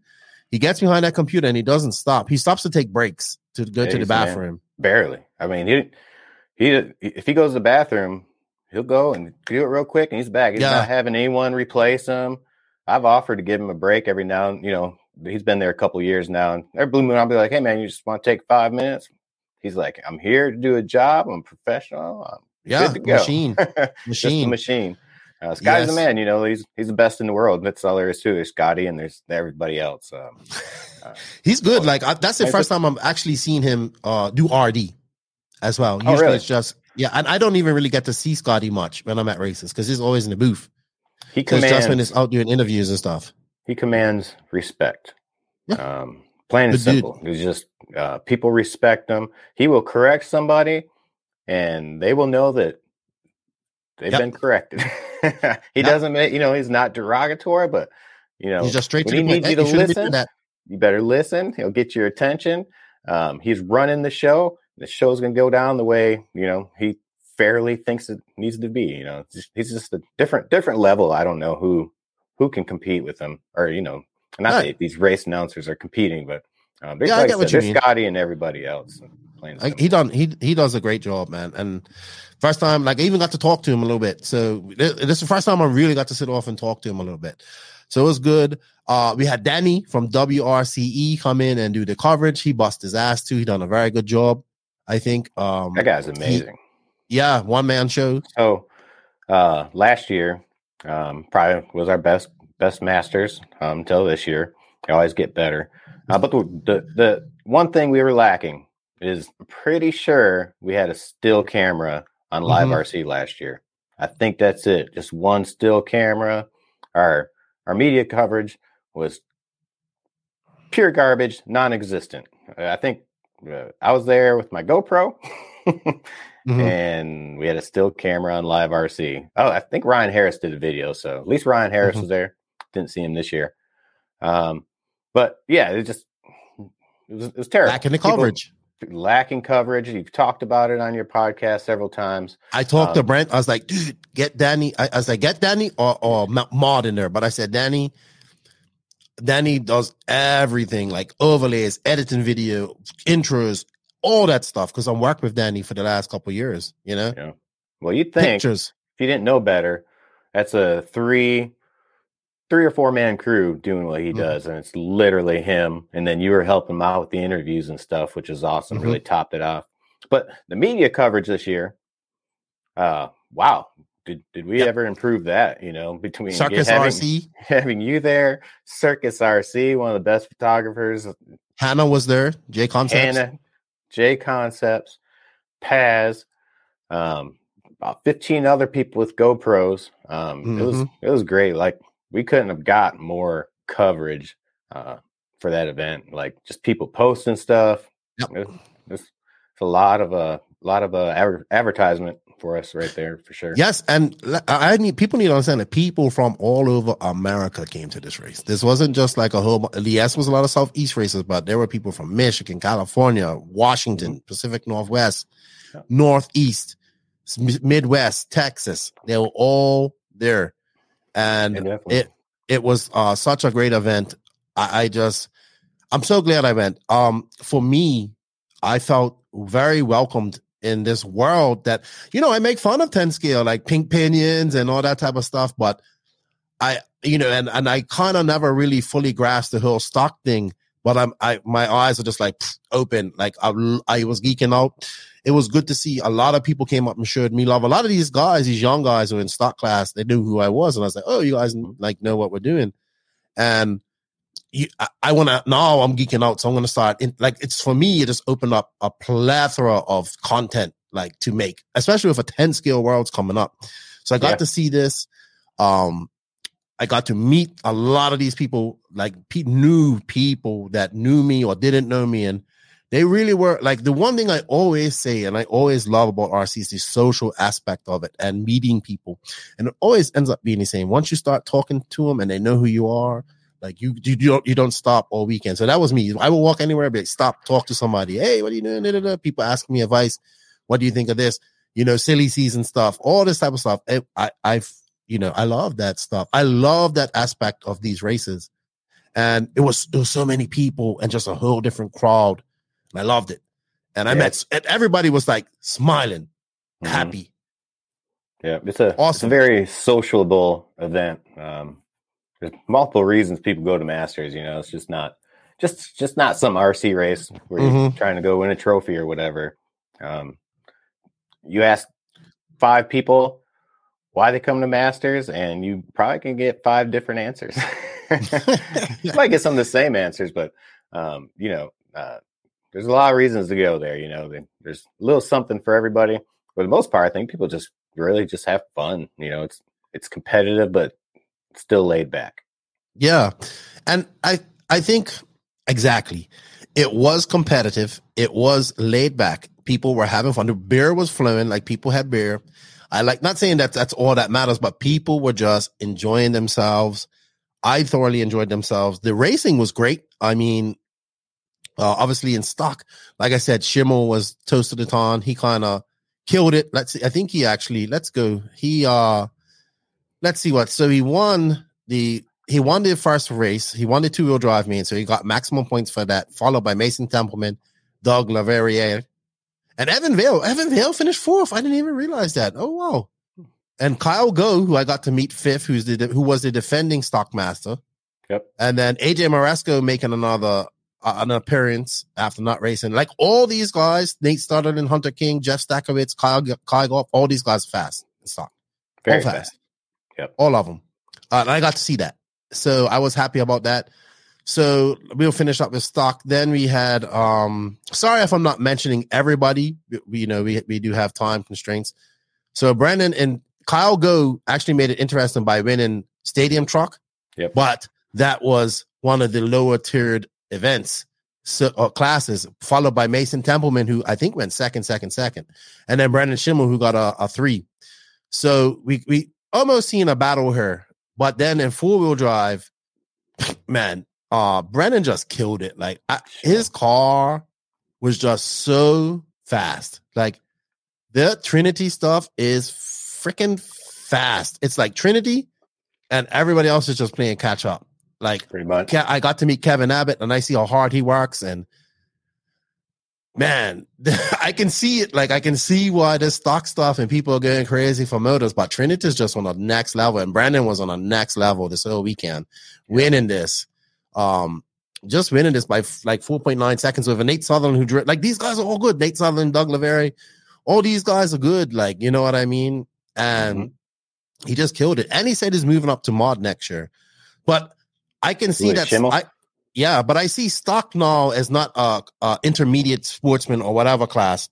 he gets behind that computer and he doesn't stop. He stops to take breaks to go yeah, to the bathroom. Man, barely. I mean, he he if he goes to the bathroom, he'll go and do it real quick and he's back. He's yeah. not having anyone replace him. I've offered to give him a break every now and, you know, he's been there a couple of years now. And every blue moon, I'll be like, hey, man, you just want to take five minutes? He's like, I'm here to do a job. I'm professional. I'm Yeah, machine, machine, machine. Uh, Scotty's yes. the man, you know. He's he's the best in the world. And that's all there is to it. There's Scotty, and there's everybody else. Um, uh, he's good. So, like I, that's the first time I'm actually seen him uh, do R D as well. Usually oh, really? It's just yeah, and I don't even really get to see Scotty much when I'm at races because he's always in the booth. He commands just when he's out doing interviews and stuff. He commands respect. Yeah. Um, plain and simple. He's just uh, people respect him. He will correct somebody. And they will know that they've yep. been corrected. he yep. doesn't make, you know, he's not derogatory, but, you know, he's just straight when to he needs you to you listen, be you better listen. He'll get your attention. Um, he's running the show. The show's going to go down the way, you know, he fairly thinks it needs to be. You know, just, he's just a different different level. I don't know who who can compete with him or, you know, and I think these race announcers are competing, but um, there's, yeah, like I get what you mean. Scotty and everybody else. Like he done he he does a great job, man. And first time, like I even got to talk to him a little bit. So this, this is the first time I really got to sit off and talk to him a little bit. So it was good. Uh, we had Danny from W R C E come in and do the coverage. He bust his ass too. He done a very good job, I think. Um, that guy's amazing. He, yeah, one man show. So uh, last year um, probably was our best best Masters um, until this year. They always get better. Uh, but the, the the one thing we were lacking. Is pretty sure we had a still camera on Live mm-hmm. R C last year. I think that's it. Just one still camera. Our our media coverage was pure garbage, non-existent. I think uh, I was there with my GoPro, mm-hmm. and we had a still camera on Live R C. Oh, I think Ryan Harris did a video, so at least Ryan Harris mm-hmm. was there. Didn't see him this year. Um, but yeah, it just it was, it was terrible. Back in the People, coverage. Lacking coverage. You've talked about it on your podcast several times. I talked um, to Brent. I was like, dude, get Danny. I, I was like, get Danny or, or Maud in there. But I said, Danny, Danny does everything like overlays, editing video, intros, all that stuff. Because I'm working with Danny for the last couple of years, you know? Yeah. Well, you'd think Pictures. If you didn't know better, that's a three, three or four man crew doing what he does, and it's literally him. And then you were helping him out with the interviews and stuff, which is awesome. Mm-hmm. Really topped it off. But the media coverage this year, uh, wow, did did we yep. ever improve that? You know, between Circus having, R C, having you there, Circus R C, one of the best photographers. Hannah was there. J Concepts, Hannah, J Concepts, Paz, um, about fifteen other people with GoPros. Um, mm-hmm. It was it was great. Like. We couldn't have got more coverage uh, for that event. Like just people posting stuff. Yep. It's, it's, it's a lot of a uh, lot of uh, ad- advertisement for us right there for sure. Yes, and I need people need to understand that people from all over America came to this race. This wasn't just like a whole. Yes, was a lot of Southeast races, but there were people from Michigan, California, Washington, mm-hmm. Pacific Northwest, yeah. Northeast, Midwest, Texas. They were all there. And yeah, it it was uh, such a great event. I, I just, I'm so glad I went. Um, for me, I felt very welcomed in this world that, you know, I make fun of ten scale, like pink pinions and all that type of stuff. But I, you know, and, and I kind of never really fully grasped the whole stock thing. But I'm, I, my eyes are just like open. Like I, I was geeking out. It was good to see a lot of people came up and showed me love. A lot of these guys, these young guys who are in stock class, they knew who I was. And I was like, oh, you guys like know what we're doing. And you, I, I want to, now I'm geeking out. So I'm going to start in, like, it's for me, it just opened up a plethora of content, like to make, especially with a ten scale world's coming up. So I got yeah. to see this. Um, I got to meet a lot of these people, like pe- new people that knew me or didn't know me. And they really were like the one thing I always say, and I always love about R C is the social aspect of it and meeting people. And it always ends up being the same. Once you start talking to them and they know who you are, like you, you, you don't, you don't stop all weekend. So that was me. I would walk anywhere, but like, stop, talk to somebody. Hey, what are you doing? Da, da, da. People ask me advice. What do you think of this? You know, silly season stuff, all this type of stuff. I, I I've, You know, I love that stuff. I love that aspect of these races. And it was, it was so many people and just a whole different crowd. And I loved it. And I yeah. met, and everybody was like smiling, mm-hmm. happy. Yeah, it's a, awesome. It's a very sociable event. Um, there's multiple reasons people go to Masters, you know, it's just not, just, just not some R C race where mm-hmm. you're trying to go win a trophy or whatever. Um, you ask five people why they come to Masters, and you probably can get five different answers. You might get some of the same answers, but, um, you know, uh, there's a lot of reasons to go there. You know, there's a little something for everybody. For the most part, I think people just really just have fun. You know, it's, it's competitive, but still laid back. Yeah. And I, I think exactly. It was competitive. It was laid back. People were having fun. The beer was flowing. Like people had beer. I like not saying that that's all that matters, but people were just enjoying themselves. I thoroughly enjoyed themselves. The racing was great. I mean, uh, obviously in stock, like I said, Schimmel was toast of the ton. He kind of killed it. Let's see. I think he actually, let's go. He, uh, let's see what. So he won the, he won the first race. He won the two wheel drive main. So he got maximum points for that, followed by Mason Templeman, Doug Laverriere. And Evan Vale, Evan Vale finished fourth. I didn't even realize that. Oh, wow. And Kyle Go, who I got to meet fifth, who's the, who was the defending stock master. Yep. And then A J Maresco making another, uh, an appearance after not racing. Like all these guys, Nate Stoddard and Hunter King, Jeff Stackowitz, Kyle, Kyle Goff, all these guys are fast in stock. Very all fast. fast. Yep. All of them. Uh, and I got to see that. So I was happy about that. So we'll finish up with stock. Then we had, um, sorry if I'm not mentioning everybody. We, you know, we, we do have time constraints. So Brandon and Kyle Go actually made it interesting by winning Stadium Truck. Yep. But that was one of the lower tiered events, so, or classes, followed by Mason Templeman, who I think went second, second, second. And then Brandon Schimmel, who got a, a three. So we, we almost seen a battle here, but then in four wheel drive, man, Uh, Brennan just killed it. Like I, his car was just so fast. Like the Trinity stuff is freaking fast. It's like Trinity and everybody else is just playing catch up. Like pretty much. Ke- I got to meet Kevin Abbott and I see how hard he works. And man, I can see it. Like I can see why this stock stuff and people are going crazy for motors, but Trinity is just on the next level. And Brandon was on the next level this whole weekend, yeah. winning this. Um, just winning this by f- like four point nine seconds with an Nate Sutherland who drew, like these guys are all good. Nate Sutherland, Doug Laverriere, all these guys are good. Like, you know what I mean? And mm-hmm. he just killed it. And he said he's moving up to mod next year, but I can see Ooh, that. I, yeah, but I see stock now as not a, a intermediate sportsman or whatever class.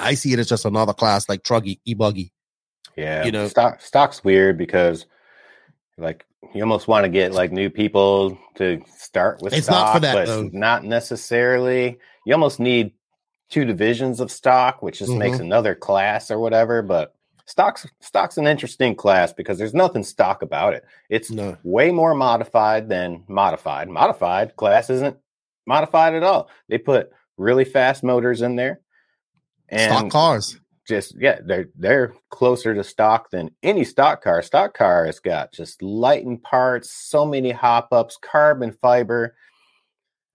I see it as just another class like Truggy, E-Buggy. Yeah. You know, stock, stock's weird because like, you almost want to get like new people to start with it's stock, not for that, but though. Not necessarily. You almost need two divisions of stock, which just mm-hmm. makes another class or whatever. But stock's stock's an interesting class because there's nothing stock about it. It's no. way more modified than modified. Modified class isn't modified at all. They put really fast motors in there and stock cars. Just yeah, they're they're closer to stock than any stock car. Stock car has got just lightened parts, so many hop ups, carbon fiber,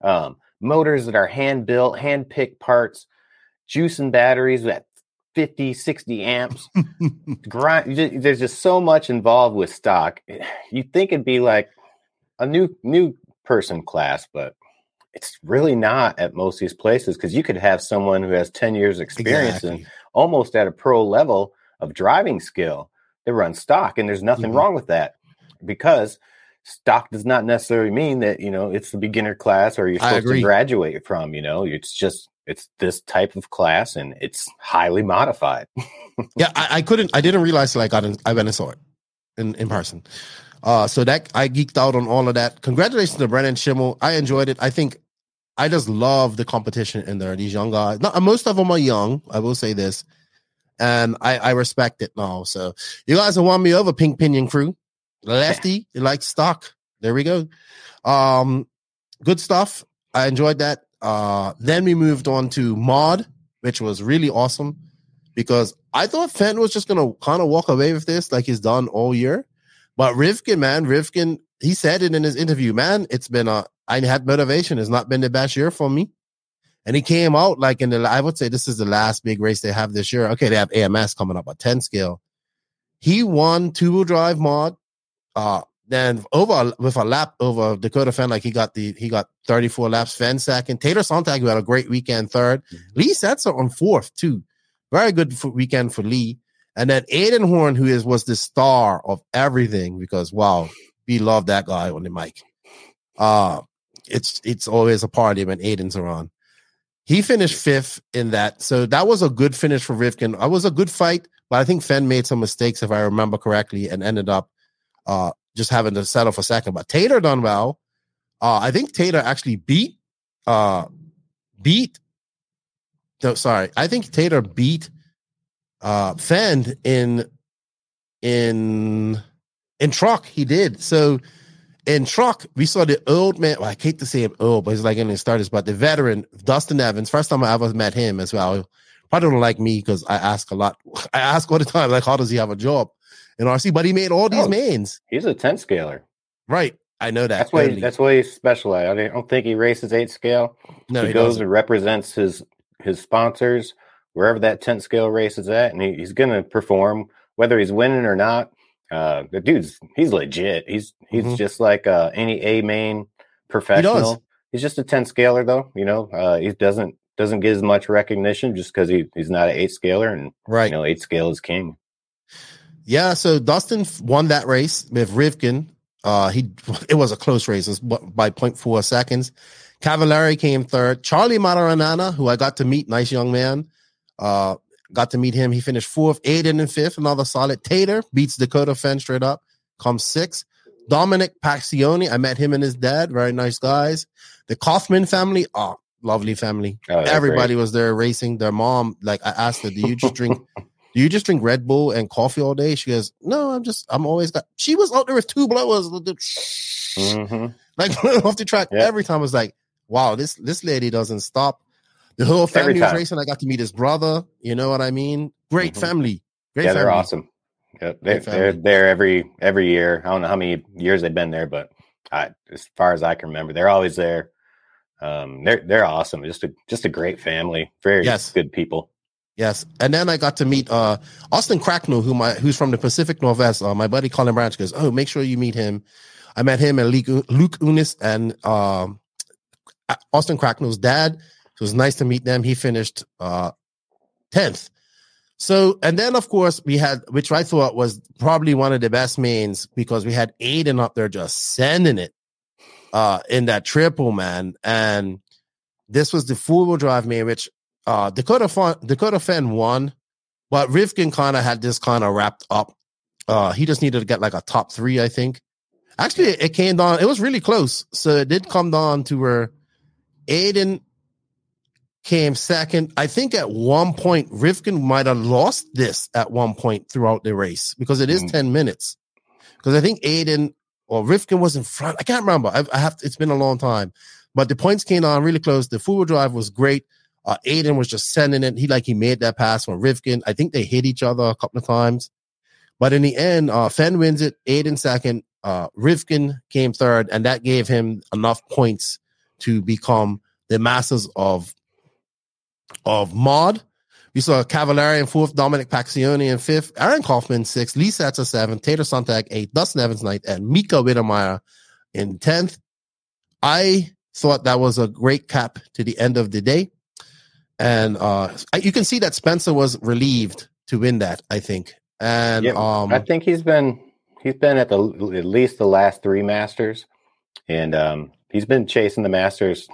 um, motors that are hand built, hand picked parts, juice and batteries at fifty, sixty amps. Grind, just, there's just so much involved with stock. You'd think it'd be like a new new person class, but it's really not at most of these places, because you could have someone who has ten years experience exactly. and almost at a pro level of driving skill. They run stock, and there's nothing mm-hmm. wrong with that, because stock does not necessarily mean that, you know, it's the beginner class or you're supposed to graduate from, you know, it's just, it's this type of class and it's highly modified. yeah. I, I couldn't, I didn't realize till I got in, I went and saw it in, in person. Uh, so that I geeked out on all of that. Congratulations to Brennan Schimmel. I enjoyed it. I think I just love the competition in there. These young guys, not, most of them are young. I will say this. And I, I respect it now. So you guys have won me over, Pink Pinion crew. Lefty, you like stock. There we go. Um, good stuff. I enjoyed that. Uh, then we moved on to mod, which was really awesome, because I thought Fenton was just going to kind of walk away with this like he's done all year. But Rivkin, man, Rivkin, he said it in his interview, man, it's been a, I had motivation. It's not been the best year for me. And he came out like in the, I would say this is the last big race they have this year. Okay, they have A M S coming up, a ten scale. He won two-wheel drive mod. Uh, then over with a lap over Dakota Fenn, like he got the, he got thirty-four laps. Fenn second. Taylor Sontag, who had a great weekend, third. Mm-hmm. Lee Setzer on fourth, too. Very good for weekend for Lee. And then Aiden Horn, who is, was the star of everything, because wow, we love that guy on the mic. Uh, it's, it's always a party when Aiden's around. He finished fifth in that. So that was a good finish for Rivkin. It was a good fight, but I think Fenn made some mistakes, if I remember correctly, and ended up uh, just having to settle for second. But Taylor done well. Uh, I think Taylor actually beat, uh, beat, no, sorry. I think Taylor beat uh, Fenn in, in, in truck. He did. So in truck, we saw the old man. Well, I hate to say him old, but he's like in his thirties. But the veteran, Dustin Evans, first time I ever met him as well. Probably don't like me because I ask a lot. I ask all the time, like, how does he have a job in R C? But he made all these oh, mains. He's a ten scaler. Right. I know that. That's why, that's why he's specialized. I, mean, I don't think he races eight scale. No, he, he goes doesn't. And represents his his sponsors wherever that ten scale race is at. And he, he's going to perform, whether he's winning or not. Uh, the dude's he's legit. He's he's mm-hmm. just like uh, any A main professional. He he's just a ten scaler though, you know. Uh, he doesn't doesn't get as much recognition just because he, he's not an eight scaler, and right, you know, eight scale is king. Yeah, so Dustin won that race with Rivkin. Uh, he it was a close race, it was by zero point four seconds. Cavallari came third. Charlie Mataranana, who I got to meet, nice young man. Uh, Got to meet him. He finished fourth, Aiden in fifth, another solid. Tater beats Dakota Fenn straight up, comes sixth. Dominic Paxioni, I met him and his dad. Very nice guys. The Kaufman family, oh, lovely family. Oh, everybody great. Was there racing. Their mom, like I asked her, do you just drink do you just drink Red Bull and coffee all day? She goes, no, I'm just, I'm always got. She was out there with two blowers. Mm-hmm. Like off the track. Yep. Every time I was like, wow, this this lady doesn't stop. The whole family was racing. I got to meet his brother. You know what I mean? Great mm-hmm. family. Great yeah, family. They're awesome. Yeah, they, they're there every every year. I don't know how many years they've been there, but I, as far as I can remember, they're always there. Um, they're they're awesome. Just a just a great family. Very yes. good people. Yes. And then I got to meet uh, Austin Cracknell, who my who's from the Pacific Northwest. Uh, my buddy Colin Branch goes, oh, make sure you meet him. I met him and Luke, Luke Unis and uh, Austin Cracknell's dad. So it was nice to meet them. He finished uh, tenth. So, and then, of course, we had, which I thought was probably one of the best mains, because we had Aiden up there just sending it uh, in that triple, man. And this was the four-wheel drive main, which uh, Dakota Fenn, Dakota Fenn won, but Rivkin kind of had this kind of wrapped up. Uh, he just needed to get like a top three, I think. Actually, it came down. It was really close. So it did come down to where Aiden came second. I think at one point, Rivkin might have lost this at one point throughout the race, because it is mm-hmm. ten minutes. Because I think Aiden or Rivkin was in front. I can't remember. I, I have. To, it's been a long time. But the points came on really close. The four-wheel drive was great. Uh, Aiden was just sending it. He like he made that pass from Rivkin. I think they hit each other a couple of times. But in the end, uh, Fenn wins it. Aiden second. Uh, Rivkin came third. And that gave him enough points to become the Masters of Of mod. We saw Cavallari in fourth, Dominic Paxioni in fifth, Aaron Kaufman sixth, Lee Setzer seventh, Tater Sontag eighth, Dustin Evans ninth, and Mika Widdermeyer in tenth. I thought that was a great cap to the end of the day. And uh, you can see that Spencer was relieved to win that, I think. And yep. um, I think he's been he's been at the at least the last three Masters, and um, he's been chasing the Masters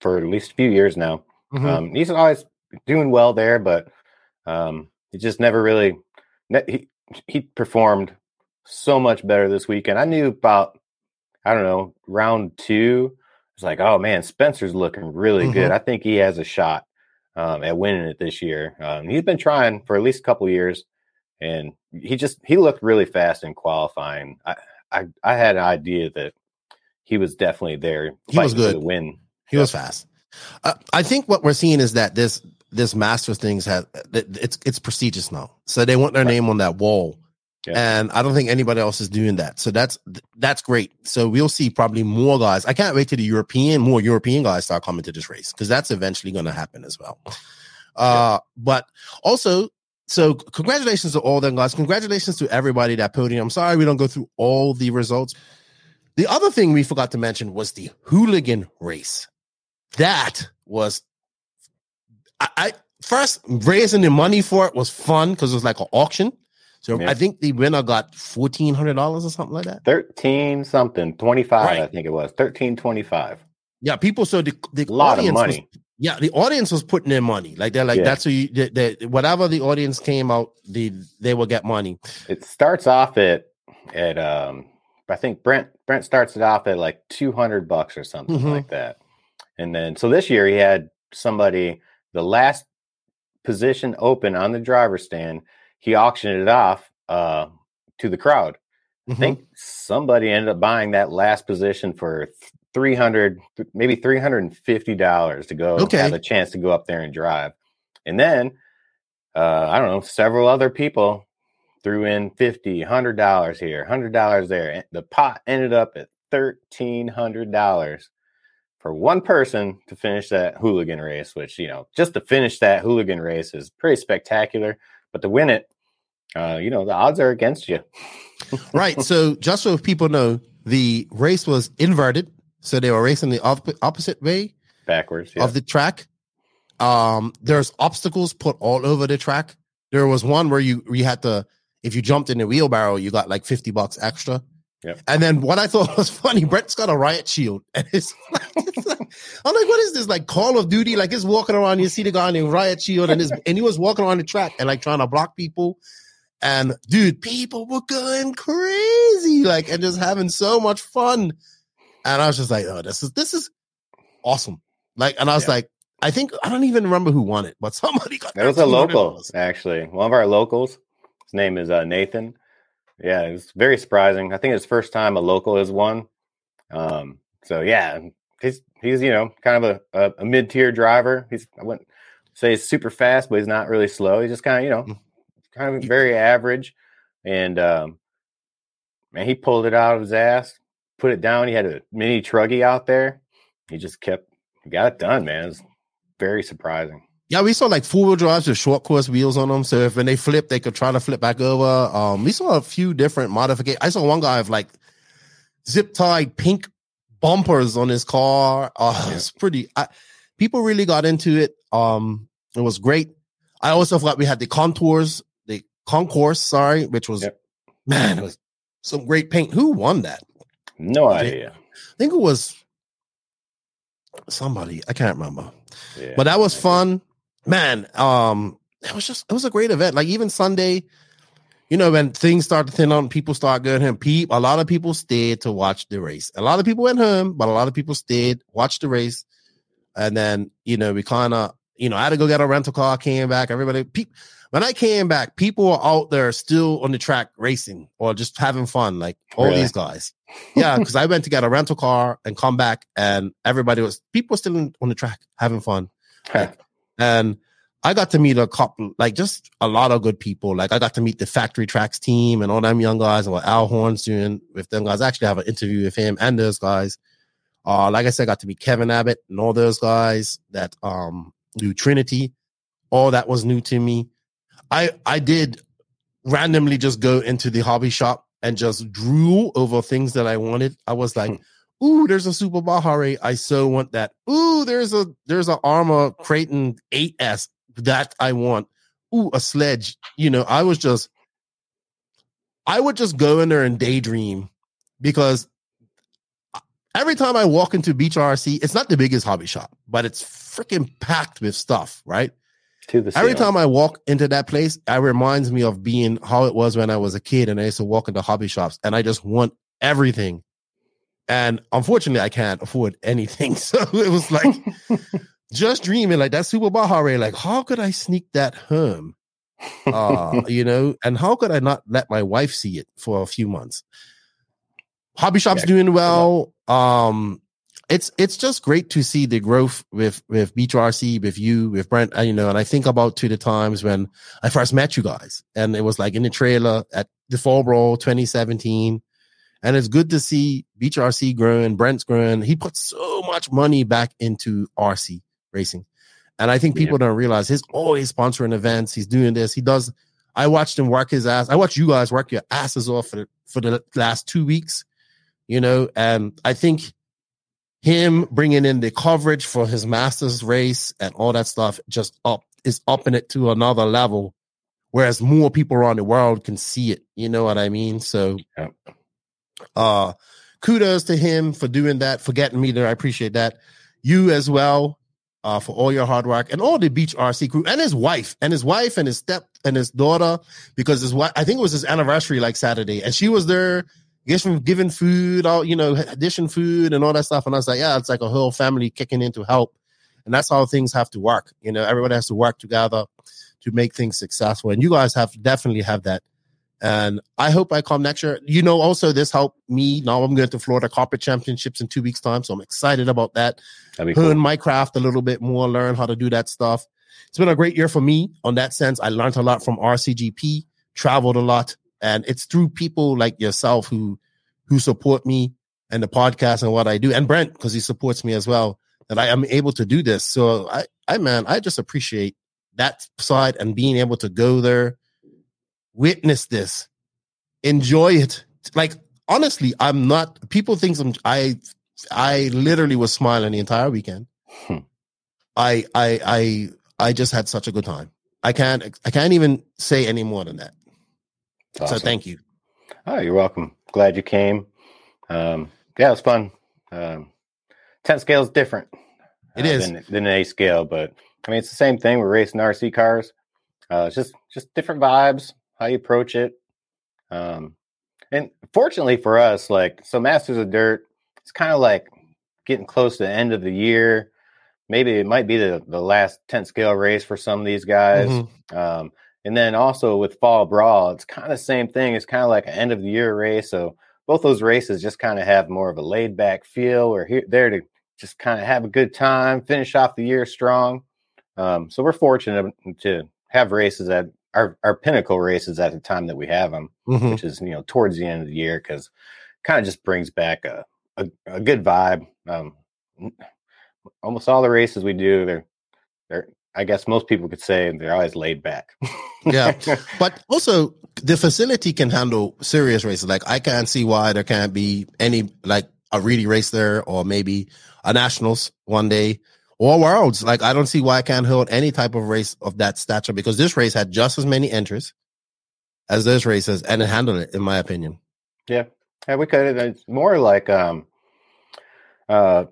for at least a few years now. Mm-hmm. Um, he's always doing well there, but um, he just never really he he performed so much better this weekend. I knew about I don't know round two. It's like, oh man, Spencer's looking really mm-hmm. good. I think he has a shot um, at winning it this year. Um, he's been trying for at least a couple years. And he just he looked really fast in qualifying. I, I, I had an idea that he was definitely there. He was good. To win. He was fast. Uh, I think what we're seeing is that this this Masters things has it's it's prestigious now. So they want their right. name on that wall, yeah. and I don't think anybody else is doing that. So that's that's great. So we'll see probably more guys. I can't wait till the European more European guys start coming to this race because that's eventually going to happen as well. Uh, yeah. But also. So congratulations to all them guys. Congratulations to everybody that podium. I'm sorry we don't go through all the results. The other thing we forgot to mention was the hooligan race. That was, I, I first raising the money for it was fun because it was like an auction. So yeah. I think the winner got fourteen hundred dollars or something like that. Thirteen something twenty five. Right. I think it was thirteen twenty five. Yeah, people. So the, the a lot of money. Was, Yeah, the audience was putting in money. Like they're like yeah. that's what you they, they, whatever the audience came out, the they will get money. It starts off at at um I think Brent Brent starts it off at like two hundred bucks or something mm-hmm. like that. And then so this year he had somebody the last position open on the driver's stand, he auctioned it off uh to the crowd. Mm-hmm. I think somebody ended up buying that last position for th- Three hundred, maybe three hundred and fifty dollars to go okay. have a chance to go up there and drive, and then uh, I don't know. Several other people threw in fifty, hundred dollars here, hundred dollars there. The pot ended up at thirteen hundred dollars for one person to finish that hooligan race. Which you know, just to finish that hooligan race is pretty spectacular. But to win it, uh, you know, the odds are against you. Right. So just so people know, the race was inverted. So they were racing the op- opposite way backwards yeah. of the track. Um, there's obstacles put all over the track. There was one where you, you had to, if you jumped in the wheelbarrow, you got like fifty bucks extra. Yep. And then what I thought was funny, Brett's got a riot shield. And it's like, it's like, I'm like, what is this? Like Call of Duty? Like it's walking around, you see the guy in a riot shield and, and he was walking around the track and like trying to block people. And dude, people were going crazy. Like, and just having so much fun. And I was just like, oh, this is this is awesome. Like, and I was yeah. like, I think I don't even remember who won it, but somebody got there. It was a local, actually. One of our locals. His name is uh, Nathan. Yeah, it was very surprising. I think it's the first time a local has won. Um, so yeah, he's he's you know kind of a, a, a mid-tier driver. He's I wouldn't say he's super fast, but he's not really slow. He's just kind of, you know, kind of very average. And um man, he pulled it out of his ass. Put it down. He had a mini truggy out there. He just kept he got it done, man. It's very surprising. Yeah, we saw like four wheel drives with short course wheels on them. So if when they flip, they could try to flip back over. Um, we saw a few different modifications. I saw one guy with like zip tied pink bumpers on his car. Uh, yeah. It's pretty. I, people really got into it. Um, it was great. I also forgot we had the contours, the concourse. Sorry, which was yep. man, it was some great paint. Who won that? No idea. I think it was somebody. I can't remember. Yeah, but that was fun. Man, um, it was just, it was a great event. Like even Sunday, you know, when things start to thin on, people start going home. Peep, a lot of people stayed to watch the race. A lot of people went home, but a lot of people stayed, watched the race. And then, you know, we kind of, you know, I had to go get a rental car, came back, everybody. Peep. When I came back, people were out there still on the track racing or just having fun, like all really? These guys. Yeah, because I went to get a rental car and come back, and everybody was people were still in, on the track having fun. Like, and I got to meet a couple, like just a lot of good people. Like I got to meet the Factory Tracks team and all them young guys and what Al Horn's doing with them guys. I actually have an interview with him and those guys. Uh, like I said, I got to meet Kevin Abbott and all those guys that um do Trinity. All that was new to me. I, I did randomly just go into the hobby shop and just drool over things that I wanted. I was like, Ooh, there's a Super Bahari. I so want that. Ooh, there's a there's a Arma Creighton eight S that I want. Ooh, a sledge. You know, I was just, I would just go in there and daydream, because every time I walk into Beach R C, it's not the biggest hobby shop, but it's freaking packed with stuff, right? To the every time I walk into that place, it reminds me of being how it was when I was a kid and I used to walk into hobby shops and I just want everything. And unfortunately, I can't afford anything. So it was like just dreaming, like that Super Bahari, like how could I sneak that home? Uh, you know, and how could I not let my wife see it for a few months? Hobby shop's yeah, doing well. Um, it's it's just great to see the growth with with Beach R C, with you, with Brent. You know, and I think about to the times when I first met you guys, and it was like in the trailer at the Fall Brawl twenty seventeen. And it's good to see Beach R C growing, Brent's growing. He put so much money back into R C racing. And I think people yeah. don't realize he's always sponsoring events. He's doing this. He does. I watched him work his ass. I watched you guys work your asses off for the, for the last two weeks, you know, and I think him bringing in the coverage for his Masters race and all that stuff just up is upping it to another level, whereas more people around the world can see it. You know what I mean? So, yeah. uh, kudos to him for doing that, for getting me there. I appreciate that. You as well. Uh, for all your hard work, and all the Beach R C crew, and his wife, and his wife, and his step, and his daughter, because his wife, I think it was his anniversary, like Saturday, and she was there, giving, giving food, all you know, dishing food and all that stuff. And I was like, yeah, it's like a whole family kicking in to help, and that's how things have to work. You know, everyone has to work together to make things successful, and you guys have definitely have that. And I hope I come next year. You know, also this helped me. Now I'm going to Florida Carpet Championships in two weeks' time, so I'm excited about that. Learn cool. my craft a little bit more, learn how to do that stuff. It's been a great year for me on that sense. I learned a lot from R C G P, traveled a lot, and it's through people like yourself who who support me and the podcast and what I do, and Brent, because he supports me as well, that I am able to do this. So I, I man, I just appreciate that side and being able to go there, witness this, enjoy it. Like, honestly, I'm not, people think I'm, I I literally was smiling the entire weekend. Hmm. I I I I just had such a good time. I can't I can't even say any more than that. Awesome. So thank you. Oh, you're welcome. Glad you came. Um, yeah, it was fun. Um, ten scale is different. It uh, is than, than an A scale, but I mean it's the same thing. We're racing R C cars. Uh, it's just just different vibes, how you approach it. Um, and fortunately for us, like so, Masters of Dirt. It's kind of like getting close to the end of the year. Maybe it might be the, the last ten scale race for some of these guys. Mm-hmm. Um, and then also with Fall Brawl, it's kind of the same thing. It's kind of like an end of the year race. So both those races just kind of have more of a laid back feel. We're here, there to just kind of have a good time, finish off the year strong. Um, so we're fortunate to have races that are our pinnacle races at the time that we have them, mm-hmm. which is, you know, towards the end of the year, because kind of just brings back a, A, a good vibe. Um, almost all the races we do, they're, they're, I guess most people could say they're always laid back. Yeah. But also the facility can handle serious races. Like I can't see why there can't be any, like a really race there, or maybe a nationals one day, or worlds. Like I don't see why I can't hold any type of race of that stature, because this race had just as many entries as those races and it handled it, in my opinion. Yeah. Yeah, we could. It's more like, um, uh,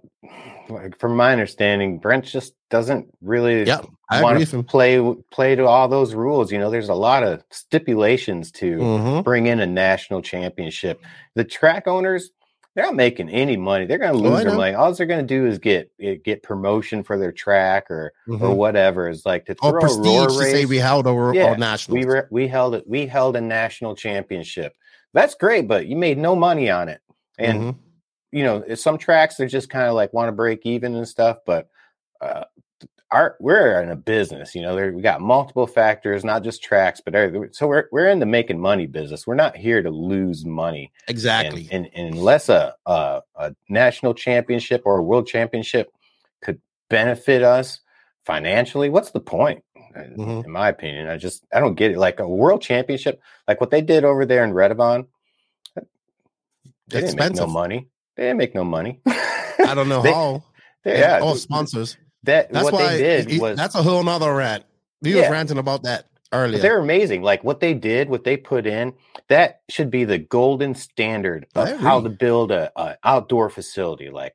like from my understanding, Brent just doesn't really yeah, want to play play to all those rules. You know, there's a lot of stipulations to mm-hmm. bring in a national championship. The track owners, they're not making any money. They're going to lose oh, their money. All they're going to do is get get promotion for their track or mm-hmm. or whatever. Is like to throw oh, prestige a roar to race. Say we held a yeah, national. We re- we held it. We held a national championship. That's great, but you made no money on it. And, mm-hmm. you know, some tracks, they're just kind of like want to break even and stuff. But uh, our, we're in a business, you know, there, we got multiple factors, not just tracks, but everything. So we're, we're in the making money business. We're not here to lose money. Exactly. And, and, and unless a, a, a national championship or a world championship could benefit us financially, what's the point? Mm-hmm. In my opinion, I just I don't get it. Like a world championship, like what they did over there in Redevon, they didn't make no money. They make no money. I don't know they, how. They, they yeah, all sponsors. That that's what why they did he, was that's a whole nother rant. He yeah. was ranting about that earlier. But they're amazing. Like what they did, what they put in, that should be the golden standard of I how agree. to build a, a outdoor facility. Like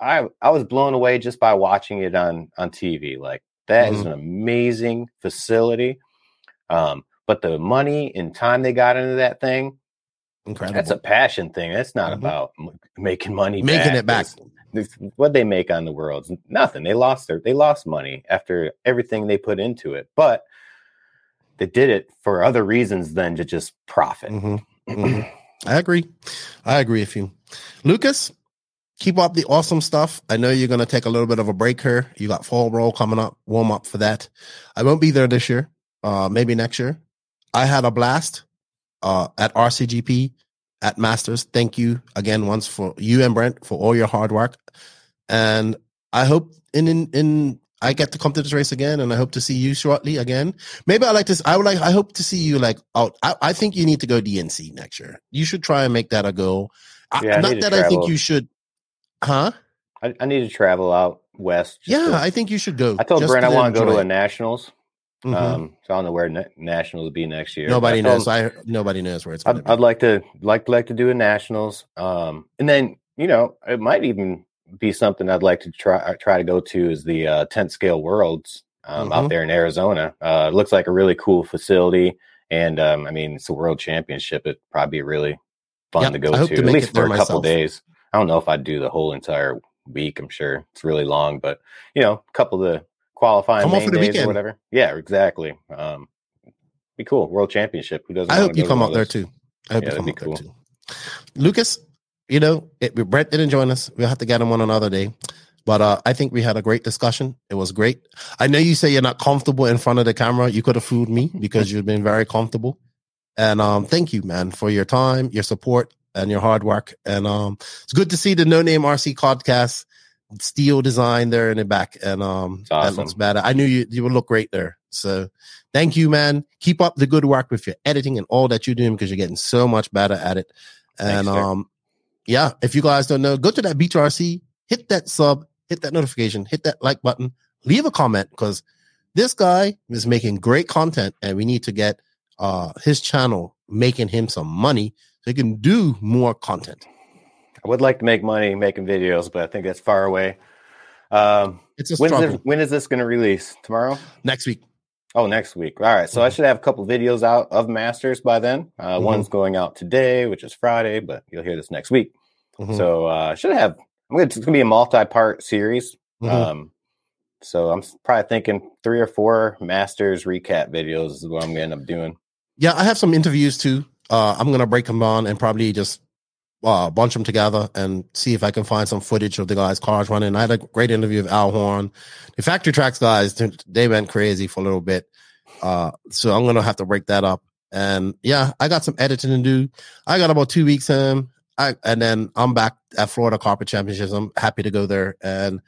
I I was blown away just by watching it on on T V. Like that mm-hmm. is an amazing facility. Um, but the money and time they got into that thing. Incredible. That's a passion thing. That's not mm-hmm. about m- making money. Making back. it back. It's, it's what they make on the Worlds, nothing. They lost their, they lost money after everything they put into it, but they did it for other reasons than to just profit. Mm-hmm. Mm-hmm. I agree. I agree with you, Lucas. Keep up the awesome stuff. I know you're going to take a little bit of a break here. You got Fall Brawl coming up. Warm up for that. I won't be there this year. Uh, maybe next year. I had a blast. Uh, at R C G P, at Masters. Thank you again once for you and Brent for all your hard work. And I hope in in, in I get to come to this race again, and I hope to see you shortly again. Maybe I like this. I would like. I hope to see you like out. I, I think you need to go D N C next year. You should try and make that a goal. Yeah, I, I not that travel. I think you should. Huh? I, I need to travel out west. Yeah, to, I think you should go. I told Brent I want to go to a nationals. Mm-hmm. Um, so I don't know where na- nationals will be next year. Nobody knows. I nobody knows where it's going. I'd, I'd like to like like to do a nationals, um, and then you know it might even be something I'd like to try try to go to is the uh, tenth scale Worlds um, mm-hmm. out there in Arizona. Uh, it looks like a really cool facility, and um, I mean it's a world championship. It'd probably be really fun yep, to go to, to at least for a myself. couple days. I don't know if I'd do the whole entire week. I'm sure it's really long, but you know, a couple of the qualifying come main the days weekend. or whatever. Yeah, exactly. Um, be cool. World Championship. Who doesn't? I hope you come out there too. I hope yeah, you come out cool. there too. Lucas, you know, it, Brett didn't join us. We'll have to get him on another day. But uh, I think we had a great discussion. It was great. I know you say you're not comfortable in front of the camera. You could have fooled me because you've been very comfortable. And um, thank you, man, for your time, your support, and your hard work. And um, it's good to see the No Name R C podcast. Steel design there in the back, and um awesome. That looks better. I knew you you would look great there, so thank you, man. Keep up the good work with your editing and all that you're doing, because you're getting so much better at it. And Thanks, um sir. yeah, if you guys don't know, go to that Beach R C, hit that sub, hit that notification, hit that like button, leave a comment, because this guy is making great content, and we need to get uh his channel making him some money so he can do more content. I would like to make money making videos, but I think that's far away. Um, it's a struggle. When is, when is this going to release? Tomorrow? Next week. Oh, next week. All right. So mm-hmm. I should have a couple videos out of Masters by then. Uh, mm-hmm. One's going out today, which is Friday, but you'll hear this next week. Mm-hmm. So I uh, should have. I'm gonna, it's going to be a multi-part series. Mm-hmm. Um, so I'm probably thinking three or four Masters recap videos is what I'm going to end up doing. Yeah, I have some interviews too. Uh, I'm going to break them on and probably just Uh, bunch them together and see if I can find some footage of the guys' cars running. I had a great interview with Al Horn. The Factory Tracks guys, they went crazy for a little bit. Uh, so I'm going to have to break that up. And yeah, I got some editing to do. I got about two weeks in. I, and then I'm back at Florida Carpet Championships. I'm happy to go there. And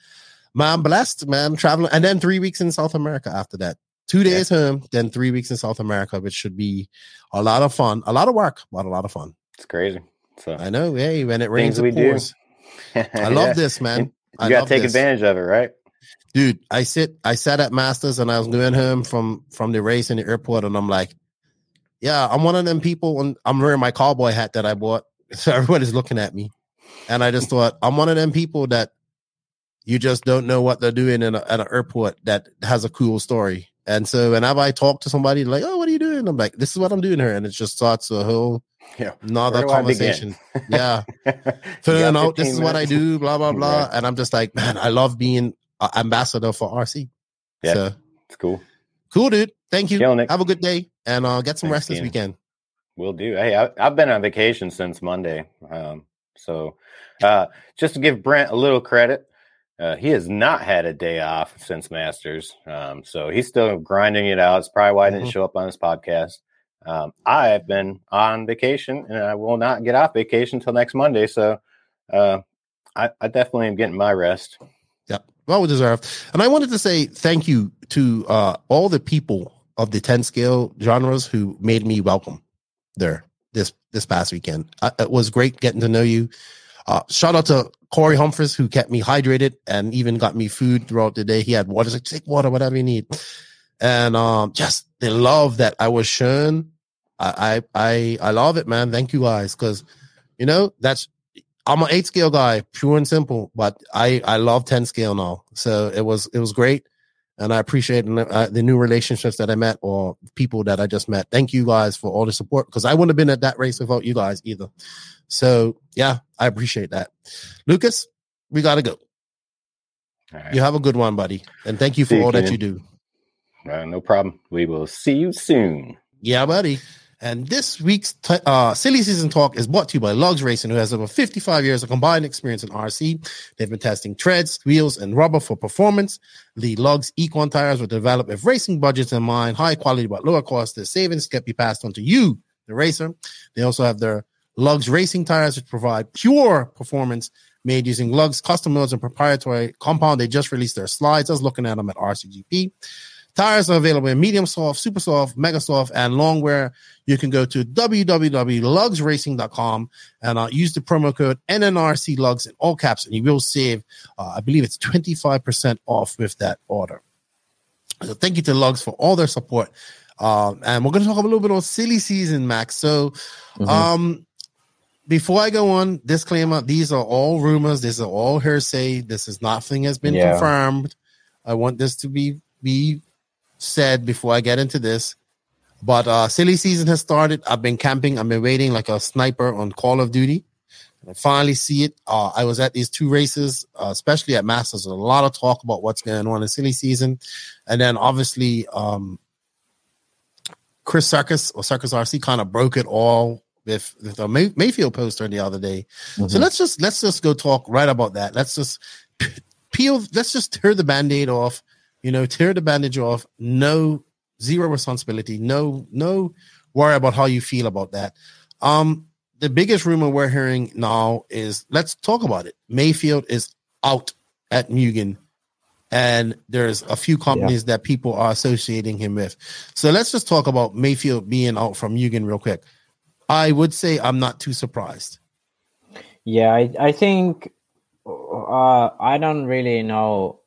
man, I'm blessed, man, traveling. And then three weeks in South America after that. Two days yeah. home, then three weeks in South America, which should be a lot of fun. A lot of work, but a lot of fun. It's crazy. So I know, hey, when it rains, we do. I love yeah. this, man. I you gotta take this. advantage of it, right? Dude, I sit I sat at Masters and I was going home from from the race in the airport, and I'm like, yeah, I'm one of them people, and I'm wearing my cowboy hat that I bought, so everyone is looking at me. And I just thought, I'm one of them people that you just don't know what they're doing in a, at an airport that has a cool story. And so whenever I talk to somebody, like, oh, what are you doing? I'm like, this is what I'm doing here. And it just starts a whole yeah. another conversation. yeah. Filling out, this is minutes. what I do, blah, blah, blah. Right. And I'm just like, man, I love being an ambassador for R C. Yeah, so, it's cool. Cool, dude. Thank you. Yo, have a good day. And uh, get some Thanks, rest Kenan. this weekend. Will do. Hey, I, I've been on vacation since Monday. Um, so uh, just to give Brent a little credit, Uh, he has not had a day off since Masters, um, so he's still grinding it out. It's probably why I didn't mm-hmm. show up on his podcast. Um, I have been on vacation, and I will not get off vacation until next Monday, so uh, I, I definitely am getting my rest. Yep, well deserved. And I wanted to say thank you to uh, all the people of the ten scale genres who made me welcome there this, this past weekend. I, it was great getting to know you. Uh, shout out to Corey Humphreys, who kept me hydrated and even got me food throughout the day. He had water, like, take water, whatever you need. And um, just the love that I was shown, I I I love it, man. Thank you guys, because you know that's I'm an eight scale guy, pure and simple. But I I love ten scale now, so it was it was great, and I appreciate uh, the new relationships that I met or people that I just met. Thank you guys for all the support, because I wouldn't have been at that race without you guys either. So yeah, I appreciate that. Lucas, we gotta go. All right. You have a good one, buddy, and thank you for all that you do. Uh, no problem. We will see you soon. Yeah, buddy. And this week's t- uh, Silly Season Talk is brought to you by Lugz Racing, who has over fifty-five years of combined experience in R C. They've been testing treads, wheels, and rubber for performance. The Lugz Econ tires were developed with racing budgets in mind, high quality but lower cost. Their savings can be passed on to you, the racer. They also have their Lugz Racing tires, which provide pure performance, made using Lugz custom molds and proprietary compound. They just released their slides. I was looking at them at R C G P. Tires are available in medium soft, super soft, mega soft, and long wear. You can go to w w w dot lugz racing dot com and uh, use the promo code N N R C Lugz in all caps, and you will save, uh, I believe it's twenty-five percent off with that order. So thank you to Lugz for all their support. Um, and we're going to talk a little bit on silly season, Max. So mm-hmm. um, before I go on, disclaimer, these are all rumors. These are all hearsay. This is nothing has been yeah. confirmed. I want this to be be... said before I get into this, but uh silly season has started. I've been camping. I've been waiting like a sniper on Call of Duty, and I finally see it. uh I was at these two races, uh, especially at Masters. A lot of talk about what's going on in silly season, and then obviously um Chris Circus or Circus R C kind of broke it all with, with the May- Mayfield poster the other day. Mm-hmm. So let's just let's just go talk right about that. Let's just peel. Let's just tear the band-aid off. You know, tear the bandage off. No, zero responsibility. No, no worry about how you feel about that. Um, the biggest rumor we're hearing now is, let's talk about it. Mayfield is out at Mugen, and there's a few companies yeah. that people are associating him with. So let's just talk about Mayfield being out from Mugen real quick. I would say I'm not too surprised. Yeah, I, I think uh, I don't really know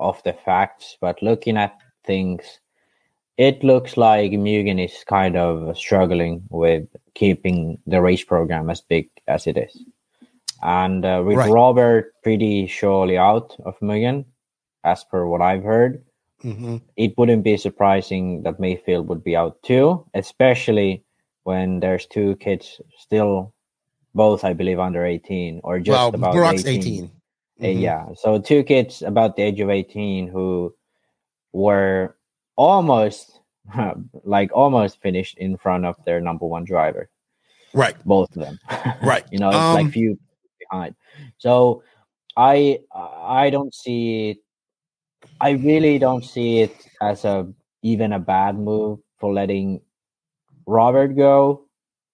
of the facts, but looking at things, it looks like Mugen is kind of struggling with keeping the race program as big as it is, and uh, with right. Robert pretty surely out of Mugen, as per what I've heard, mm-hmm. it wouldn't be surprising that Mayfield would be out too, especially when there's two kids still, both I believe under eighteen or just well, about Brock's eighteen. eighteen. Mm-hmm. Yeah, so two kids about the age of eighteen who were almost, like almost finished in front of their number one driver. Right. Both of them. Right. You know, it's um, like few behind. So I, I don't see it. I really don't see it as a even a bad move for letting Robert go,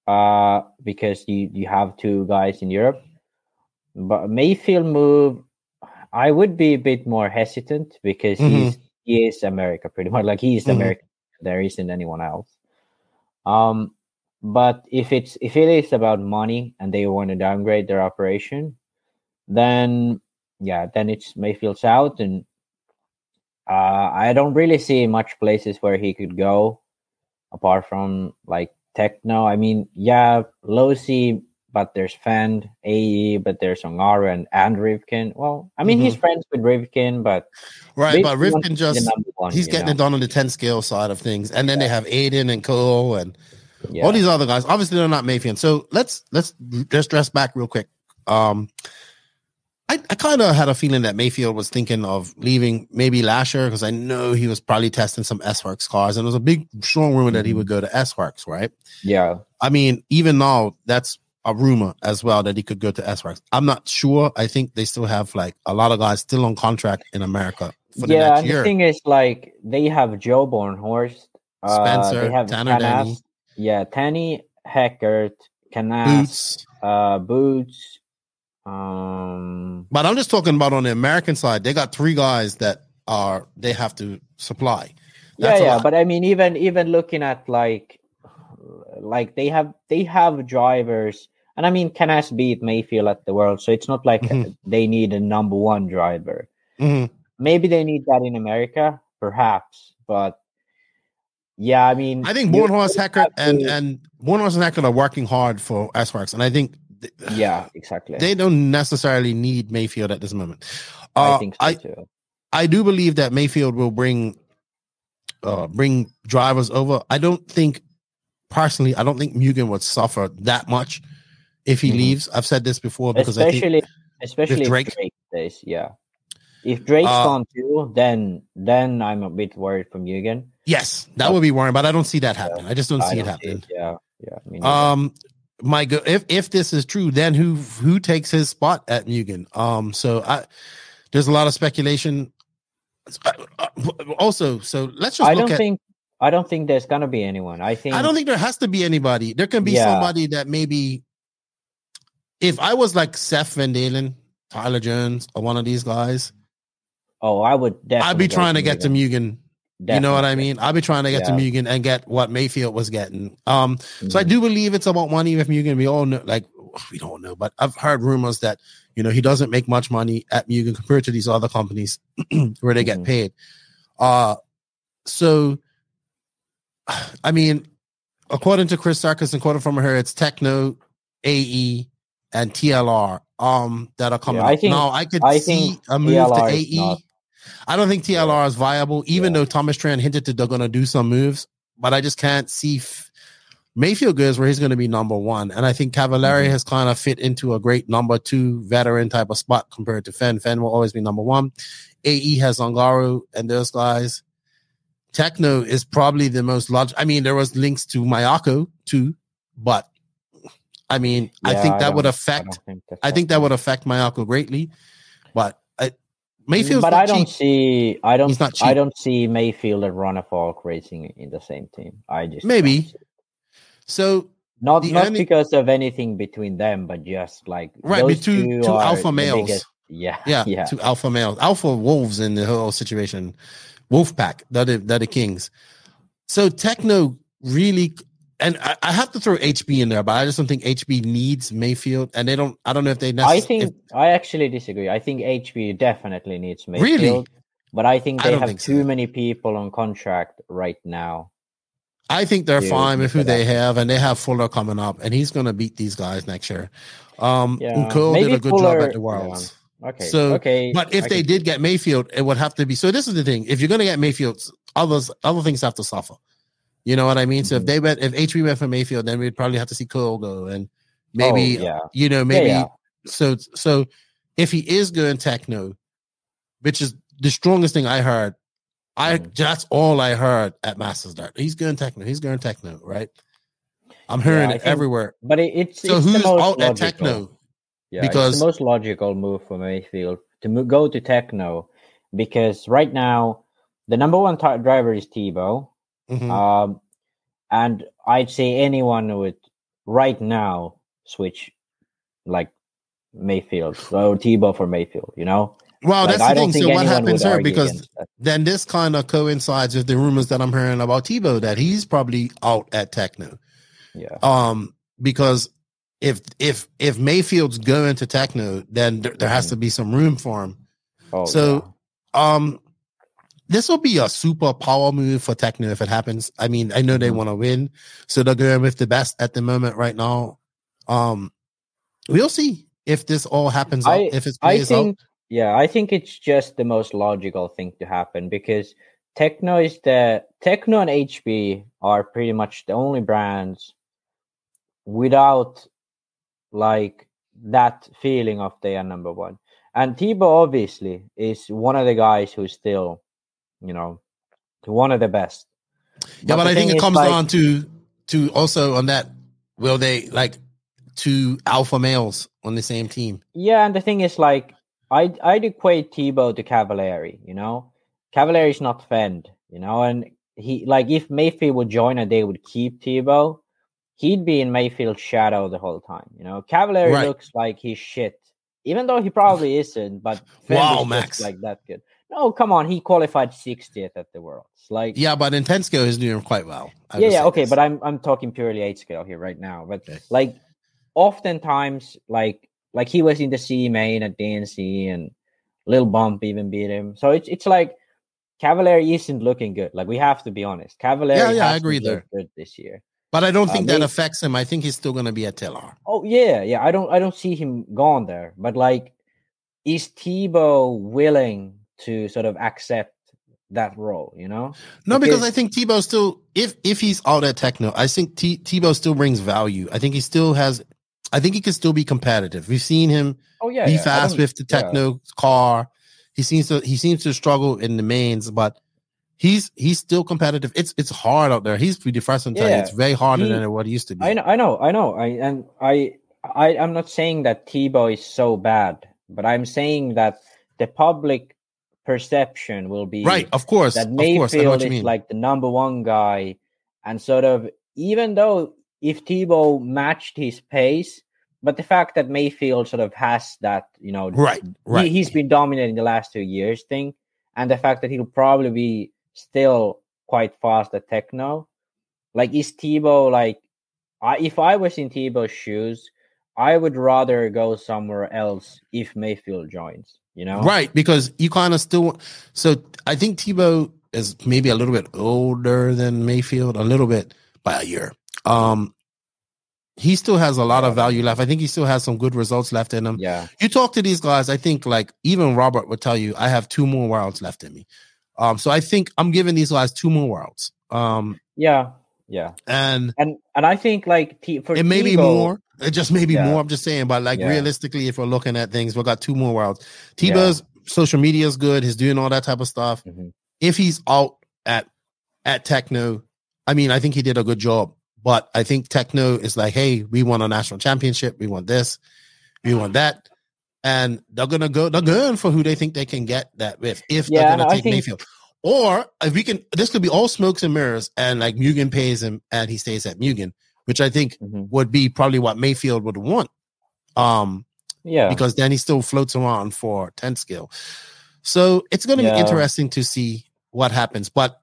uh, because you, you have two guys in Europe. But Mayfield move, I would be a bit more hesitant because mm-hmm. he's he is America pretty much. Like he's mm-hmm. American. There isn't anyone else. Um, but if it's if it is about money and they want to downgrade their operation, then yeah, then it's Mayfield's out, and uh, I don't really see much places where he could go apart from like Tekno. I mean, yeah, low C. But there's Fend, A E, but there's Ongaro and, and Rivkin. Well, I mean, mm-hmm. he's friends with Rivkin, but... Right, Rivkin but Rivkin just... One, he's getting know? it done on the ten-scale side of things. And then yeah. they have Aiden and Cole and yeah. all these other guys. Obviously, they're not Mayfield. So let's let's just dress back real quick. Um, I, I kind of had a feeling that Mayfield was thinking of leaving maybe last year, because I know he was probably testing some S-Works cars. And there was a big, strong rumor mm-hmm. that he would go to S-Works, right? Yeah. I mean, even now, that's... a rumor as well that he could go to S-Works. I'm not sure. I think they still have like a lot of guys still on contract in America for the yeah, next and year. The thing is, like, they have Joe Bornhorst, uh, Spencer, they have Tanner, Canas, yeah, Tanny Heckert, Canas, Boots. Uh, Boots. Um, but I'm just talking about on the American side. They got three guys that are they have to supply. That's yeah, yeah. But I mean, even even looking at like like they have they have drivers And I mean, Canas beat Mayfield at the World, so it's not like mm-hmm. they need a number one driver. Mm-hmm. Maybe they need that in America, perhaps. But yeah, I mean, I think Bornhorst Hackett and to... and Bornhorst and Hackett are working hard for S-Works, and I think th- yeah, exactly. They don't necessarily need Mayfield at this moment. Uh, I think so I, too. I do believe that Mayfield will bring uh, bring drivers over. I don't think personally. I don't think Mugen would suffer that much if he mm-hmm. leaves. I've said this before because especially I think especially if Drake, Drake stays. Yeah. If Drake's uh, gone too, then then I'm a bit worried for Mugen. Yes, that would be worrying, but I don't see that happening. Yeah, I just don't see don't it happening. See it. Yeah, yeah. I mean, um, my go- if if this is true, then who who takes his spot at Mugen? Um, so I there's a lot of speculation. Also, so let's just. I look don't at, think I don't think there's gonna be anyone. I think I don't think there has to be anybody. There can be yeah. somebody that maybe. If I was like Seth Van Dalen, Tyler Jones, or one of these guys. Oh, I would definitely. I'd be trying to get to Mugen. Definitely. You know what I mean? I'd be trying to get yeah. to Mugen and get what Mayfield was getting. Um, mm-hmm. So I do believe it's about money with Mugen. We all know, like, we don't know, but I've heard rumors that, you know, he doesn't make much money at Mugen compared to these other companies where they mm-hmm. get paid. Uh, so, I mean, according to Chris Sarkis and quoted from her, it's Tekno, A E, and T L R um, that are coming yeah, I think, up. Now, I could I see a move T L R to A E. Not, I don't think T L R yeah. is viable, even yeah. though Thomas Tran hinted that they're going to do some moves, but I just can't see f- Mayfield goes where he's going to be number one. And I think Cavallari mm-hmm. has kind of fit into a great number two veteran type of spot compared to Fenn. Fenn will always be number one. A E has Ongaro and those guys. Tekno is probably the most logical. I mean, there was links to Miyako too, but I mean, yeah, I think that I would affect. I think, I think that would affect Miyako greatly, but I, Mayfield's But not I don't cheap. see. I don't. I don't see Mayfield and Ronnefalk racing in the same team. I just maybe. So not not only, because of anything between them, but just like right, those two, two, two alpha males. Biggest, yeah, yeah, yeah, two alpha males, alpha wolves in the whole situation. Wolf pack. They're the, they're the kings. So Tekno really. And I, I have to throw H B in there, but I just don't think H B needs Mayfield, and they don't. I don't know if they. Necess- I think if, I actually disagree. I think H B definitely needs Mayfield, really? But I think they I have think too so. many people on contract right now. I think they're fine with who that. they have, and they have Fuller coming up, and he's going to beat these guys next year. Um, yeah. Cole did a good Fuller, job at the Worlds. Yeah. Okay. So, okay. But if I they did get Mayfield, it would have to be. So this is the thing: if you're going to get Mayfield, others other things have to suffer. You know what I mean? Mm-hmm. So if they went, if H B went for Mayfield, then we'd probably have to see Cole go, and maybe, oh, yeah. you know, maybe. Yeah, yeah. So, so if he is good in Tekno, which is the strongest thing I heard, I mm-hmm. that's all I heard at Masters Dirt. He's good in Tekno. He's good in Tekno, right? I'm hearing yeah, it think, everywhere. But it, it's so it's who's the most out logical. At Tekno? Yeah, because it's the most logical move for Mayfield to move, go to Tekno, because right now the number one t- driver is Tebow. Mm-hmm. Um, and I'd say anyone would right now switch like Mayfield, so Tebow for Mayfield, you know. Well, like, that's the thing. So what happens here? Because then this kind of coincides with the rumors that I'm hearing about Tebow that he's probably out at Tekno. Yeah. Um, because if if if Mayfield's going to Tekno, then there, there has mm-hmm. to be some room for him. Oh, so, yeah. um. This will be a super power move for Tekno if it happens. I mean, I know they mm-hmm. want to win, so they're going with the best at the moment right now. Um, we'll see if this all happens. I, out, if it plays I think, out. Yeah, I think it's just the most logical thing to happen because Tekno is the Tekno and H B are pretty much the only brands without like that feeling of they are number one. And Tebow obviously is one of the guys who's still. You know, one of the best. Yeah, but, but I think it comes like, down to to also on that. Will they like two alpha males on the same team? Yeah, and the thing is, like, I I'd equate Tebow to Cavallari. You know, Cavallari's not Fend. You know, and he like if Mayfield would join and they would keep Tebow, he'd be in Mayfield's shadow the whole time. You know, Cavallari right. looks like he's shit, even though he probably isn't. But Fend wow, is Max, like that good. Oh, come on. He qualified sixtieth at the Worlds. Like, yeah, but in ten scale, he's doing quite well. I yeah, yeah okay, this. But I'm I'm talking purely eight scale here right now. But, okay. like, oftentimes, like like he was in the C main at D N C, and Lil Bump even beat him. So it's it's like Cavalieri isn't looking good. Like, we have to be honest. Cavalieri yeah, yeah, has I agree to there. Good this year. But I don't think uh, that maybe, affects him. I think he's still going to be at T L R. Oh, yeah, yeah. I don't I don't see him gone there. But, like, is Tebow willing to sort of accept that role, you know? No, because, because I think Tebow still, if if he's out at Tekno, I think T, Tebow still brings value. I think he still has, I think he can still be competitive. We've seen him oh, yeah, be yeah. fast with the Tekno yeah. car. He seems to he seems to struggle in the mains, but He's he's still competitive. It's it's hard out there. He's pretty fresh sometimes. Yeah, it's way harder he, than what it used to be. I know, I know, I know. I and I I I'm not saying that Tebow is so bad, but I'm saying that the public perception will be right. Of course, that Mayfield of course, is mean. like the number one guy, and sort of even though if Tebow matched his pace, but the fact that Mayfield sort of has that, you know, right, right. He, he's been dominating the last two years thing, and the fact that he'll probably be still quite fast at Tekno. Like, is Tebow like, I, if I was in Tebow's shoes, I would rather go somewhere else if Mayfield joins, you know? Right, because you kind of still, so I think Tebow is maybe a little bit older than Mayfield, a little bit by a year. Um, he still has a lot of value left. I think he still has some good results left in him. Yeah. You talk to these guys, I think like even Robert would tell you, I have two more rounds left in me. Um, so I think I'm giving these guys two more rounds. Um, yeah, yeah, and and and I think like t- for it may Tebow, be more. It just may be yeah. more. I'm just saying, but like yeah. realistically, if we're looking at things, we got two more rounds. Tebow's yeah. social media is good. He's doing all that type of stuff. Mm-hmm. If he's out at at Tekno, I mean, I think he did a good job. But I think Tekno is like, hey, we won a national championship. We want this. We want that. And they're gonna go. They're going for who they think they can get that with. If yeah, they're gonna take think... Mayfield, or if we can, this could be all smokes and mirrors. And like Mugen pays him, and he stays at Mugen, which I think mm-hmm. would be probably what Mayfield would want. Um, yeah, because then he still floats around for ten skill. So it's gonna yeah. be interesting to see what happens. But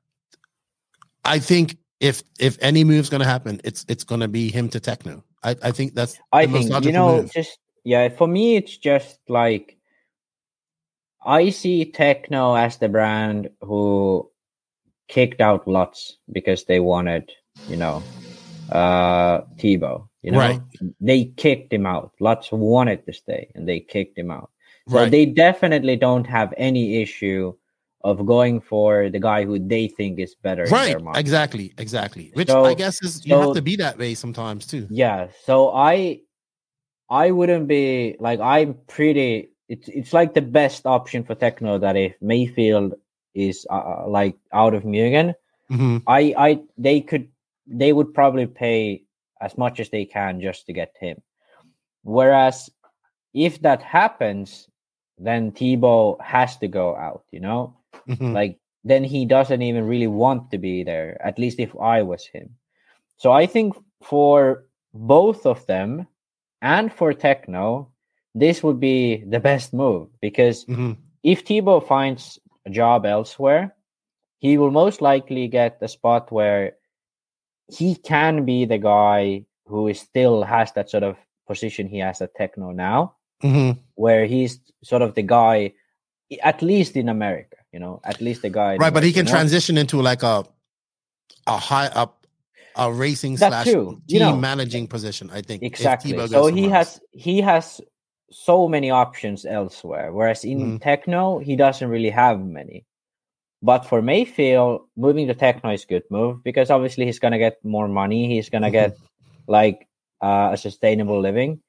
I think if if any move's gonna happen, it's it's gonna be him to Tekno. I I think that's I the think most you know move. just. Yeah, for me, it's just like I see Tekno as the brand who kicked out Lutz because they wanted, you know, uh, Tebow. You know, right. They kicked him out. Lutz wanted to stay, and they kicked him out. So right. they definitely don't have any issue of going for the guy who they think is better. Right, exactly, exactly. Which so, I guess is you so, have to be that way sometimes too. Yeah, so I... I wouldn't be like I'm pretty. It's it's like the best option for Tekno that if Mayfield is uh, like out of Mugen, mm-hmm. I I they could they would probably pay as much as they can just to get him. Whereas if that happens, then Tebow has to go out. You know, mm-hmm. like then he doesn't even really want to be there. At least if I was him. So I think for both of them. And for Tekno, this would be the best move because mm-hmm. if Tebow finds a job elsewhere, he will most likely get a spot where he can be the guy who is still has that sort of position he has at Tekno now, mm-hmm. where he's sort of the guy, at least in America, you know, at least the guy. Right, but he can transition into like a a high up. A racing that slash too. team you know, managing position, I think. Exactly. So he has else. he has so many options elsewhere, whereas in mm. Tekno he doesn't really have many. But for Mayfield, moving to Tekno is a good move because obviously he's gonna get more money. He's gonna mm-hmm. get like uh, a sustainable living,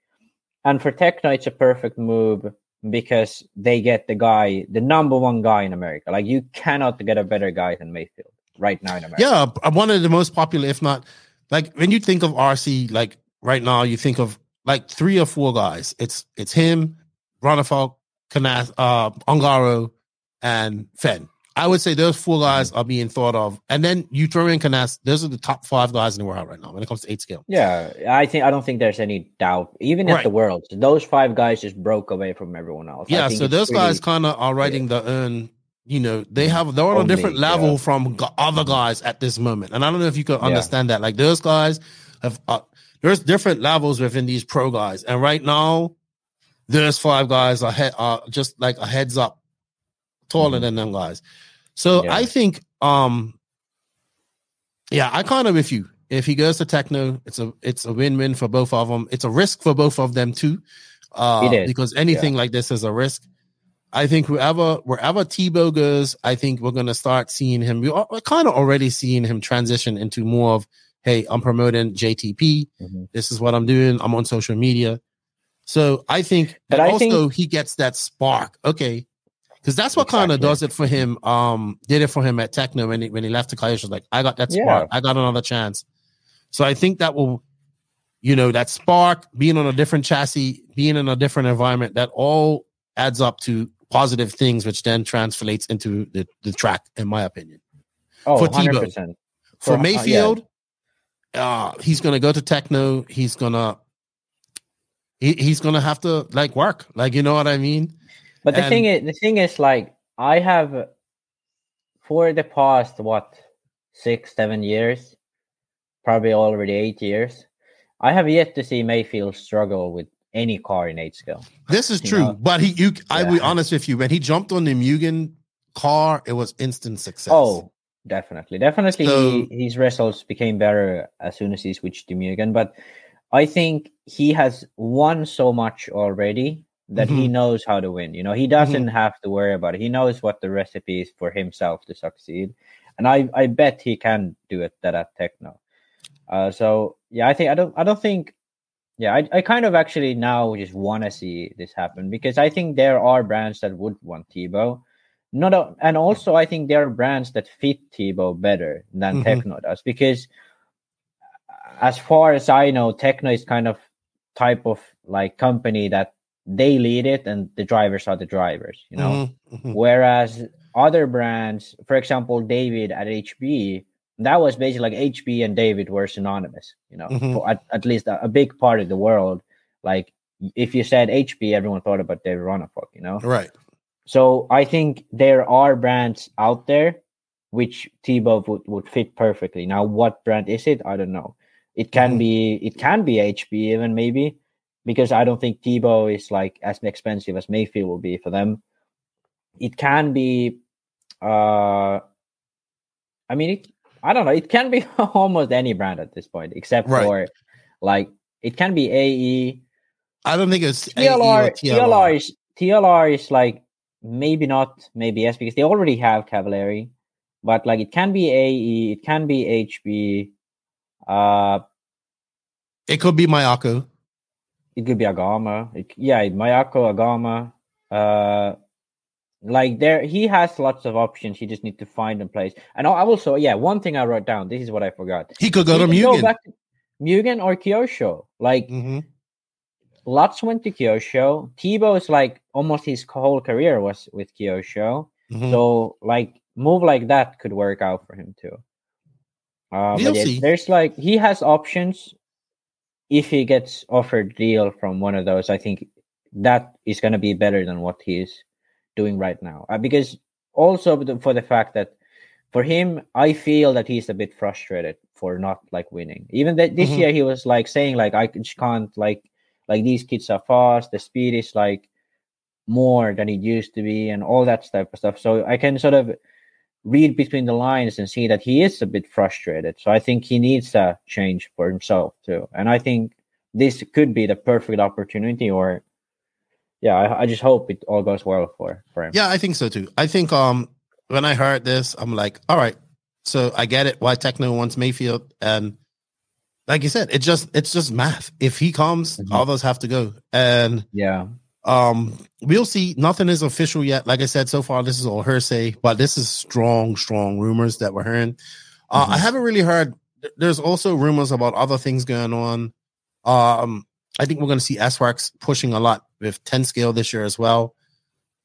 and for Tekno, it's a perfect move because they get the guy, the number one guy in America. Like you cannot get a better guy than Mayfield. Right now in America. Yeah, one of the most popular, if not, like when you think of R C, like right now, you think of like three or four guys. It's it's him, Ronnefalk, Canas, uh, Ongaro, and Fenn. I would say those four guys mm-hmm. are being thought of, and then you throw in Canas. Those are the top five guys in the world right now when it comes to eight scale. Yeah, I think I don't think there's any doubt. Even right. at the Worlds, those five guys just broke away from everyone else. Yeah, I think so those pretty, guys kind of are writing yeah. their own. You know, they have, they're on Only, a different level yeah. from g- other guys at this moment. And I don't know if you can understand yeah. that. Like, those guys have, uh, there's different levels within these pro guys. And right now, there's five guys are, he- are just like a heads up taller mm-hmm. than them guys. So yeah. I think, um, yeah, I kind of with you. If he goes to Tekno, it's a it's a win-win for both of them. It's a risk for both of them too, uh, because anything yeah. like this is a risk. I think whoever wherever Tebow goes, I think we're gonna start seeing him. We're, we're kind of already seeing him transition into more of, hey, I'm promoting J T P. Mm-hmm. This is what I'm doing. I'm on social media. So I think, but I also think- he gets that spark. Okay. Because that's what exactly. kind of does it for him. Um, did it for him at Tekno when he, when he left to Kyosho. Like, I got that spark. Yeah. I got another chance. So I think that will, you know, that spark, being on a different chassis, being in a different environment, that all adds up to positive things, which then translates into the, the track, in my opinion. Oh, for one hundred percent. Tebow. For, for Mayfield, uh, yeah. uh, he's going to go to Tekno. He's going to, he, he's going to have to, like, work. Like, you know what I mean? But the and, thing is, the thing is, like, I have, for the past, what, six, seven years, probably already eight years, I have yet to see Mayfield struggle with any car in H Q. This is true, know? But he, you, yeah. I will be honest with you, when he jumped on the Mugen car, it was instant success. Oh, definitely. Definitely, so, he, his results became better as soon as he switched to Mugen. But I think he has won so much already that mm-hmm. he knows how to win. You know, he doesn't mm-hmm. have to worry about it. He knows what the recipe is for himself to succeed. And I, I bet he can do it that at Tekno. Uh, so yeah, I think I don't I don't think yeah, I, I kind of actually now just wanna see this happen, because I think there are brands that would want Tebow. Not a, and also I think there are brands that fit Tebow better than mm-hmm. Tekno does, because as far as I know, Tekno is kind of type of like company that they lead it and the drivers are the drivers, you know, mm-hmm. whereas other brands, for example, David at H B, that was basically like H B and David were synonymous, you know, mm-hmm. for at, at least a, a big part of the world. Like if you said H B, everyone thought about David Ronnefalk, you know? Right. So I think there are brands out there which Tebow would, would fit perfectly. Now, what brand is it? I don't know. It can mm-hmm. be, it can be H B even maybe, because I don't think Tebow is like as expensive as Mayfield will be for them. It can be, uh, I mean, it, I don't know. It can be almost any brand at this point, except right. for like, it can be A E. I don't think it's T L R. T L R is, T L R is like, maybe not, maybe yes, because they already have Cavalieri, but like it can be A E, it can be H B. Uh, it could be Miyako. It could be Agama. It, yeah, Miyako, Agama. Uh, like there, he has lots of options. He just needs to find a place. And I also, yeah, one thing I wrote down. This is what I forgot. He could go he to Mugen. Go back to Mugen or Kyosho. Like, mm-hmm. Lutz went to Kyosho. Tebow's like almost his whole career was with Kyosho. Mm-hmm. So, like, move like that could work out for him too. Uh, but yeah, there's like, he has options. If he gets offered deal from one of those, I think that is going to be better than what he's doing right now. Uh, because also for the fact that for him, I feel that he's a bit frustrated for not like winning. Even that this mm-hmm. year he was like saying like, I just can't like, like these kids are fast. The speed is like more than it used to be and all that type of stuff. So I can sort of read between the lines and see that he is a bit frustrated. So I think he needs a change for himself too. And I think this could be the perfect opportunity, or yeah, I, I just hope it all goes well for, for him. Yeah, I think so too. I think um when I heard this, I'm like, all right, so I get it why Tekno wants Mayfield. And like you said, it just it's just math. If he comes, mm-hmm. others have to go. And yeah. Um, we'll see. Nothing is official yet. Like I said, so far this is all hearsay, but this is strong, strong rumors that we're hearing. Uh, mm-hmm. I haven't really heard. There's also rumors about other things going on. Um, I think we're going to see S-Works pushing a lot with ten scale this year as well,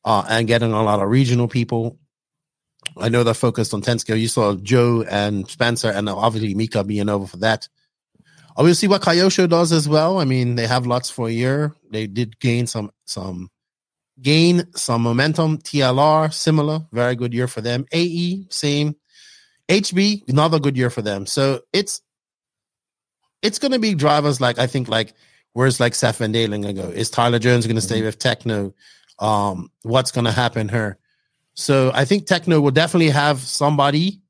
uh, and getting a lot of regional people. I know they're focused on ten scale. You saw Joe and Spencer, and obviously Mika being over for that. I will see what Kyosho does as well. I mean, they have lots for a year. They did gain some some gain some momentum. T L R, similar, very good year for them. A E, same. H B, another good year for them. So it's it's going to be drivers like, I think, like, where's like Seth Van Dalen going to go? Is Tyler Jones going to stay with Tekno? Um, what's going to happen here? So I think Tekno will definitely have somebody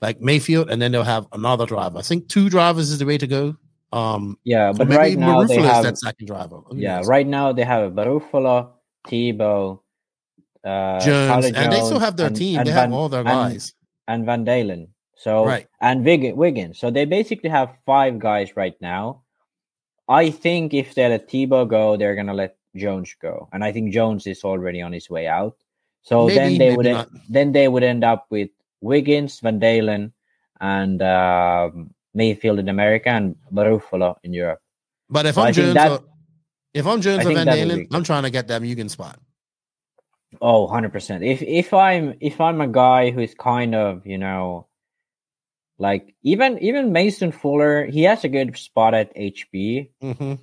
like Mayfield, and then they'll have another driver. I think two drivers is the way to go. Um, yeah, but right now they have that second driver. Yeah, right now they have Barufalo, Tebow, uh, Jones, Tyler Jones, and they still have their and, team. And they Van, have all their guys and, and Van Dalen. So right. and Wiggins. So they basically have five guys right now. I think if they let Tebow go, they're gonna let Jones go, and I think Jones is already on his way out. So maybe, then they would en- then they would end up with Wiggins, Van Dalen, and uh, Mayfield in America, and Barufalo in Europe. But if so I'm I Jones, that, or, if I'm Jones or Van Dalen, I'm trying to get that Mugen spot. Oh, one hundred percent. If if I'm if I'm a guy who is kind of, you know, like even even Mason Fuller, he has a good spot at H B. Mm-hmm.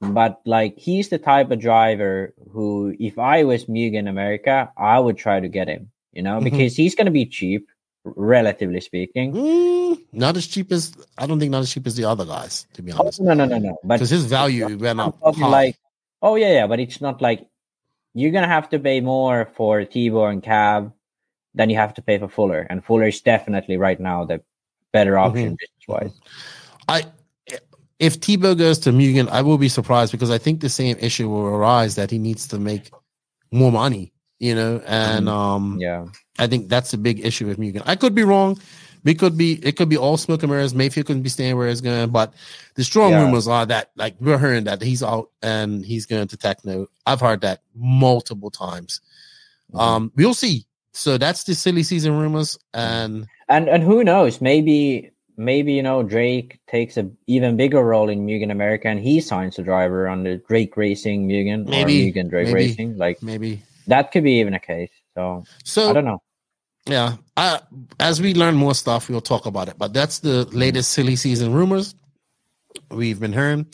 But like he's the type of driver who, if I was Mugen America, I would try to get him. You know, because mm-hmm. he's going to be cheap, relatively speaking. Mm, not as cheap as I don't think not as cheap as the other guys, to be honest. Oh, no, no, no, no. But because his value went up. Like, oh yeah, yeah. But it's not like you're going to have to pay more for Tebow and Cab than you have to pay for Fuller, and Fuller is definitely right now the better option mm-hmm. business wise. I. If Tebow goes to Mugen, I will be surprised because I think the same issue will arise that he needs to make more money, you know, and um, yeah, I think that's a big issue with Mugen. I could be wrong. We could be, it could be all smoke and mirrors. Mayfield couldn't be staying where it's going, but the strong yeah. rumors are that, like, we're hearing that he's out and he's going to Tekno. I've heard that multiple times. Mm-hmm. Um, we'll see. So that's the silly season rumors, and and and who knows, maybe. Maybe, you know, Drake takes an even bigger role in Mugen America, and he signs a driver on the Drake Racing Mugen maybe, or Mugen Drake maybe, Racing. Like maybe that could be even a case. So, so I don't know. Yeah, I, as we learn more stuff, we'll talk about it. But that's the latest silly season rumors we've been hearing.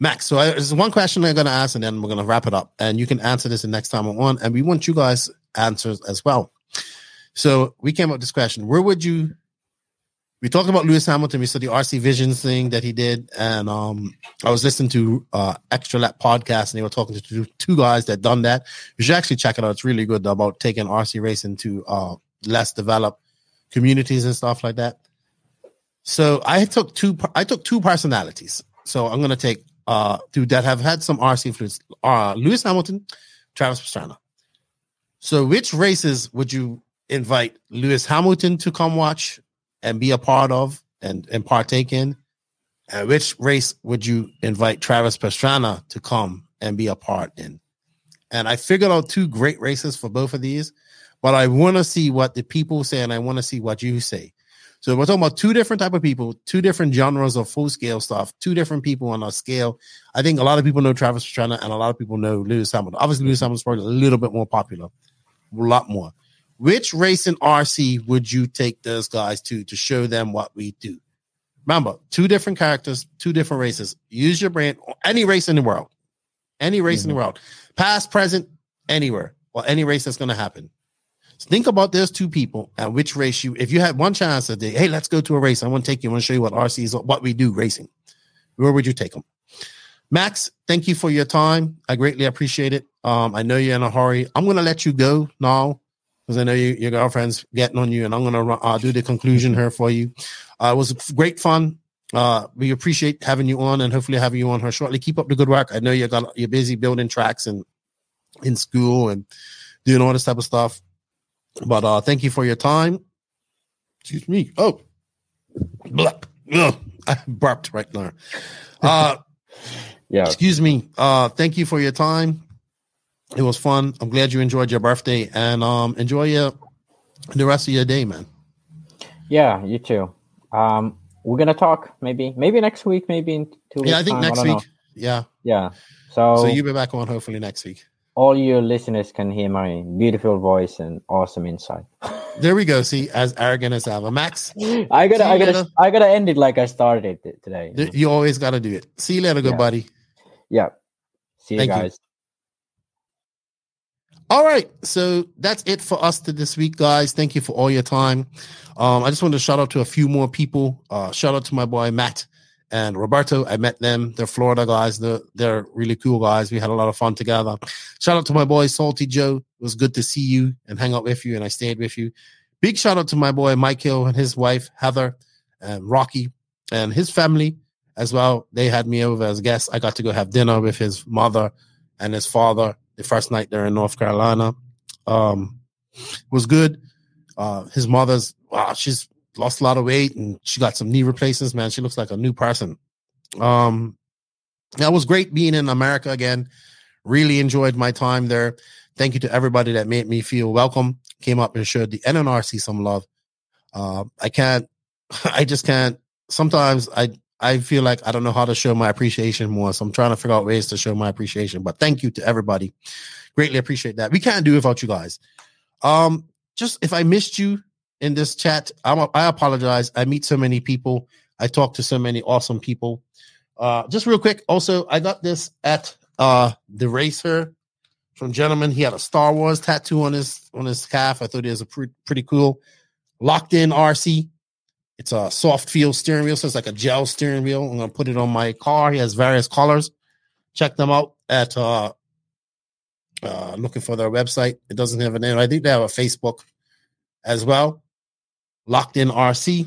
Max, so I, there's one question I'm going to ask, and then we're going to wrap it up. And you can answer this the next time I'm on, and we want you guys answers as well. So we came up with this question: where would you? We talked about Lewis Hamilton. We saw the R C Visions thing that he did. And um, I was listening to uh, Extra Lap podcast, and they were talking to two, two guys that done that. You should actually check it out. It's really good about taking R C racing to uh, less developed communities and stuff like that. So I took two I took two personalities. So I'm going to take uh, two that have had some R C influence. Uh, Lewis Hamilton, Travis Pastrana. So which races would you invite Lewis Hamilton to come watch and be a part of and, and partake in? And which race would you invite Travis Pastrana to come and be a part in? And I figured out two great races for both of these, but I want to see what the people say, and I want to see what you say. So we're talking about two different type of people, two different genres of full-scale stuff, two different people on a scale. I think a lot of people know Travis Pastrana, and a lot of people know Lewis Hamilton. Obviously, Lewis Hamilton's probably a little bit more popular, a lot more. Which race in R C would you take those guys to to show them what we do? Remember, two different characters, two different races. Use your brain. Any race in the world. Any race mm-hmm. in the world. Past, present, anywhere. Well, any race that's going to happen. So think about those two people and which race you, if you had one chance to say, hey, let's go to a race. I want to take you. I want to show you what R C is, what we do racing. Where would you take them? Max, thank you for your time. I greatly appreciate it. Um, I know you're in a hurry. I'm going to let you go now, because I know you, your girlfriend's getting on you, and I'm going to uh, do the conclusion here for you. Uh, it was great fun. Uh, we appreciate having you on, and hopefully having you on her shortly. Keep up the good work. I know you got, you're busy building tracks and in school and doing all this type of stuff. But uh, thank you for your time. Excuse me. Oh, Blah. Ugh. I burped right now. Uh, yeah. Excuse me. Uh, thank you for your time. It was fun. I'm glad you enjoyed your birthday, and um, enjoy your, the rest of your day, man. Yeah, you too. Um, we're going to talk maybe maybe next week, maybe in two weeks. Yeah, I think time. next I week. Know. Yeah. Yeah. So, so you'll be back on hopefully next week. All your listeners can hear my beautiful voice and awesome insight. There we go. See, as arrogant as ever. Max, I got to I got to I got to end it like I started it today. You, you always got to do it. See you later, good yeah. buddy. Yeah. See you Thank guys. You. All right, so that's it for us to this week, guys. Thank you for all your time. Um, I just wanted to shout out to a few more people. Uh, shout out to my boy Matt and Roberto. I met them. They're Florida guys. They're, they're really cool guys. We had a lot of fun together. Shout out to my boy, Salty Joe. It was good to see you and hang out with you, and I stayed with you. Big shout out to my boy, Mike Hill, and his wife, Heather, and Rocky, and his family as well. They had me over as guests. I got to go have dinner with his mother and his father the first night there in North Carolina. Um, it was good. Uh, his mother's, wow, she's lost a lot of weight, and she got some knee replacements, man. She looks like a new person. Um, that was great being in America again. Really enjoyed my time there. Thank you to everybody that made me feel welcome, came up and showed the N N R C some love. Uh, I can't, I just can't. Sometimes I, I feel like I don't know how to show my appreciation more. So I'm trying to figure out ways to show my appreciation, but thank you to everybody. Greatly appreciate that. We can't do without you guys. Um, just if I missed you in this chat, I'm a, I apologize. I meet so many people. I talk to so many awesome people. Uh, just real quick. Also, I got this at uh, the racer from gentleman. He had a Star Wars tattoo on his, on his calf. I thought it was a pre- pretty cool Locked In R C. It's a soft feel steering wheel. So it's like a gel steering wheel. I'm going to put it on my car. He has various colors. Check them out at, uh, uh, looking for their website. It doesn't have a name. I think they have a Facebook as well. Locked In R C.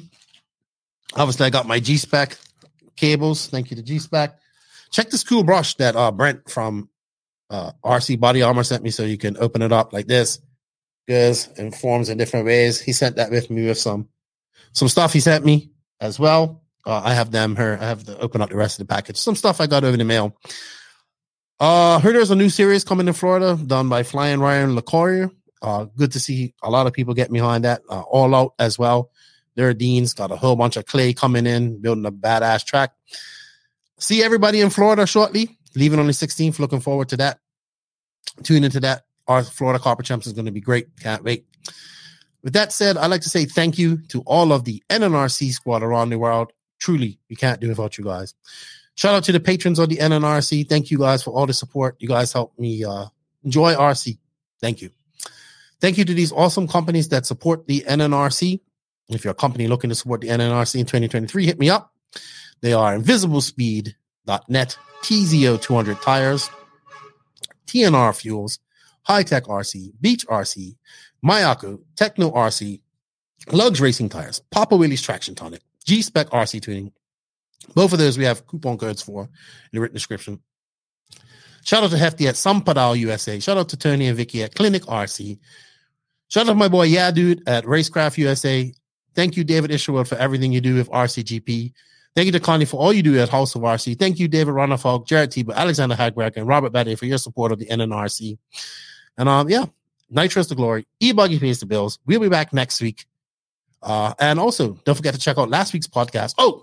Obviously I got my G Spec cables. Thank you to G Spec. Check this cool brush that, uh, Brent from, uh, R C Body Armor sent me. So you can open it up like this. Goes and forms in different ways. He sent that with me with some. Some stuff he sent me as well. Uh, I have them here. I have to open up the rest of the package. Some stuff I got over the mail. Uh, heard there's a new series coming in Florida done by Flying Ryan LaCourier. Uh, good to see a lot of people get behind that. Uh, All Out as well. Their dean's got a whole bunch of clay coming in, building a badass track. See everybody in Florida shortly. Leaving on the sixteenth. Looking forward to that. Tune into that. Our Florida Copper Champs is going to be great. Can't wait. With that said, I'd like to say thank you to all of the N N R C squad around the world. Truly, we can't do without you guys. Shout out to the patrons of the N N R C. Thank you guys for all the support. You guys helped me uh, enjoy R C. Thank you. Thank you to these awesome companies that support the N N R C. If you're a company looking to support the N N R C in twenty twenty-three, hit me up. They are invisible speed dot net, T Z O two hundred Tires, T N R Fuels, Hitec R C, Beach R C, Miyako, Tekno R C, Lugz Racing Tires, Papa Willie's Traction Tonic, G Spec R C Tuning. Both of those we have coupon codes for in the written description. Shout out to Hefty at Sampadal U S A. Shout out to Tony and Vicky at Clinic R C. Shout out to my boy Yeah Dude at Racecraft U S A. Thank you, David Isherwood, for everything you do with R C G P. Thank you to Connie for all you do at House of R C. Thank you, David Ronnefalk, Jared Tebow, Alexander Hagberg, and Robert Batty for your support of the N N R C. And um, yeah, Nitrous to Glory, E-Buggy pays the bills. We'll be back next week. Uh, and also, don't forget to check out last week's podcast. Oh,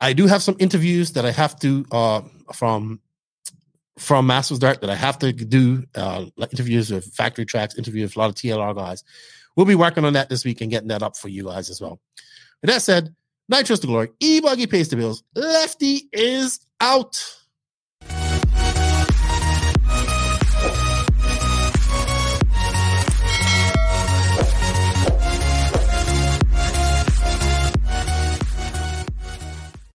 I do have some interviews that I have to, uh, from from Masters of Dirt that I have to do, uh, interviews with Factory Tracks, interviews with a lot of T L R guys. We'll be working on that this week and getting that up for you guys as well. With that said, Nitrous to Glory, E-Buggy pays the bills. Lefty is out.